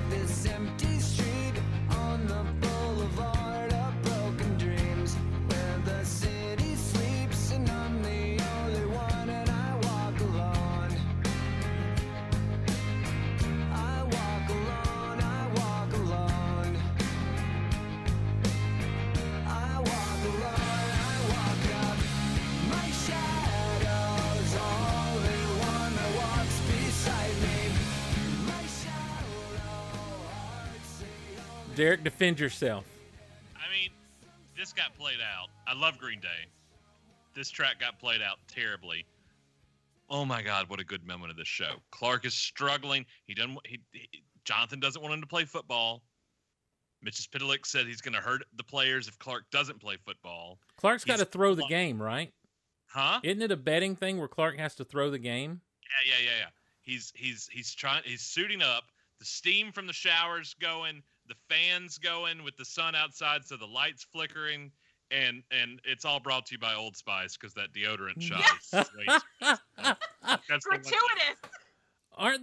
Derek, defend yourself. I mean, this got played out. I love Green Day. This track got played out terribly. Oh my God, what a good moment of this show. Clark is struggling. Jonathan doesn't want him to play football. Mitch Pitalik said he's going to hurt the players if Clark doesn't play football. Clark's got to throw the game, right? Huh? Isn't it a betting thing where Clark has to throw the game? Yeah. He's suiting up. The steam from the shower's going, the fan's going with the sun outside, so the light's flickering, and it's all brought to you by Old Spice because that deodorant shot is that's gratuitous. Aren't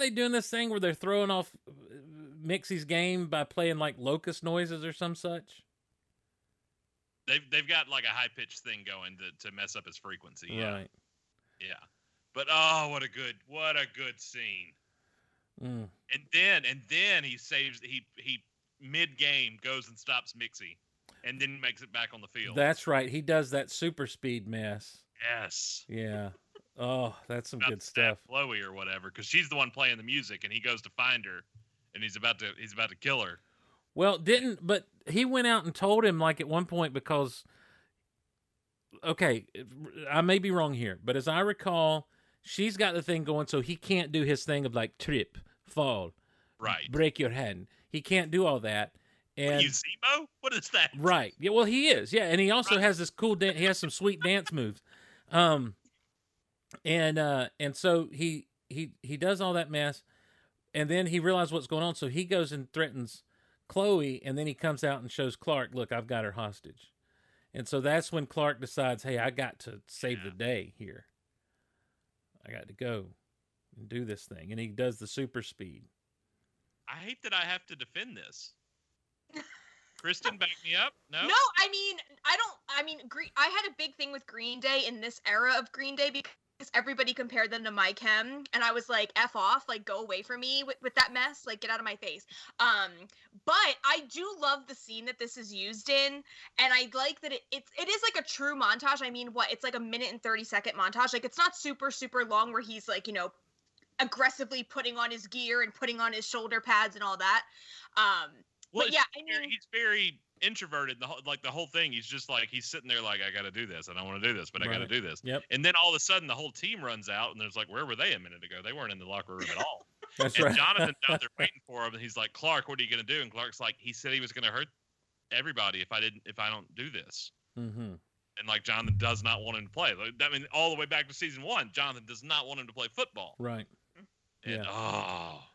they doing this thing where they're throwing off Mixie's game by playing like locust noises or some such? They've got like a high pitched thing going to mess up his frequency. Yeah. Right. Yeah. But oh, what a good scene. Mm. And then he mid game goes and stops Mixie and then makes it back on the field. That's right. He does that super speed mess. Yes. Yeah. Oh, that's some good stuff. Chloe or whatever, because she's the one playing the music, and he goes to find her, and he's about to kill her. Well, but he went out and told him like at one point because. Okay, I may be wrong here, but as I recall, she's got the thing going, so he can't do his thing of like trip, fall, right, break your hand. He can't do all that. And what, you Zemo? What is that? Right. Yeah. Well, he is. Yeah, and he also has this cool dance. He has some sweet dance moves. And so he does all that mess, and then he realizes what's going on, so he goes and threatens Chloe, and then he comes out and shows Clark, look, I've got her hostage. And so that's when Clark decides, hey, I got to save the day here. I got to go and do this thing. And he does the super speed. I hate that I have to defend this. Kristen, back me up? No? No, I mean, I had a big thing with Green Day in this era of Green Day because everybody compared them to My Chem, and I was like, F off, like, go away from me with that mess, like, get out of my face. But I do love the scene that this is used in, and I like that it is like a true montage. I mean, it's like a minute and 30-second montage. Like, it's not super, super long where he's like, you know, aggressively putting on his gear and putting on his shoulder pads and all that. Well, but yeah, I mean, he's very introverted. The whole thing, he's just like, he's sitting there like, I got to do this. I don't want to do this, but right. I got to do this. Yep. And then all of a sudden the whole team runs out and there's like, where were they a minute ago? They weren't in the locker room at all. That's and right. Jonathan's out there waiting for him. And he's like, Clark, what are you going to do? And Clark's like, he said he was going to hurt everybody if I don't do this. Mm-hmm. And like, Jonathan does not want him to play. Like, I mean, all the way back to season 1, Jonathan does not want him to play football. Right. And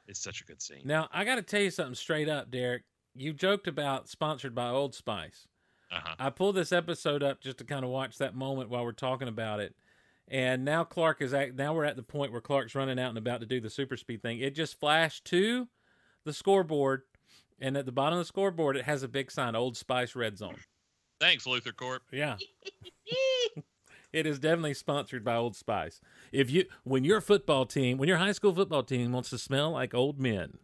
it's such a good scene. Now, I got to tell you something straight up, Derek. You joked about sponsored by Old Spice. Uh-huh. I pulled this episode up just to kind of watch that moment while we're talking about it. And now now we're at the point where Clark's running out and about to do the super speed thing. It just flashed to the scoreboard, and at the bottom of the scoreboard, it has a big sign, Old Spice Red Zone. Thanks, Luthor Corp. Yeah. It is definitely sponsored by Old Spice. When your high school football team wants to smell like old men.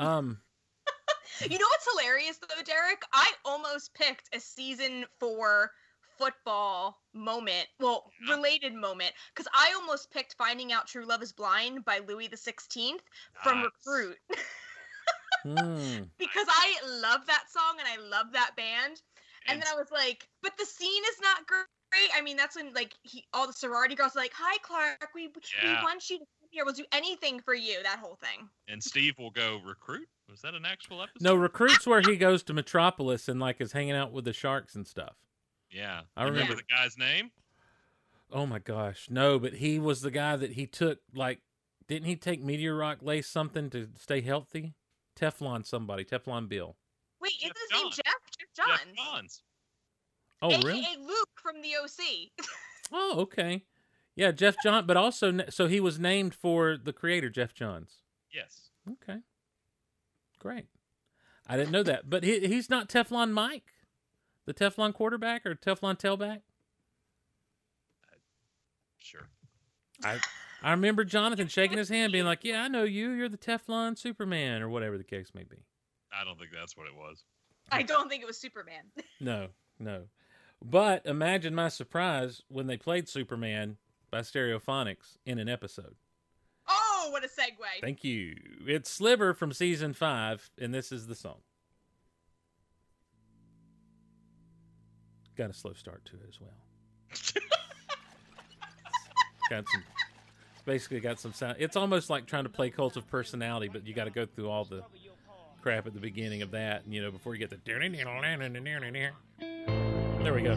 You know what's hilarious though, Derek? I almost picked a season 4 football moment, related moment, because I almost picked Finding Out True Love Is Blind by Louis the 16th from Recruit. Because I love that song and I love that band. And then I was like, but the scene is not great. I mean, that's when like all the sorority girls are like, hi, Clark, we want you to come here. We'll do anything for you, that whole thing. And Steve will go, Recruit? Was that an actual episode? No, Recruit's where he goes to Metropolis and like is hanging out with the sharks and stuff. Yeah. I remember the guy's name. Oh, my gosh. No, but he was the guy that he took, like, didn't he take Meteor Rock Lace something to stay healthy? Teflon Bill. Wait, isn't his name Jeff? Jeff Johns. Oh, really? AKA Luke from the OC. Oh, okay. Yeah, Jeff Johns, but also, so he was named for the creator, Jeff Johns. Yes. Okay. Great. I didn't know that. But he's not Teflon Mike? The Teflon quarterback or Teflon tailback? Sure. I remember Jonathan shaking his hand being like, yeah, I know you. You're the Teflon Superman or whatever the case may be. I don't think that's what it was. I don't think it was Superman. No. But imagine my surprise when they played Superman by Stereophonics in an episode. Oh! Oh, what a segue. Thank you. It's Sliver from season 5, and this is the song. Got a slow start to it as well. Basically got some sound. It's almost like trying to play Cult of Personality, but you got to go through all the crap at the beginning of that, and, you know, before you get the... There we go.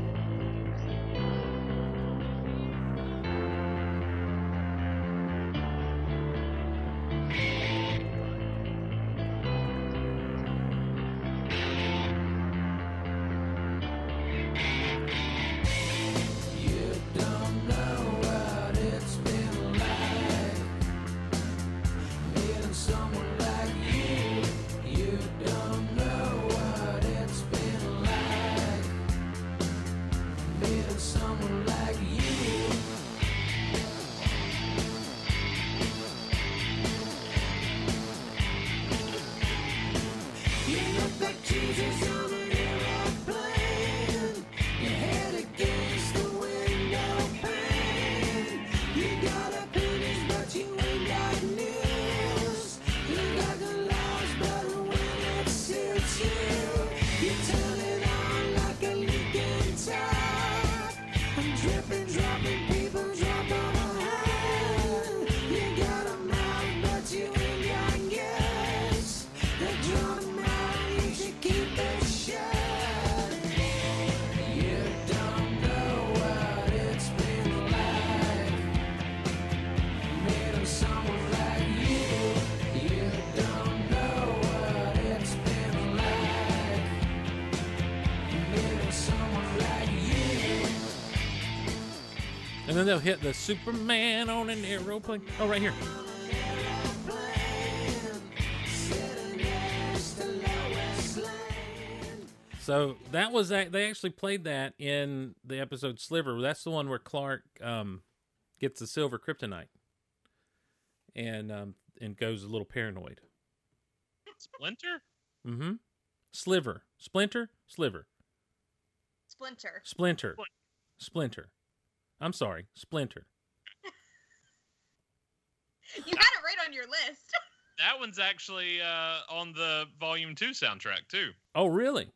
And then they'll hit the Superman on an aeroplane. Oh, right here. So that was, they actually played that in the episode Sliver. That's the one where Clark gets the silver kryptonite and goes a little paranoid. Splinter? Mm-hmm. Sliver. Splinter? Sliver. Splinter. Splinter. Splinter. I'm sorry, Splinter. You had it right on your list. That one's actually on the Volume 2 soundtrack, too. Oh, really?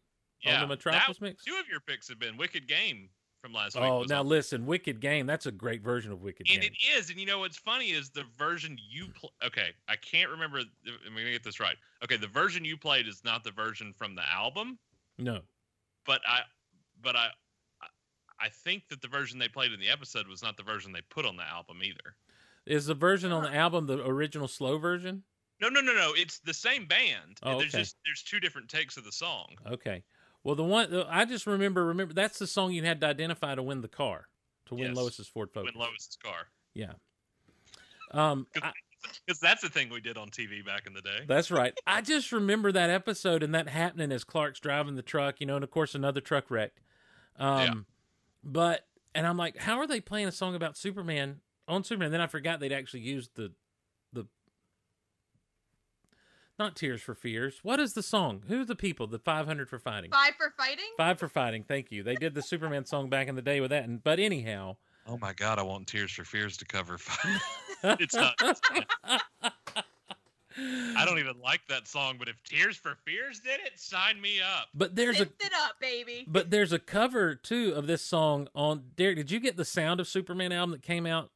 Yeah. On the Metropolis mix? Two of your picks have been Wicked Game from last week. Oh, now listen, Wicked Game, that's a great version of Wicked Game. And it is, and you know what's funny is the version you played... Okay, I can't remember... I'm going to get this right. Okay, the version you played is not the version from the album. No. But I think that the version they played in the episode was not the version they put on the album either. Is the version on the album the original slow version? No. It's the same band. Oh, okay. There's two different takes of the song. Okay. Well, the one I just remember that's the song you had to identify to win the car, win Lois's Ford Focus. Win Lois's car. Yeah. Because that's the thing we did on TV back in the day. That's right. I just remember that episode and that happening as Clark's driving the truck, you know, and of course another truck wrecked. But I'm like, how are they playing a song about Superman on Superman? And then I forgot they'd actually used the not Tears for Fears. What is the song? Who are the people? The 500 for Fighting. 5 for Fighting. Thank you. They did the Superman song back in the day with that. But anyhow. Oh my God, I want Tears for Fears to cover. It's not. I don't even like that song, but if Tears for Fears did it, sign me up. But there's a cover too of this song on Derek. Did you get the Sound of Superman album that came out?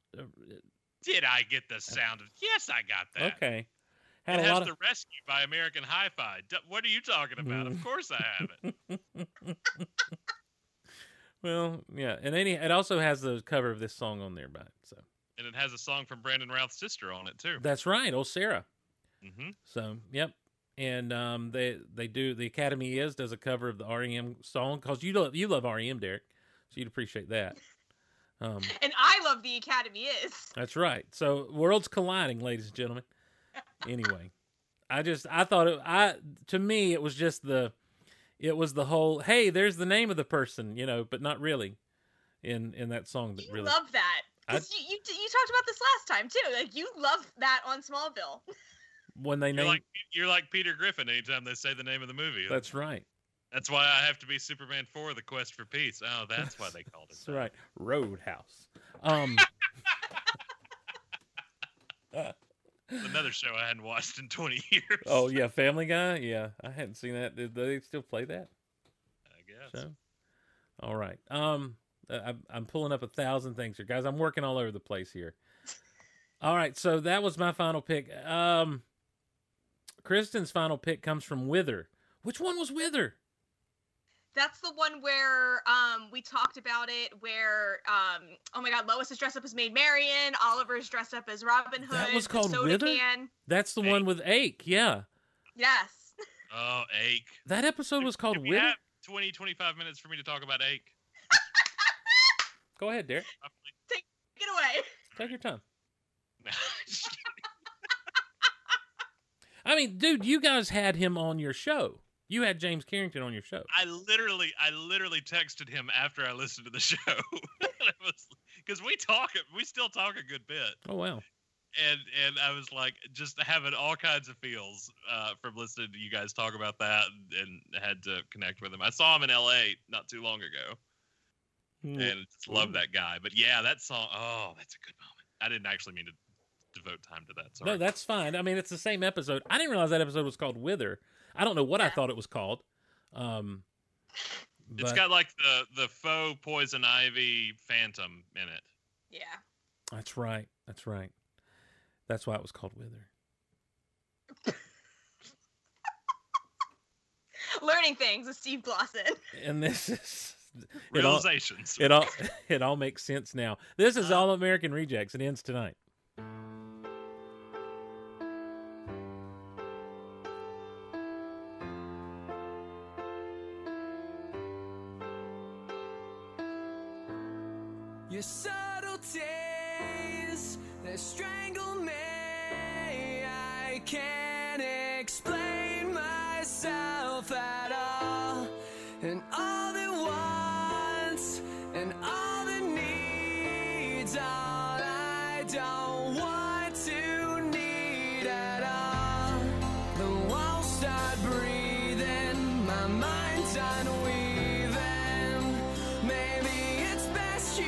Did I get the Sound of? Yes, I got that. Okay. It has The Rescue by American Hi-Fi. What are you talking about? Of course I have it. Well, yeah, and it also has the cover of this song on there, so. And it has a song from Brandon Routh's sister on it too. That's right, old Sarah. Mm-hmm. So, yep. And they do, the Academy does a cover of the R.E.M. song, because you love R.E.M., Derek, so you'd appreciate that. And I love the Academy is. That's right. So, worlds colliding, ladies and gentlemen. Anyway, to me, it was the whole, hey, there's the name of the person, you know, but not really in that song. That you really love that. You talked about this last time, too. Like, you love that on Smallville. When they name, you're like Peter Griffin anytime they say the name of the movie. That's right. That's why I have to be Superman 4: The Quest for Peace. Oh, that's why they called it. That's right. Roadhouse. Another show I hadn't watched in 20 years. Oh, yeah, Family Guy? Yeah, I hadn't seen that. Did they still play that? I guess. So? All right. I'm pulling up 1,000 things here. Guys, I'm working all over the place here. All right, so that was my final pick. Kristen's final pick comes from Wither. Which one was Wither? That's the one where we talked about it, where, oh my God, Lois is dressed up as Maid Marian, Oliver is dressed up as Robin Hood. That was called Wither? Can. That's the Ache. One with Ache, yeah. Yes. Oh, Ache. That episode was called Wither? Have 20, 25 minutes for me to talk about Ache. Go ahead, Derek. Take it away. Take your time. I mean, dude, you guys had him on your show. You had James Carrington on your show. I literally texted him after I listened to the show because we still talk a good bit. Oh wow! And I was like, just having all kinds of feels from listening to you guys talk about that, and had to connect with him. I saw him in L.A. not too long ago, and just love that guy. But yeah, that song. Oh, that's a good moment. I didn't actually mean to devote time to that. Sorry. No, that's fine. I mean, it's the same episode. I didn't realize that episode was called Wither. I don't know what I thought it was called. But... It's got like the faux poison ivy phantom in it. Yeah. That's right. That's right. That's why it was called Wither. Learning things with Steve Gloss. And this is... Realizations. It all makes sense now. This is All American Rejects. It ends tonight. Your subtleties, they strangle me. I can't explain myself at all. And all that wants and all that needs, all I don't want to need at all. The walls start breathing, my mind's unweaving. Maybe it's best you.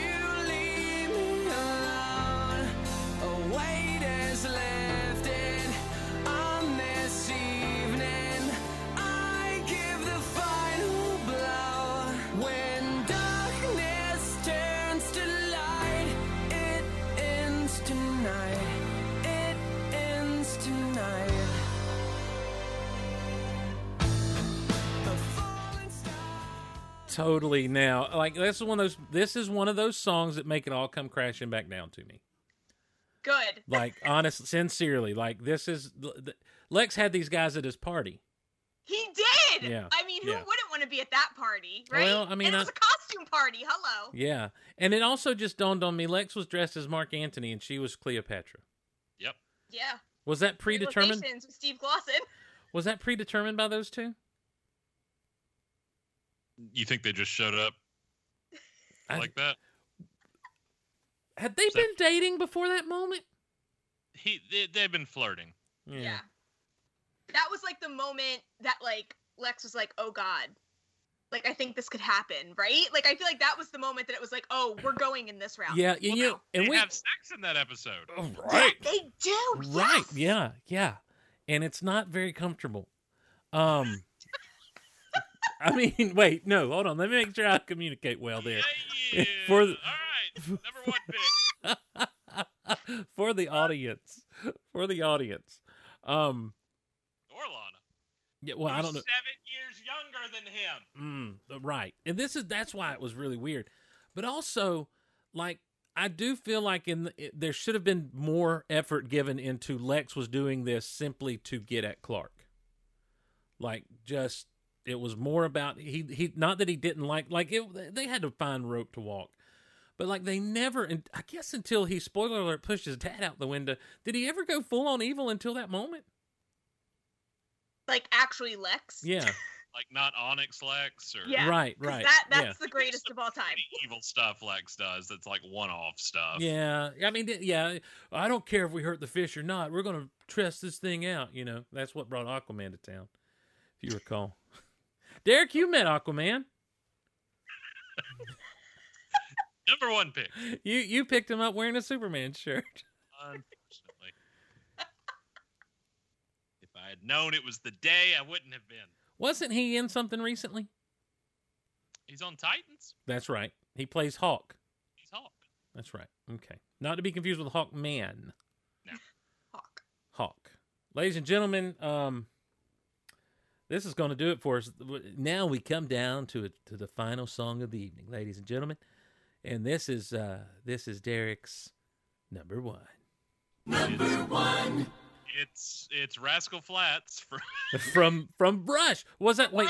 Totally now. Like this is one of those songs that make it all come crashing back down to me. Good. Like honestly, sincerely, like this is Lex had these guys at his party. He did. Yeah. I mean, who wouldn't want to be at that party, right? Well, I mean, and it was a costume party. Hello. Yeah. And it also just dawned on me Lex was dressed as Mark Antony and she was Cleopatra. Yep. Yeah. Was that predetermined? With Steve Glosson. Was that predetermined by those two? You think they just showed up like that? Had they been dating before that moment? They've been flirting. Yeah. That was like the moment that like Lex was like, oh God, like I think this could happen, right? Like I feel like that was the moment that it was like, oh, we're going in this route. Yeah, well, no. And we have sex in that episode. Oh, right. Yeah, they do. Right. Yes. Yeah. And it's not very comfortable. I mean, wait, no, hold on. Let me make sure I communicate well there. Yeah. All right, number one pick. For the audience. Or Lana. Yeah, well, I don't know. 7 years younger than him. Right. And that's why it was really weird. But also, like, I do feel like there should have been more effort given into Lex was doing this simply to get at Clark. Like, just... It was more about he not that he didn't like it, they had to find rope to walk, but like they never, and I guess until he, spoiler alert, pushed his dad out the window, did he ever go full on evil until that moment? Like actually Lex? Yeah. Like not Onyx Lex or yeah. Right. That's the greatest of all time. Evil stuff Lex does that's like one-off stuff. Yeah. I mean, yeah, I don't care if we hurt the fish or not. We're going to test this thing out, you know. That's what brought Aquaman to town, if you recall. Derek, you met Aquaman. Number one pick. You picked him up wearing a Superman shirt. Unfortunately. had known it was the day, I wouldn't have been. Wasn't he in something recently? He's on Titans? That's right. He plays Hawk. He's Hawk. That's right. Okay. Not to be confused with Hawk Man. No. Hawk. Ladies and gentlemen, this is going to do it for us. Now we come down to the final song of the evening, ladies and gentlemen. And this is Derek's number one. Number one. It's Rascal Flatts from Brush. Was that wait?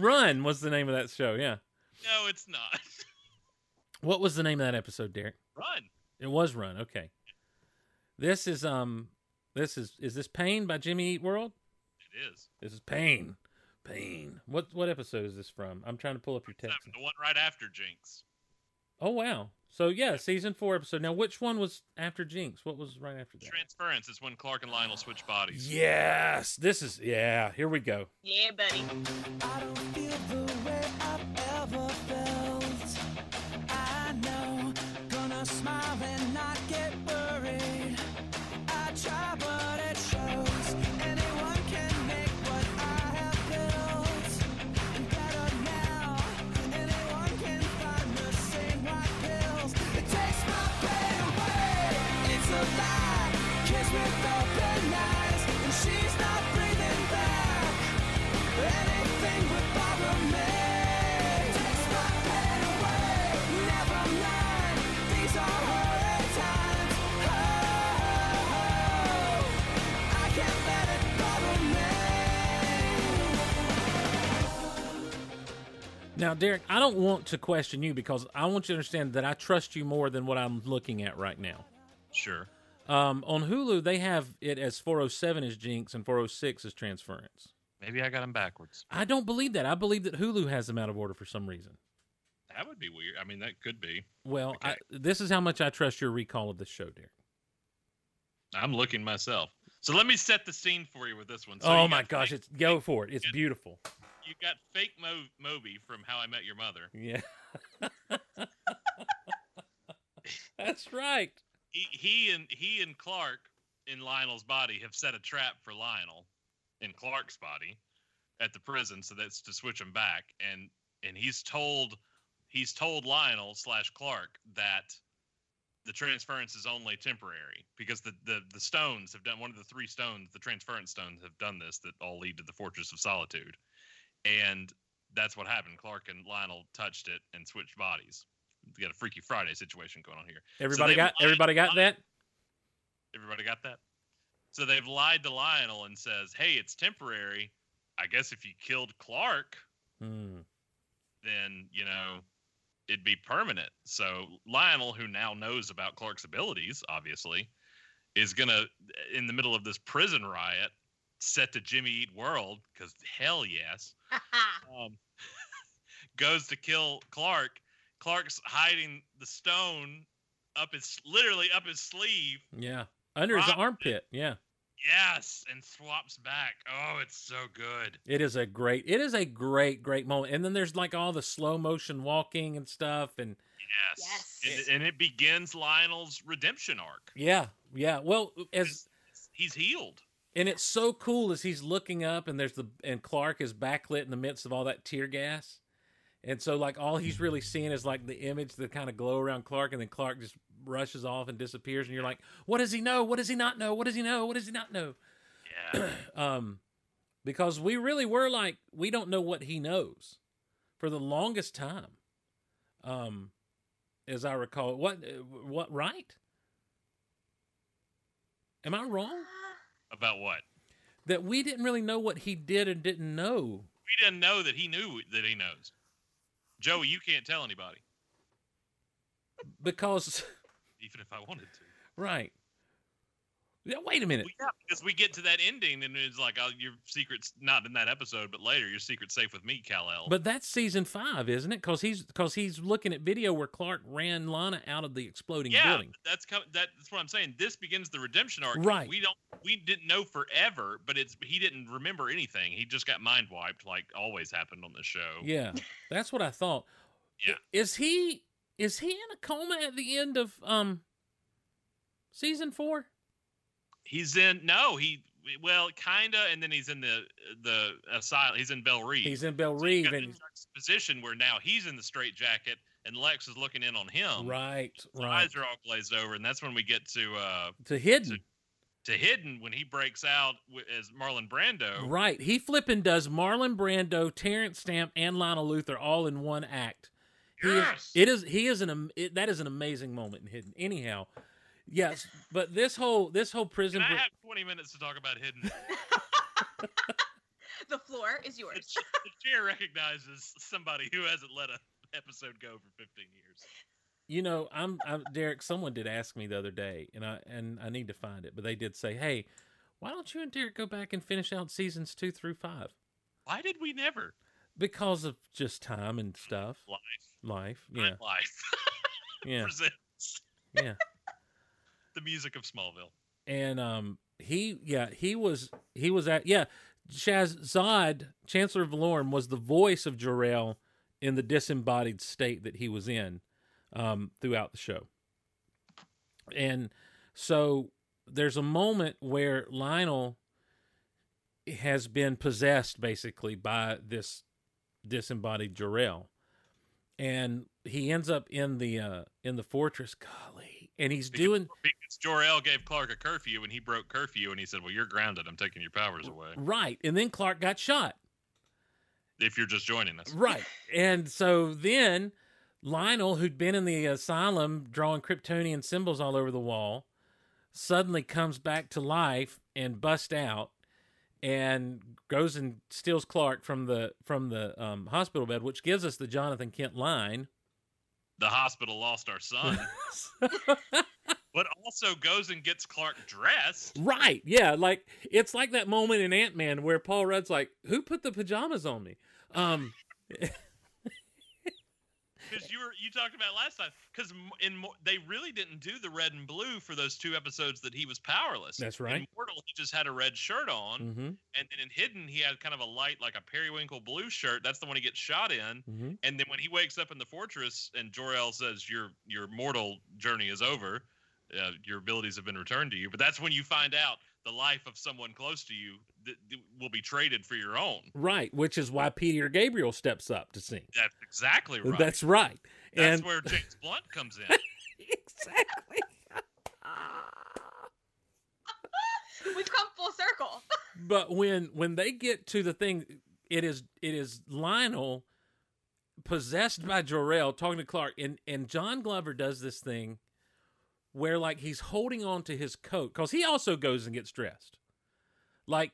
Run was the name of that show, yeah. No, it's not. What was the name of that episode, Derek? Run. It was Run, okay. Is this Pain by Jimmy Eat World? It is. This is Pain. Pain. What episode is this from? I'm trying to pull up your text. The one right after Jinx. Oh, wow. So, yeah, season 4 episode. Now, which one was after Jinx? What was right after that? Transference is when Clark and Lionel switch bodies. Yes. This is, yeah, here we go. Yeah, buddy. I don't feel the way I've ever felt. I know. Gonna smile and not get worried. I try, but it shows. Anyone can make what I have built. And better now. Anyone can find the same white pills. It takes my pain away. It's a lie. Kiss with open eyes. And she's not breathing back. Anything would bother me. It takes my pain away. Never mind. These are her times. Oh, I can't let it bother me. Now, Derek, I don't want to question you because I want you to understand that I trust you more than what I'm looking at right now. Sure. On Hulu, they have it as 407 is Jinx and 406 is Transference. Maybe I got them backwards. I don't believe that. I believe that Hulu has them out of order for some reason. That would be weird. I mean, that could be. Well, okay. This is how much I trust your recall of this show, Derek. I'm looking myself. So let me set the scene for you with this one. So oh, my gosh. Go for it. It's beautiful. You got fake Moby from How I Met Your Mother. Yeah. That's right. He and Clark in Lionel's body have set a trap for Lionel in Clark's body at the prison, so that's to switch him back. And he's told Lionel/Clark that the transference is only temporary because the stones have done one of the three stones, the transference stones have done this that all lead to the Fortress of Solitude. And that's what happened. Clark and Lionel touched it and switched bodies. We got a Freaky Friday situation going on here. Everybody got that? So they've lied to Lionel and says, hey, it's temporary. I guess if you killed Clark, then, you know, it'd be permanent. So Lionel, who now knows about Clark's abilities, obviously, is going to, in the middle of this prison riot, set to Jimmy Eat World, because hell yes, goes to kill Clark. Clark's hiding the stone literally up his sleeve. Yeah. Under his armpit. Yeah. Yes. And swaps back. Oh, it's so good. It is a great moment. And then there's like all the slow motion walking and stuff. And yes. And it begins Lionel's redemption arc. Yeah. Yeah. Well, as he's healed. And it's so cool as he's looking up and and Clark is backlit in the midst of all that tear gas. And so, like, all he's really seeing is, like, the image, the kind of glow around Clark, and then Clark just rushes off and disappears, and you're like, what does he know? What does he not know? What does he know? What does he not know? Yeah. Because we really were like, we don't know what he knows for the longest time, as I recall. What, right? Am I wrong? About what? That we didn't really know what he did and didn't know. We didn't know that he knew that he knows. Joey, you can't tell anybody. Because. Even if I wanted to. Right. Yeah, wait a minute. Well, yeah, because we get to that ending and it's like, oh, your secret's not in that episode, but later your secret's safe with me, Kal-El. But that's season 5, isn't it? Because he's looking at video where Clark ran Lana out of the exploding building. Yeah, that's what I'm saying. This begins the redemption arc. Right. We didn't know forever, but he didn't remember anything. He just got mind wiped, like always happened on the show. Yeah, that's what I thought. Yeah. Is he in a coma at the end of season 4? He's in. No, he Well, kinda, and then he's in the asylum. He's in Belle Reve. He's in Belle Reve, so and position where now he's in the straitjacket, and Lex is looking in on him. Right, so right. Eyes are all glazed over, and that's when we get to Hidden. To Hidden, when he breaks out as Marlon Brando. Right, he flipping does Marlon Brando, Terrence Stamp, and Lionel Luthor all in one act. Yes, that is an amazing moment in Hidden. Anyhow. Yes, but this whole prison. Can I have 20 minutes to talk about Hidden? The floor is yours. The chair recognizes somebody who hasn't let an episode go for 15 years. You know, I'm Derek. Someone did ask me the other day, and I need to find it, but they did say, "Hey, why don't you and Derek go back and finish out seasons 2 through 5?" Why did we never? Because of just time and stuff. Life. Yeah. Life. Yeah. Presents. Yeah. The music of Smallville. And Zod, Chancellor of Valorum, was the voice of Jor-El in the disembodied state that he was in throughout the show. And so there's a moment where Lionel has been possessed basically by this disembodied Jor-El, and he ends up in the fortress. Golly. And because Jor-El gave Clark a curfew, and he broke curfew, and he said, "Well, you're grounded. I'm taking your powers away." Right, and then Clark got shot. If you're just joining us, right. And so then Lionel, who'd been in the asylum drawing Kryptonian symbols all over the wall, suddenly comes back to life and busts out, and goes and steals Clark from the hospital bed, which gives us the Jonathan Kent line. The hospital lost our son, but also goes and gets Clark dressed. Right. Yeah. Like, it's like that moment in Ant-Man where Paul Rudd's like, "Who put the pajamas on me?" Because you talked about last time, because they really didn't do the red and blue for those 2 episodes that he was powerless. That's right. In Mortal, he just had a red shirt on, mm-hmm. and then in Hidden, he had kind of a light, like a periwinkle blue shirt. That's the one he gets shot in, mm-hmm. and then when he wakes up in the fortress and Jor-El says, your mortal journey is over, your abilities have been returned to you, but that's when you find out the life of someone close to you will be traded for your own. Right, which is why Peter Gabriel steps up to sing. That's exactly right. That's right. That's where James Blunt comes in. Exactly. We've come full circle. But when they get to the thing, it is Lionel possessed by Jor-El talking to Clark, and John Glover does this thing where, like, he's holding on to his coat, because he also goes and gets dressed. Like,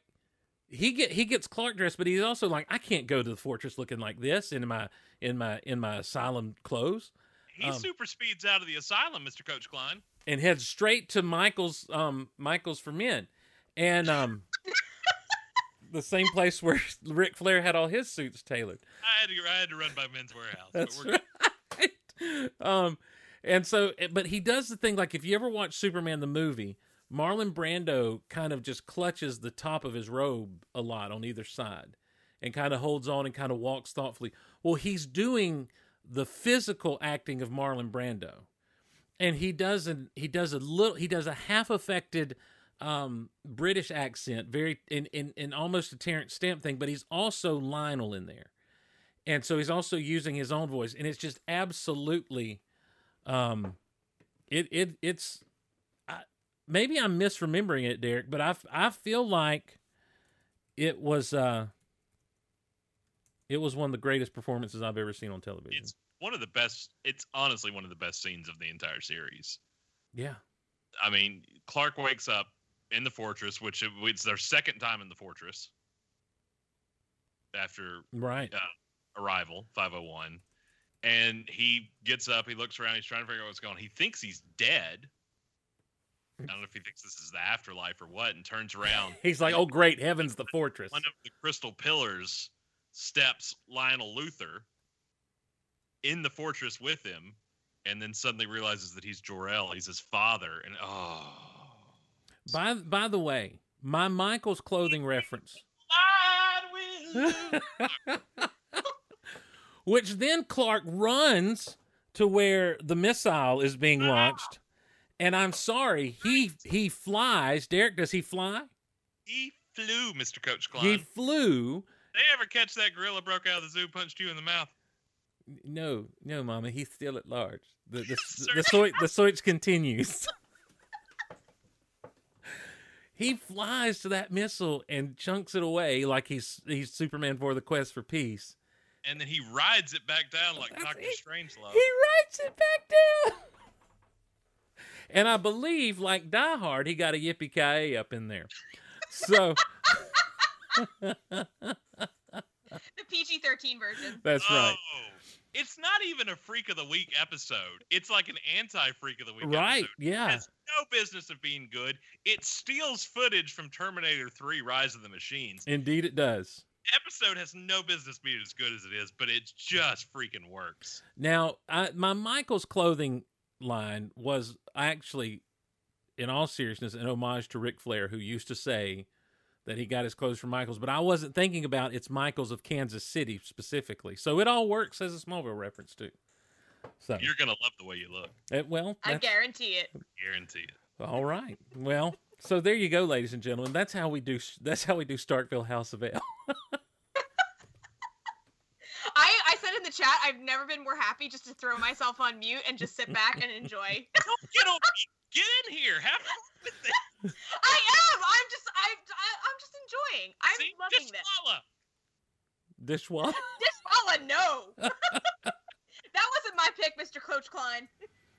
he gets Clark dressed, but he's also like, "I can't go to the fortress looking like this in my asylum clothes." He super speeds out of the asylum, Mr. Coach Klein, and heads straight to Michael's for Men, and the same place where Ric Flair had all his suits tailored. I had to run by Men's Warehouse. That's but we're right. And so, but he does the thing, like, if you ever watch Superman the movie, Marlon Brando kind of just clutches the top of his robe a lot on either side and kind of holds on and kind of walks thoughtfully. Well, he's doing the physical acting of Marlon Brando, and he does a half affected British accent, very in almost a Terrence Stamp thing, but he's also Lionel in there. And so he's also using his own voice, and it's just absolutely... maybe I'm misremembering it, Derek, but I feel like it was one of the greatest performances I've ever seen on television. It's one of the best. It's honestly one of the best scenes of the entire series. Yeah. I mean, Clark wakes up in the fortress, which it's their second time in the fortress after Arrival 501. And he gets up, he looks around, he's trying to figure out what's going on. He thinks he's dead. I don't know if he thinks this is the afterlife or what, and turns around. He's like, "Oh, great, heaven's the fortress." One of the crystal pillars steps Lionel Luthor in the fortress with him, and then suddenly realizes that he's Jor-El, he's his father, and oh. By the way, my Michael's clothing reference. Which then Clark runs to where the missile is being launched. And I'm sorry, he flies. Derek, does he fly? He flew, Mr. Coach Klein. He flew. They ever catch that gorilla broke out of the zoo, punched you in the mouth? No, no, Mama. He's still at large. The search continues. He flies to that missile and chunks it away like he's Superman for the quest for peace. And then he rides it back down like Dr. Strangelove. He rides it back down. And I believe, like Die Hard, he got a yippee-ki-yay up in there. So the PG-13 version. That's right. It's not even a Freak of the Week episode. It's like an anti-Freak of the Week episode. Right, yeah. It has no business of being good. It steals footage from Terminator 3 Rise of the Machines. Indeed it does. The episode has no business being as good as it is, but it just freaking works. Now, my Michael's clothing line was actually, in all seriousness, an homage to Ric Flair, who used to say that he got his clothes from Michael's, but I wasn't thinking about it's Michael's of Kansas City specifically. So it all works as a Smallville reference too. So you're gonna love the way you look. Well, I guarantee it. Guarantee it. All right. Well, so there you go, ladies and gentlemen. That's how we do. That's how we do Starkville House of Ale. I said in the chat, I've never been more happy just to throw myself on mute and just sit back and enjoy. Get in here. Have fun with it. I am. I'm just enjoying. I'm loving this. Dishwalla? Dishwalla, no. That wasn't my pick, Mr. Coach Klein.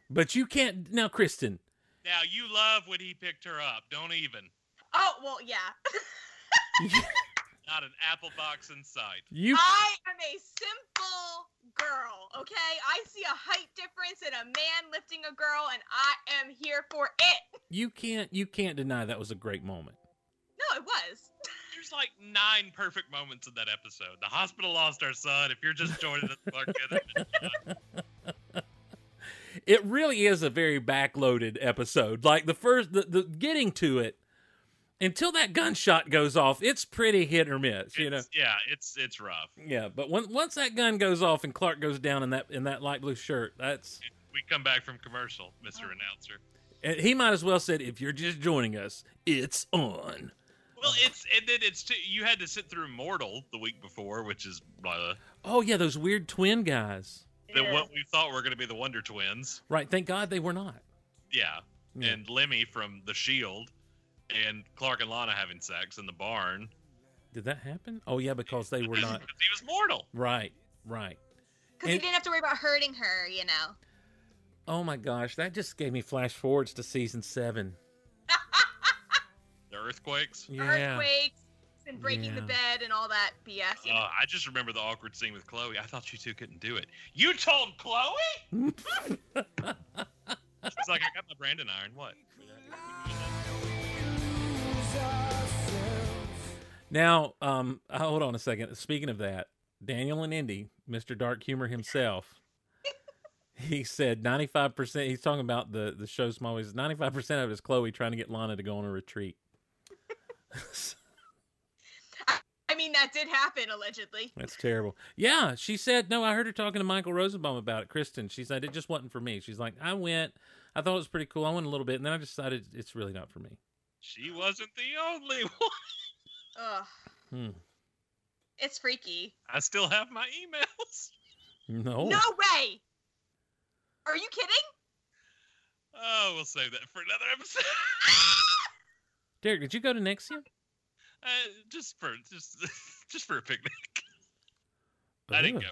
But you can't. Now, Kristen. Now, you love when he picked her up. Don't even. Oh, well, yeah. Not an apple box in sight. I am a simple girl, okay? I see a height difference in a man lifting a girl, and I am here for it. You can't deny that was a great moment. No, it was. There's like 9 perfect moments in that episode. The hospital lost our son. If you're just joining us, Clark Kent. It really is a very backloaded episode. Like the getting to it. Until that gunshot goes off, it's pretty hit or miss, you know. Yeah, it's rough. Yeah, but once that gun goes off and Clark goes down in that light blue shirt, that's. We come back from commercial, Mr. Announcer. And he might as well said, "If you're just joining us, it's on." Well, you had to sit through Mortal the week before, which is blah. Oh yeah, those weird twin guys. Yeah. What we thought were going to be the Wonder Twins. Right. Thank God they were not. Yeah. And Lemmy from The Shield. And Clark and Lana having sex in the barn. Did that happen? Oh, yeah, because they were not. Because he was mortal. Right. Because he didn't have to worry about hurting her, you know. Oh, my gosh. That just gave me flash forwards to season 7. The earthquakes? Yeah. Earthquakes and breaking the bed and all that BS. You know? I just remember the awkward scene with Chloe. I thought you two couldn't do it. You told Chloe? She's like, I got my Brandon iron. What? Now, hold on a second. Speaking of that, Daniel and Indy, Mr. Dark Humor himself, he said 95%, he's talking about the show Smallville, 95% of it is Chloe trying to get Lana to go on a retreat. I mean, that did happen, allegedly. That's terrible. Yeah, she said, no, I heard her talking to Michael Rosenbaum about it, Kristen. She said, it just wasn't for me. She's like, I went, I thought it was pretty cool, I went a little bit, and then I decided it's really not for me. She wasn't the only one. Ugh. It's freaky. I still have my emails. No way. Are you kidding? Oh, we'll save that for another episode. Derek, did you go to Nexium? Just for a picnic. I didn't go.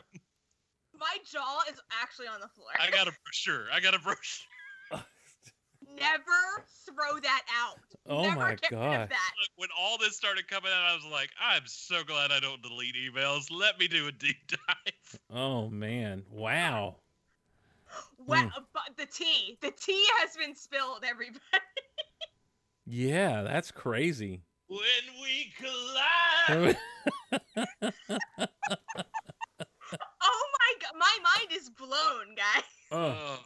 My jaw is actually on the floor. I got a brochure. Never throw that out. Oh, never my God. When all this started coming out, I was like, I'm so glad I don't delete emails. Let me do a deep dive. Oh, man. Wow. Well, The tea has been spilled, everybody. Yeah, that's crazy. When we collide. Oh, my God. My mind is blown, guys. Oh.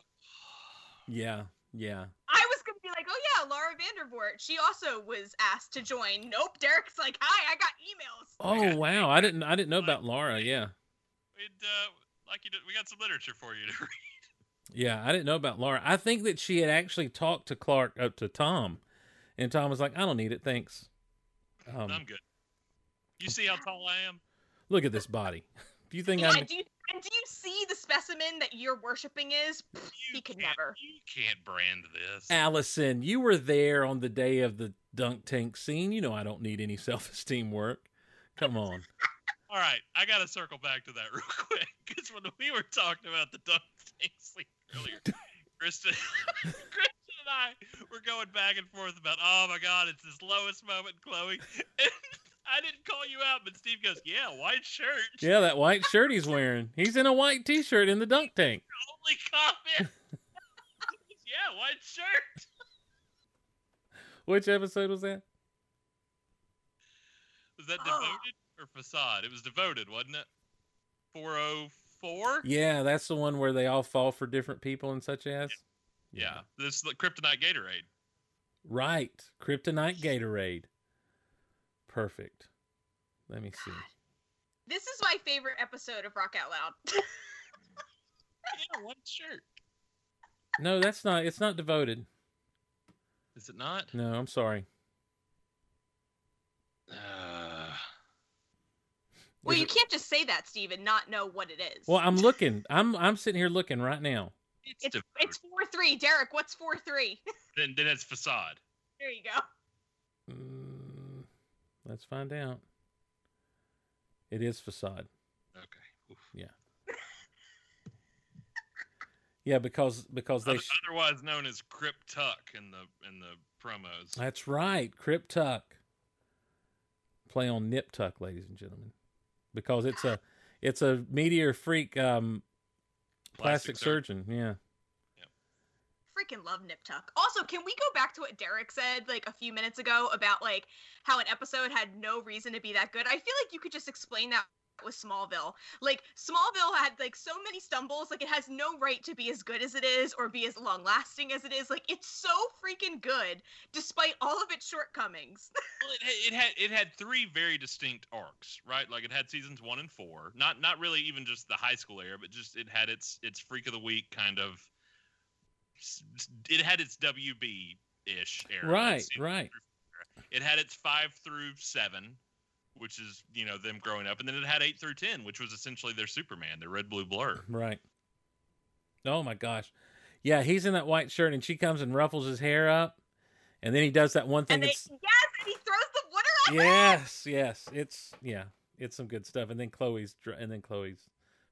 Yeah. Yeah. I was going to be like, oh yeah, Laura Vandervoort. She also was asked to join. Nope, Derek's like, hi, I got emails. Oh, wow. I didn't know about Laura, yeah. We got some literature for you to read. Yeah, I didn't know about Laura. I think that she had actually talked to Clark, up to Tom, and Tom was like, I don't need it, thanks. But I'm good. You see how tall I am? Look at this body. Do you think I'm... And do you see the specimen that you're worshipping is? He could never. You can't brand this. Allison, you were there on the day of the dunk tank scene. You know I don't need any self-esteem work. Come on. All right. I got to circle back to that real quick. Because when we were talking about the dunk tank scene earlier, Kristen and I were going back and forth about, oh my God, it's this lowest moment, Chloe. And I didn't call you out, but Steve goes, yeah, white shirt. Yeah, that white shirt he's wearing. He's in a white T-shirt in the dunk tank. Only comment. Yeah, white shirt. Which episode was that? Was that Devoted or Facade? It was Devoted, wasn't it? 404? Yeah, that's the one where they all fall for different people and such as. Yeah. This is like Kryptonite Gatorade. Right. Kryptonite Gatorade. Perfect. Let me see. This is my favorite episode of Rock Out Loud. Yeah, one shirt. No, that's not. It's not Devoted. Is it not? No, I'm sorry. Well, you can't just say that, Steve, and not know what it is. Well, I'm looking. I'm sitting here looking right now. It's 4-3. Derek, what's 4-3? Then it's Facade. There you go. Let's find out. It is Facade. Okay. Oof. Yeah. Yeah, because they otherwise known as Cryptuck in the promos. That's right, Cryptuck. Play on Nip Tuck, ladies and gentlemen, because it's a meteor freak plastic surgeon. Yeah. Freaking love Nip Tuck. Also, can we go back to what Derek said like a few minutes ago about like how an episode had no reason to be that good? I feel like you could just explain that with Smallville. Like Smallville had like so many stumbles, like it has no right to be as good as it is or be as long lasting as it is. Like it's so freaking good despite all of its shortcomings. Well, it had three very distinct arcs, right? Like it had seasons 1 and 4. Not really even just the high school era, but just it had its freak of the week kind of. It had its WB-ish era. Right. It had its 5 through 7, which is, you know, them growing up. And then it had 8 through 10, which was essentially their Superman, their red, blue blur. Right. Oh, my gosh. Yeah, he's in that white shirt, and she comes and ruffles his hair up. And then he does that one thing. And he throws the water on her. Yes. It's some good stuff. And then Chloe's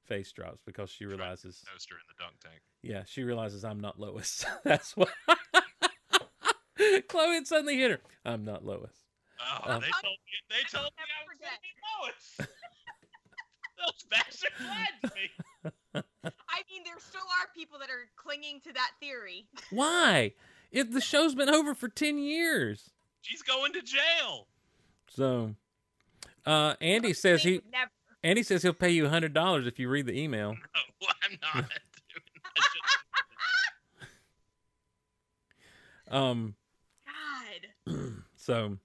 face drops because she realizes toaster in the dunk tank. Yeah, she realizes I'm not Lois. That's why Chloe had suddenly hit her. I'm not Lois. Oh, they told me I was gonna be Lois. Those bastards lied to me. I mean, there still are people that are clinging to that theory. Why? If the show's been over for 10 years. She's going to jail. So Andy says he never. And he says he'll pay you $100 if you read the email. No, I'm not doing that. God. So.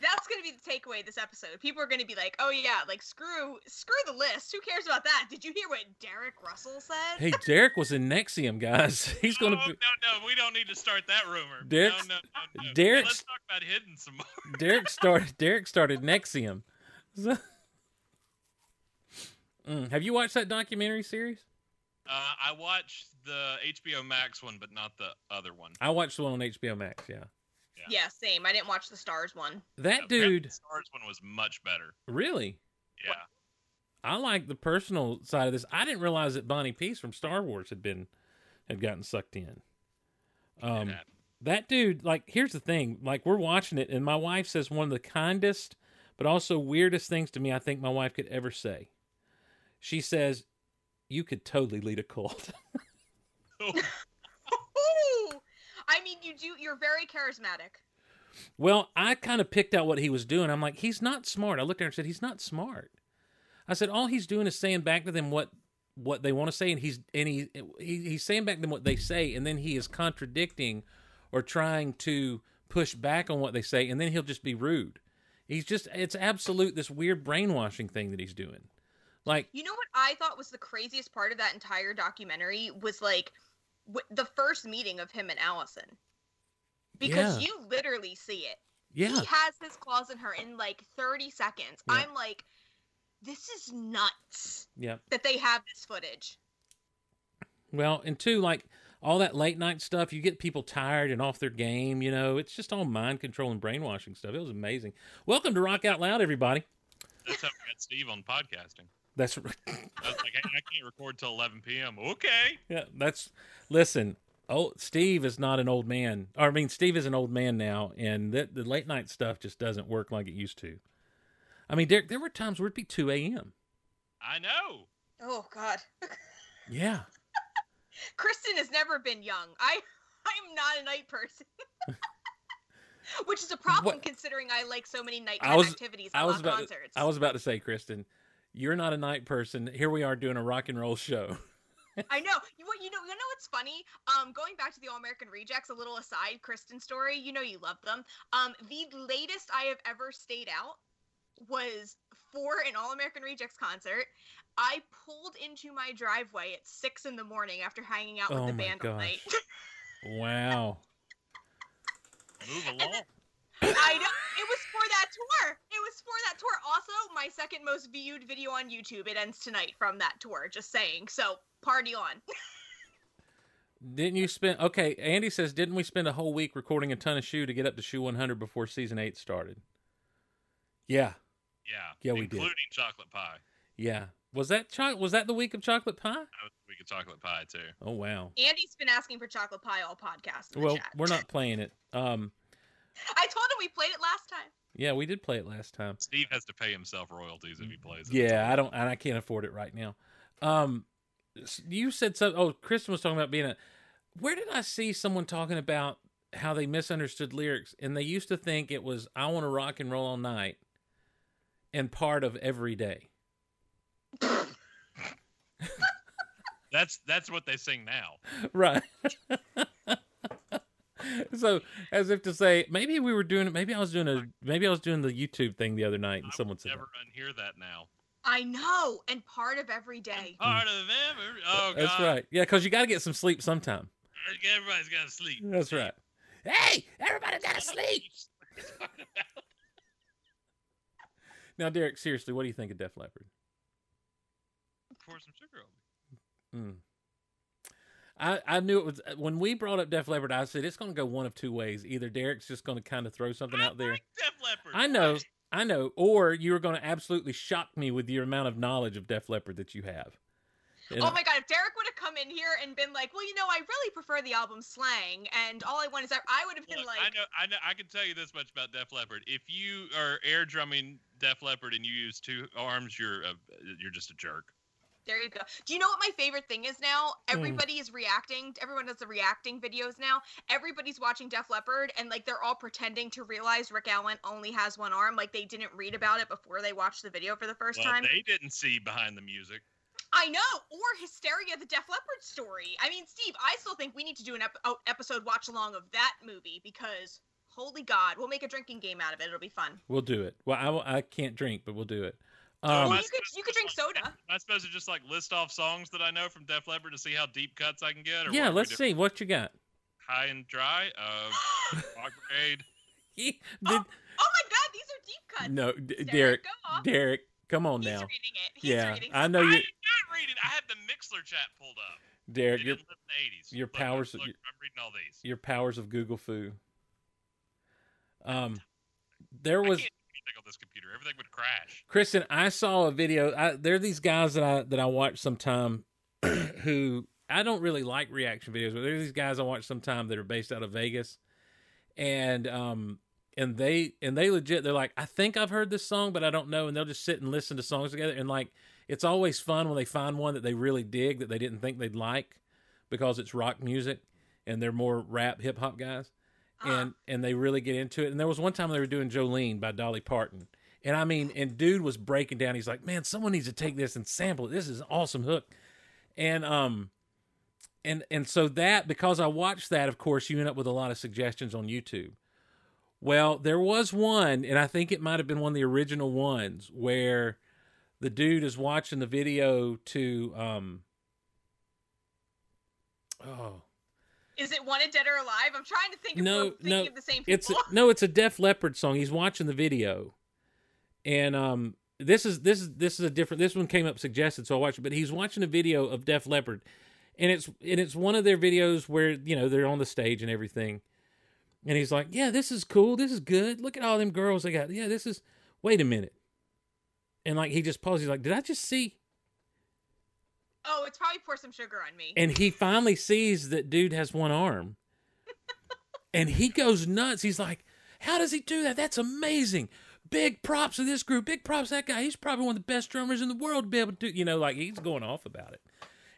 That's going to be the takeaway this episode. People are going to be like, oh, yeah, like, screw the list. Who cares about that? Did you hear what Derek Russell said? Hey, Derek was in Nexium, guys. He's going to be... No, we don't need to start that rumor. No. Let's talk about hidden some more. Derek started Nexium. So... Have you watched that documentary series? I watched the HBO Max one, but not the other one. I watched the one on HBO Max, yeah. Yeah, same. I didn't watch the Stars one. The Stars one was much better. Really? Yeah. What? I like the personal side of this. I didn't realize that Bonnie Pease from Star Wars had gotten sucked in. That dude, like, here's the thing. Like, we're watching it, and my wife says one of the kindest, but also weirdest things to me I think my wife could ever say. She says, you could totally lead a cult. I mean, you do. You're very charismatic. Well, I kind of picked out what he was doing. I'm like, he's not smart. I looked at her and said, he's not smart. I said, all he's doing is saying back to them what they want to say, and he's saying back to them what they say, and then he is contradicting or trying to push back on what they say, and then he'll just be rude. He's just, it's absolute, this weird brainwashing thing that he's doing. Like, you know what I thought was the craziest part of that entire documentary was like the first meeting of him and Allison, because you literally see it. Yeah. He has his claws in her in like 30 seconds. Yeah. I'm like, this is nuts. Yeah. That they have this footage. Well, and two, like all that late night stuff, you get people tired and off their game, you know. It's just all mind control and brainwashing stuff. It was amazing. Welcome to Rock Out Loud, everybody. That's how we got Steve on podcasting. That's right. I was like, I can't record till 11 p.m. Okay. Yeah, that's, listen, oh, Steve is not an old man. Or, I mean, Steve is an old man now, and the late night stuff just doesn't work like it used to. I mean, Derek, there were times where it'd be 2 a.m. I know. Oh, God. Yeah. Kristen has never been young. I'm not a night person. Which is a problem considering I like so many nighttime activities and concerts. I was about to say, Kristen, you're not a night person. Here we are doing a rock and roll show. I know. You know what's funny? Going back to the All American Rejects, a little aside, Kristen story, you know you love them. The latest I have ever stayed out was for an All American Rejects concert. I pulled into my driveway at 6 a.m. after hanging out with the band all night. Wow. Move along. I know. It was for that tour. Also, my second most viewed video on YouTube. It ends tonight from that tour. Just saying. So, party on. Didn't you spend... Okay, Andy says, didn't we spend a whole week recording a ton of Shoe to get up to Shoe 100 before Season 8 started? Yeah. Yeah, we did. Including Chocolate Pie. Yeah. Was that the week of Chocolate Pie? That was the week of Chocolate Pie, too. Oh, wow. Andy's been asking for Chocolate Pie all podcast. Well, we're not playing it. I told him we played it last time. Yeah, we did play it last time. Steve has to pay himself royalties if he plays it. Yeah, I can't afford it right now. You said something. Oh, Kristen was talking about being where did I see someone talking about how they misunderstood lyrics, and they used to think it was, I want to rock and roll all night and part of every day. That's what they sing now. Right. So, as if to say, maybe I was doing the YouTube thing the other night, and someone said, "I never unhear that now." I know, and part of every day. Part of every. Oh, that's God. Right. Yeah, because you got to get some sleep sometime. Everybody's got to sleep. That's right. Hey, everybody got to sleep. Now, Derek, seriously, what do you think of Def Leppard? Pour some sugar on me. I knew it was when we brought up Def Leppard. I said it's going to go one of two ways. Either Derek's just going to kind of throw something out there. Like Def Leppard. I know. Or you were going to absolutely shock me with your amount of knowledge of Def Leppard that you have. And my God! If Derek would have come in here and been like, "Well, you know, I really prefer the album Slang, and all I want is," I would have been like, "I know, I can tell you this much about Def Leppard. If you are air drumming Def Leppard and you use two arms, you're just a jerk." There you go. Do you know what my favorite thing is now? Everybody is reacting. Everyone does the reacting videos now. Everybody's watching Def Leppard, and like they're all pretending to realize Rick Allen only has one arm. Like they didn't read about it before they watched the video for the first time. They didn't see behind the music. I know. Or Hysteria, the Def Leppard story. I mean, Steve, I still think we need to do an episode watch along of that movie because, holy God, we'll make a drinking game out of it. It'll be fun. We'll do it. Well, I can't drink, but we'll do it. You could drink soda. Am I supposed to just like list off songs that I know from Def Leppard to see how deep cuts I can get? Or yeah, let's see what you got. High and Dry of Rock Brigade. Oh my God, these are deep cuts. No, Derek, Derek, come on now. He's reading it. I know you. I'm not reading. I had the Mixler chat pulled up. Derek, you live in the 80s. Your powers. Look, I'm reading all these. Your powers of Google Foo. There was. On this computer, everything would crash. Kristen, I saw a video. There are these guys that I watch sometime who I don't really like reaction videos, but there are these guys I watch sometime that are based out of Vegas, and they legit, they're like, I think I've heard this song, but I don't know, and they'll just sit and listen to songs together, and like it's always fun when they find one that they really dig that they didn't think they'd like because it's rock music and they're more rap hip hop guys. And they really get into it. And there was one time they were doing Jolene by Dolly Parton. And I mean, and dude was breaking down. He's like, man, someone needs to take this and sample it. This is an awesome hook. And so that, because I watched that, of course, you end up with a lot of suggestions on YouTube. Well, there was one, and I think it might have been one of the original ones, where the dude is watching the video to Is it Wanted Dead or Alive? I'm trying to think of, of the same people. It's a Def Leppard song. He's watching the video. And this is a different, this one came up suggested, so I watched it, but he's watching a video of Def Leppard. And it's one of their videos where, you know, they're on the stage and everything. And he's like, yeah, this is cool. This is good. Look at all them girls they got. Yeah, this is, wait a minute. And like, he just pauses. He's like, did I just see? Oh, it's probably Pour Some Sugar on Me. And he finally sees that dude has one arm. And he goes nuts. He's like, how does he do that? That's amazing. Big props to this group. Big props to that guy. He's probably one of the best drummers in the world to be able to do, you know, like he's going off about it.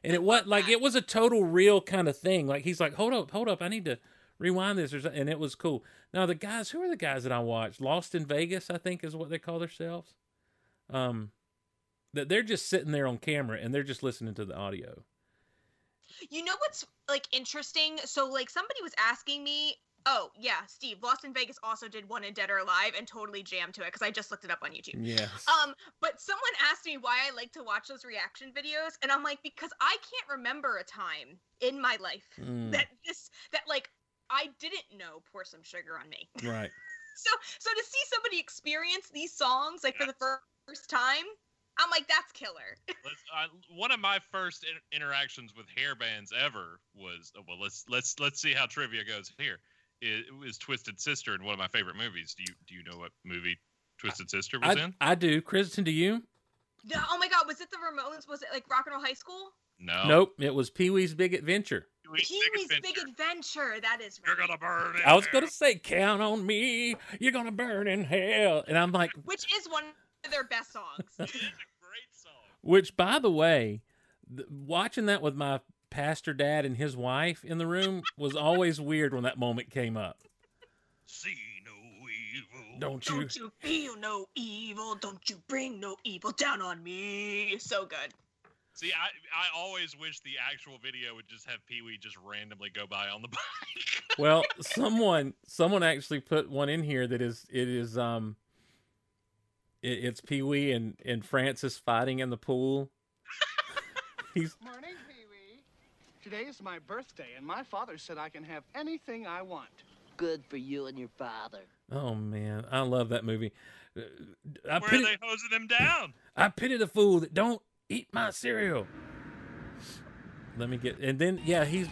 And it was a total real kind of thing. Like he's like, hold up, I need to rewind this, or something. And it was cool. Now the guys, who are the guys that I watched? Lost in Vegas, I think, is what they call themselves. That they're just sitting there on camera and they're just listening to the audio. You know what's like interesting? So like somebody was asking me, oh yeah, Steve, Lost in Vegas also did Wanted Dead or Alive and totally jammed to it because I just looked it up on YouTube. Yes. But someone asked me why I like to watch those reaction videos, and I'm like, because I can't remember a time in my life that like I didn't know Pour Some Sugar on Me. Right. So to see somebody experience these songs like for the first time, I'm like, that's killer. One of my first interactions with hair bands ever was let's see how trivia goes here. It was Twisted Sister in one of my favorite movies. Do you know what movie Twisted Sister was in? I do. Kristen, do you? No, oh my God, was it the Ramones? Was it like Rock and Roll High School? No. Nope, it was Pee-wee's Big Adventure. Pee-wee's Big Adventure, that is right. You're going to burn in hell. I was going to say, count on me, you're going to burn in hell. And I'm like... Which is one of their best songs. It is a great song. Which, by the way, watching that with my... pastor dad and his wife in the room was always weird when that moment came up. See no evil. Don't you feel no evil. Don't you bring no evil down on me. So good. See, I always wish the actual video would just have Pee-wee just randomly go by on the bike. Well, someone actually put one in here that it's Pee-wee and Francis fighting in the pool. He's morning. Today is my birthday, and my father said I can have anything I want. Good for you and your father. Oh, man. I love that movie. Where are they hosing him down? I pity the fool that don't eat my cereal. Let me get... And then, yeah, he's...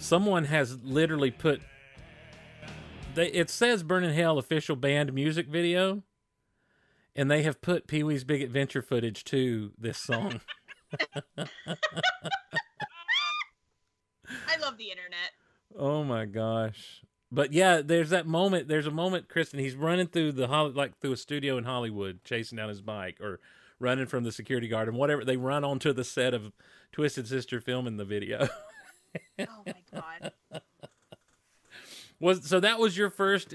Someone has literally put... It says Burn in Hell official band music video, and they have put Pee-wee's Big Adventure footage to this song. I love the internet. Oh my gosh. But yeah, there's that moment. There's a moment, Kristen, he's running through through a studio in Hollywood, chasing down his bike, or running from the security guard, and whatever. They run onto the set of Twisted Sister filming the video. Oh my God. That was your first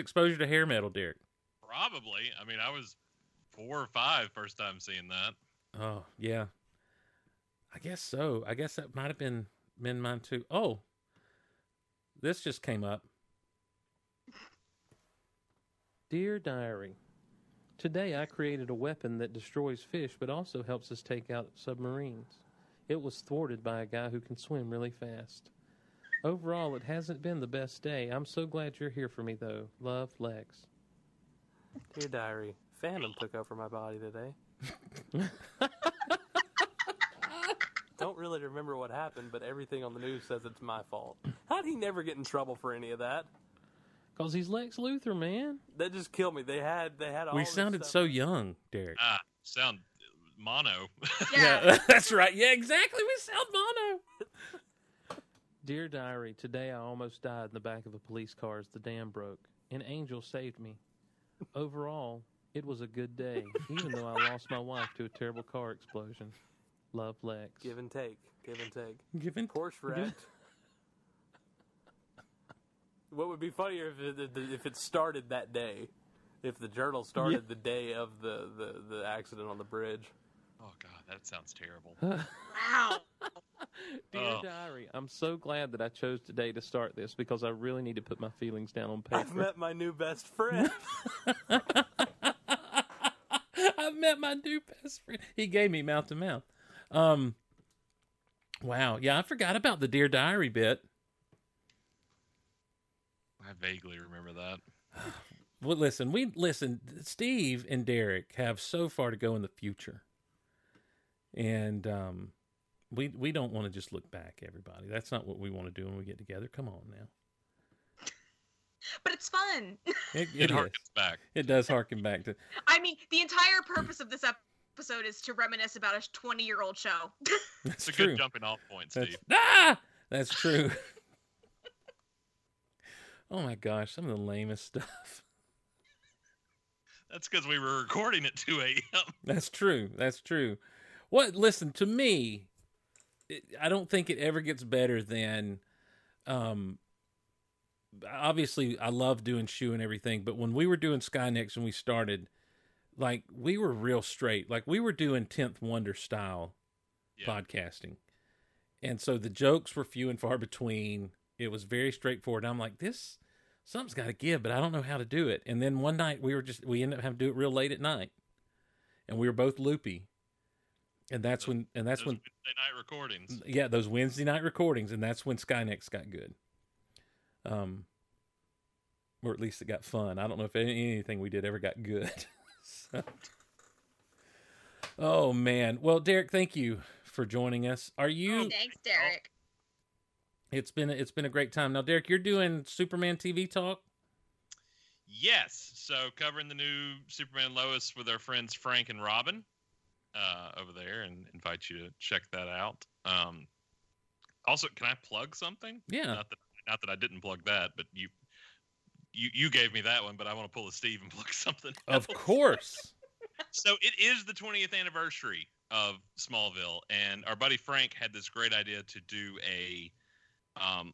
exposure to hair metal, Derek? Probably. I mean, I was 4 or 5 first time seeing that. Oh, yeah. I guess so. I guess that might have been mine too. Oh. This just came up. Dear Diary, today I created a weapon that destroys fish but also helps us take out submarines. It was thwarted by a guy who can swim really fast. Overall, it hasn't been the best day. I'm so glad you're here for me, though. Love, Lex. Dear Diary, Phantom took over my body today. Don't really remember what happened, but everything on the news says it's my fault. How'd he never get in trouble for any of that? Because he's Lex Luthor, man. That just killed me. They had all. We sounded so young, Derek. Mono. Yeah, that's right. Yeah, exactly. We sound mono. Dear Diary, today I almost died in the back of a police car as the dam broke. An angel saved me. Overall, it was a good day, even though I lost my wife to a terrible car explosion. Love, Lex. Give and take. Give and take. Give and take. Course wrecked. What would be funnier if it started that day? If the journal started the day of the accident on the bridge. Oh, God, that sounds terrible. Wow. Dear Diary, I'm so glad that I chose today to start this because I really need to put my feelings down on paper. I've met my new best friend. I've met my new best friend. He gave me mouth to mouth. Wow. Yeah, I forgot about the Dear Diary bit. I vaguely remember that. Well, listen, Steve and Derek have so far to go in the future. And we don't want to just look back, everybody. That's not what we want to do when we get together. Come on now. But it's fun. It harkens back. It does harken back to. I mean, the entire purpose of this episode is to reminisce about a 20-year-old show. That's a good jumping-off point, Steve. That's true. Oh my gosh, some of the lamest stuff. That's because we were recording at 2 a.m. That's true. What? Listen, to me, I don't think it ever gets better than. Obviously, I love doing Shoe and everything, but when we were doing Skynex and we started, like, we were real straight. Like, we were doing 10th Wonder style podcasting. And so the jokes were few and far between. It was very straightforward. I'm like, this, something's got to give, but I don't know how to do it. And then one night we ended up having to do it real late at night, and we were both loopy. And that's when Wednesday night recordings. Yeah, those Wednesday night recordings, and that's when Skynex got good. Or at least it got fun. I don't know if anything we did ever got good. So. Oh man. Well, Derek, thank you for joining us. Are you? Oh, thanks, Derek. It's been a great time. Now, Derek, you're doing Superman TV Talk? Yes. So covering the new Superman Lois with our friends Frank and Robin over there, and invite you to check that out. Also, can I plug something? Yeah. Not that I didn't plug that, but you gave me that one, but I want to pull a Steve and plug something else. Of course. So it is the 20th anniversary of Smallville, and our buddy Frank had this great idea to do a...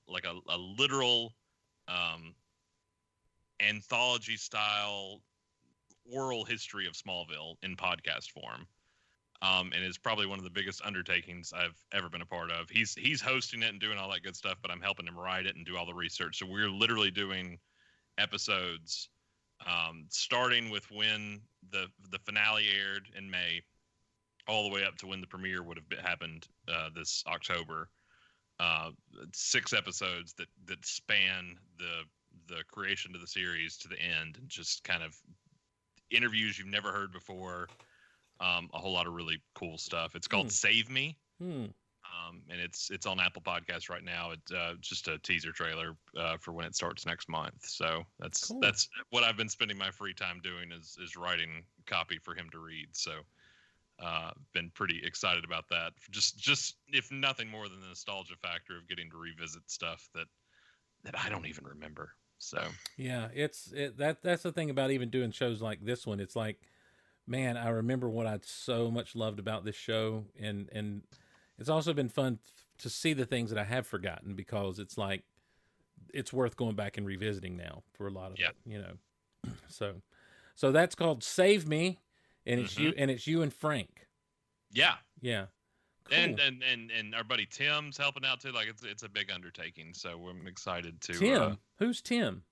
like a literal anthology style oral history of Smallville in podcast form. And it's probably one of the biggest undertakings I've ever been a part of. He's hosting it and doing all that good stuff, but I'm helping him write it and do all the research. So we're literally doing episodes starting with when the finale aired in May all the way up to when the premiere would have happened this October. 6 episodes that span the creation of the series to the end, and just kind of interviews you've never heard before. A whole lot of really cool stuff. It's called Save Me. And it's on Apple Podcasts right now. It's just a teaser trailer for when it starts next month. So that's cool. That's what I've been spending my free time doing is writing copy for him to read. So been pretty excited about that. Just if nothing more than the nostalgia factor of getting to revisit stuff that I don't even remember. So yeah, that's the thing about even doing shows like this one. It's like, man, I remember what I so much loved about this show, and it's also been fun to see the things that I have forgotten, because it's like it's worth going back and revisiting now for a lot of it, you know. So that's called Save Me. And it's you and Frank. Yeah. Cool. And our buddy Tim's helping out too. Like it's a big undertaking, so we're excited to. Tim, who's Tim?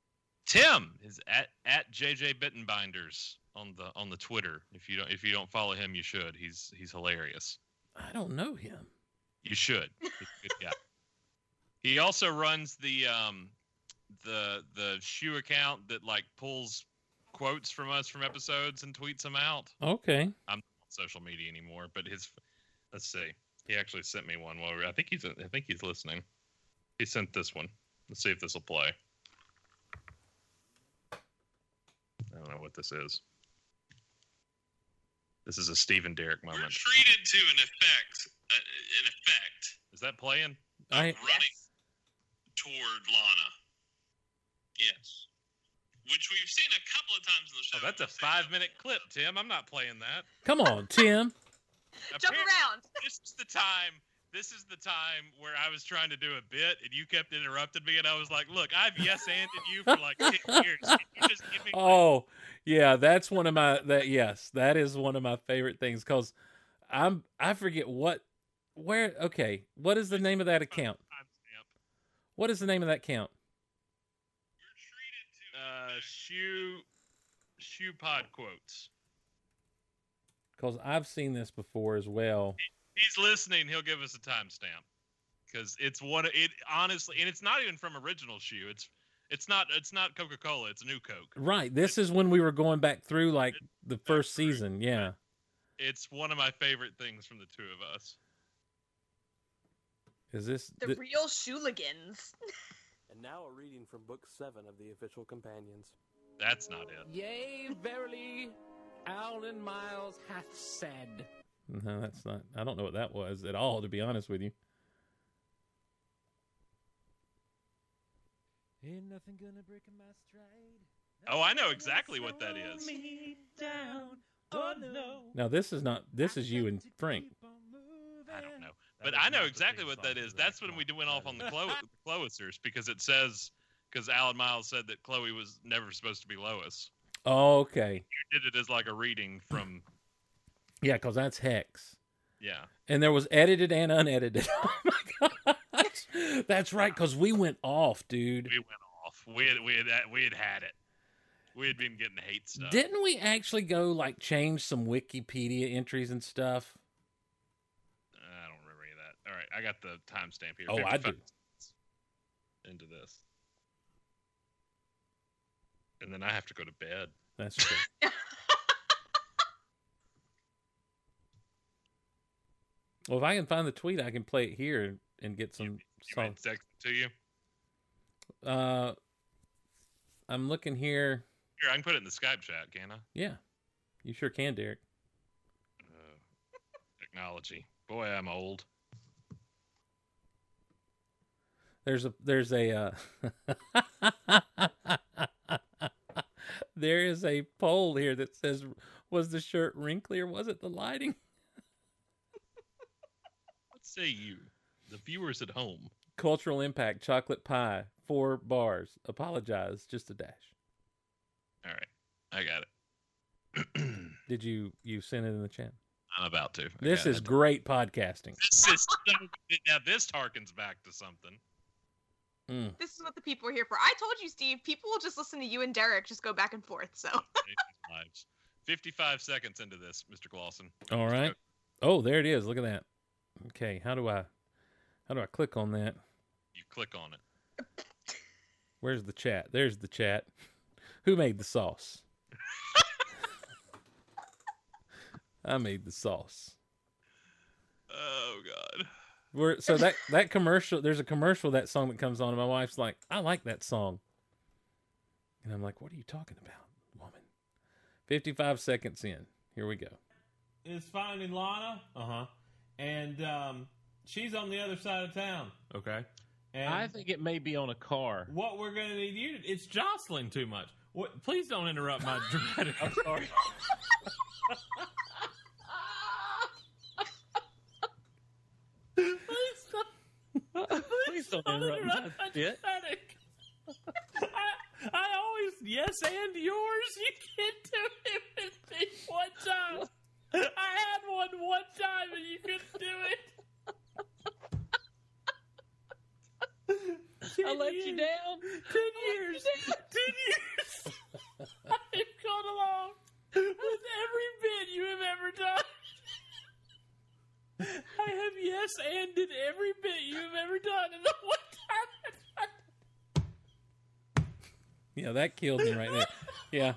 Tim is at JJ Bittenbinders on the Twitter. If you don't follow him, you should. He's hilarious. I don't know him. You should. He's a good guy. He also runs the Shoe account that like pulls quotes from us from episodes and tweets them out. Okay. I'm not on social media anymore, but let's see. He actually sent me one. I think he's listening. He sent this one. Let's see if this will play. I don't know what this is. This is a Steve and Derek moment. We're treated to an effect. Is that playing? Running toward Lana. Yes. Which we've seen a couple of times in the show. Oh, that's a 5-minute clip, Tim. I'm not playing that. Come on, Tim. Jump around. This is the time where I was trying to do a bit, and you kept interrupting me, and I was like, look, I've yes-anded you for like 10 years. Can you just give me yeah, that's one of my... That is one of my favorite things, because I forget what Where? Okay. What is the name of that account? What is the name of that account? Shoe pod quotes. Because I've seen this before as well. He's listening. He'll give us a timestamp. Because it's one. It honestly, and it's not even from original Shoe. It's not Coca-Cola. It's a new Coke. Right. This is when we were going back through like the first season. Yeah. It's one of my favorite things from the two of us. Is this the real Shooligans? And now a reading from Book 7 of the Official Companions. That's not it. Yea, verily, Owl and Miles hath said. No, that's not. I don't know what that was at all, to be honest with you. Ain't nothing gonna break my stride. Oh, I know exactly what that is. Now this is not. This is you and Frank. I don't know, but I know exactly what that is. That's when we went off on the Chloisers, because it says, because Alan Miles said that Chloe was never supposed to be Lois. Oh, okay. You did it as like a reading from. Yeah, because that's Hex. Yeah. And there was edited and unedited. Oh my gosh. That's right, because we went off, dude. We went off. We had it. We had been getting hate stuff. Didn't we actually go like change some Wikipedia entries and stuff? I don't remember any of that. All right, I got the timestamp here. Oh, I do. Into this, and then I have to go to bed. That's true. Well, if I can find the tweet, I can play it here and get some. You can text it to you. I'm looking here. Here, I can put it in the Skype chat, can I? Yeah, you sure can, Derek. Technology, boy, I'm old. There is a poll here that says, "Was the shirt wrinkly or was it the lighting?" What say you, the viewers at home? Cultural impact: chocolate pie. 4 bars. Apologize. Just a dash. All right. I got it. Did you send it in the chat? I'm about to. This is great podcasting. This is so good. Now this harkens back to something. Mm. This is what the people are here for. I told you, Steve, people will just listen to you and Derek just go back and forth. So 55 seconds into this, Mr. Glosson. All right. Oh, there it is. Look at that. Okay. How do I click on that? You click on it. Where's the chat? There's the chat. Who made the sauce? I made the sauce. Oh God. So that commercial, there's a commercial, that song that comes on, and my wife's like, I like that song. And I'm like, what are you talking about, woman? 55 seconds in. Here we go. It's finding Lana. Uh-huh. And she's on the other side of town. Okay. And I think it may be on a car. What we're going to need you to... It's jostling too much. What, please don't interrupt my dramatic... I'm sorry. Please don't interrupt my dramatic. I always... Yes, and yours. You can't do it with me one time. I had one time and you couldn't do it. I let you down. 10 years. 10 years. I've gone along with every bit you have ever done. I have yes and did every bit you have ever done. And the one time. Yeah, that killed me right there. Yeah,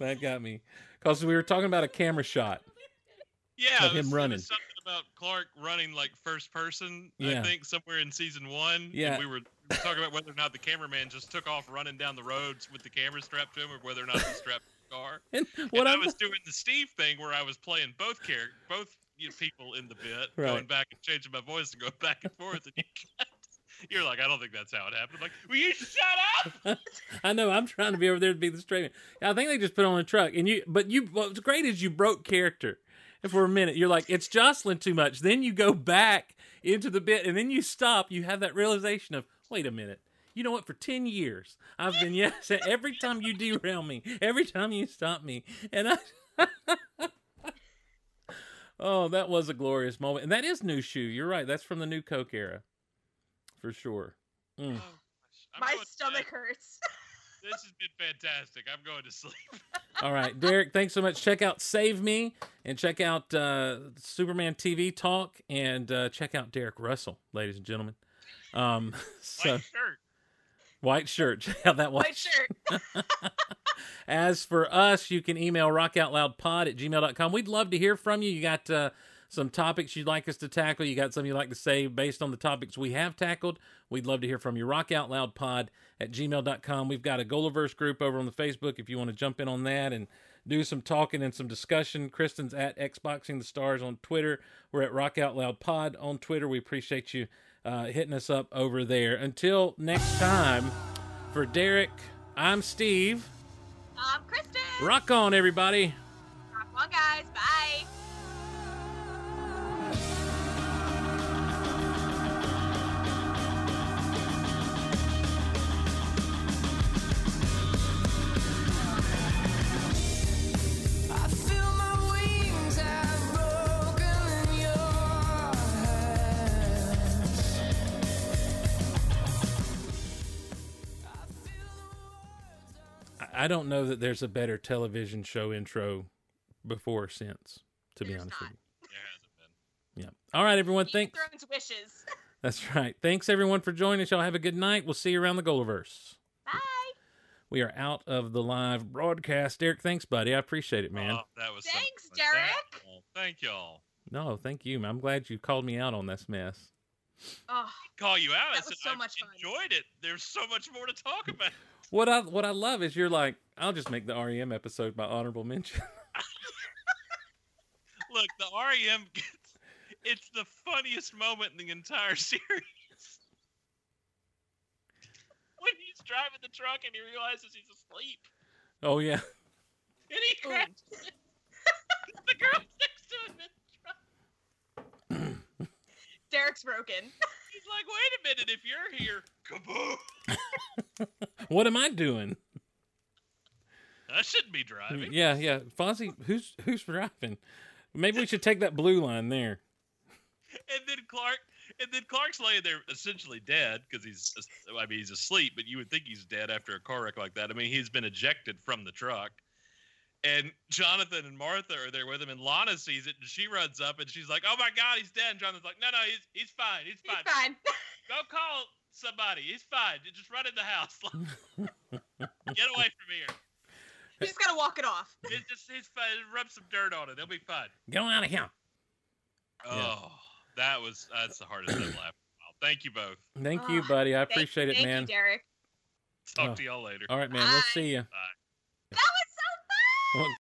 that got me. Because we were talking about a camera shot. Yeah, of him running. About Clark running like first person, yeah. I think somewhere in season 1, yeah, and we were talking about whether or not the cameraman just took off running down the roads with the camera strapped to him, or whether or not he strapped to the car. I was doing the Steve thing where I was playing both people in the bit, right, going back and changing my voice and going back and forth, and you're like, I don't think that's how it happened. I'm like, will you shut up? I know. I'm trying to be over there to be the straight man. I think they just put on a truck, and what's great is you broke character. For a minute, you're like, it's jostling too much. Then you go back into the bit, and then you stop. You have that realization of, wait a minute. You know what? For 10 years, I've been, yes, every time you derail me, every time you stop me. And I... Oh, that was a glorious moment. And that is New Shoe. You're right. That's from the New Coke era. For sure. Mm. Oh, my stomach hurts. This has been fantastic. I'm going to sleep. All right, Derek, thanks so much. Check out Save Me and check out Superman TV Talk and check out Derek Russell, ladies and gentlemen. White shirt. White shirt. Check out that white shirt. As for us, you can email rockoutloudpod@gmail.com. We'd love to hear from you. You got some topics you'd like us to tackle. You got something you'd like to say based on the topics we have tackled. We'd love to hear from you. rockoutloudpod@gmail.com. We've got a Goalaverse group over on the Facebook if you want to jump in on that and do some talking and some discussion. Kristen's at Xboxing the Stars on Twitter. We're at rockoutloudpod on Twitter. We appreciate you hitting us up over there. Until next time, for Derek, I'm Steve. I'm Kristen. Rock on, everybody. Rock on, guys. Bye. I don't know that there's a better television show intro before or since, to be honest with you. There hasn't been. Yeah. All right, everyone. Thanks. Thrones wishes. That's right. Thanks, everyone, for joining us. Y'all have a good night. We'll see you around the Goalaverse. Bye. We are out of the live broadcast. Derek, thanks, buddy. I appreciate it, man. Oh, that was thanks, Derek. Thank y'all. No, thank you, man. I'm glad you called me out on this mess. Oh, call you out. That was so much fun. Enjoyed it. There's so much more to talk about. What I love is you're like, I'll just make the REM episode my honorable mention. Look, the REM, it's the funniest moment in the entire series. When he's driving the truck and he realizes he's asleep. Oh, yeah. And he crashes the girl next to him in the truck. Derek's broken. He's like, wait a minute, if you're here, kaboom! What am I doing? I shouldn't be driving. Yeah. Fonzie, who's driving? Maybe we should take that blue line there. And then Clark's laying there essentially dead because he's asleep, but you would think he's dead after a car wreck like that. I mean, he's been ejected from the truck. And Jonathan and Martha are there with him, and Lana sees it, and she runs up, and she's like, oh, my God, he's dead. And Jonathan's like, no, he's fine. He's fine. Go call somebody. He's fine. Just run in the house. Get away from here. You just got to walk it off. He's fine. Rub some dirt on it. They'll be fine. Go out of here. Oh, yeah. That's the hardest I've laughed in a while. Thank you both. Thank you, buddy. I appreciate it, man. Thank you, Derek. Talk to y'all later. All right, man. Bye. We'll see you. Bye. That was so fun. Well,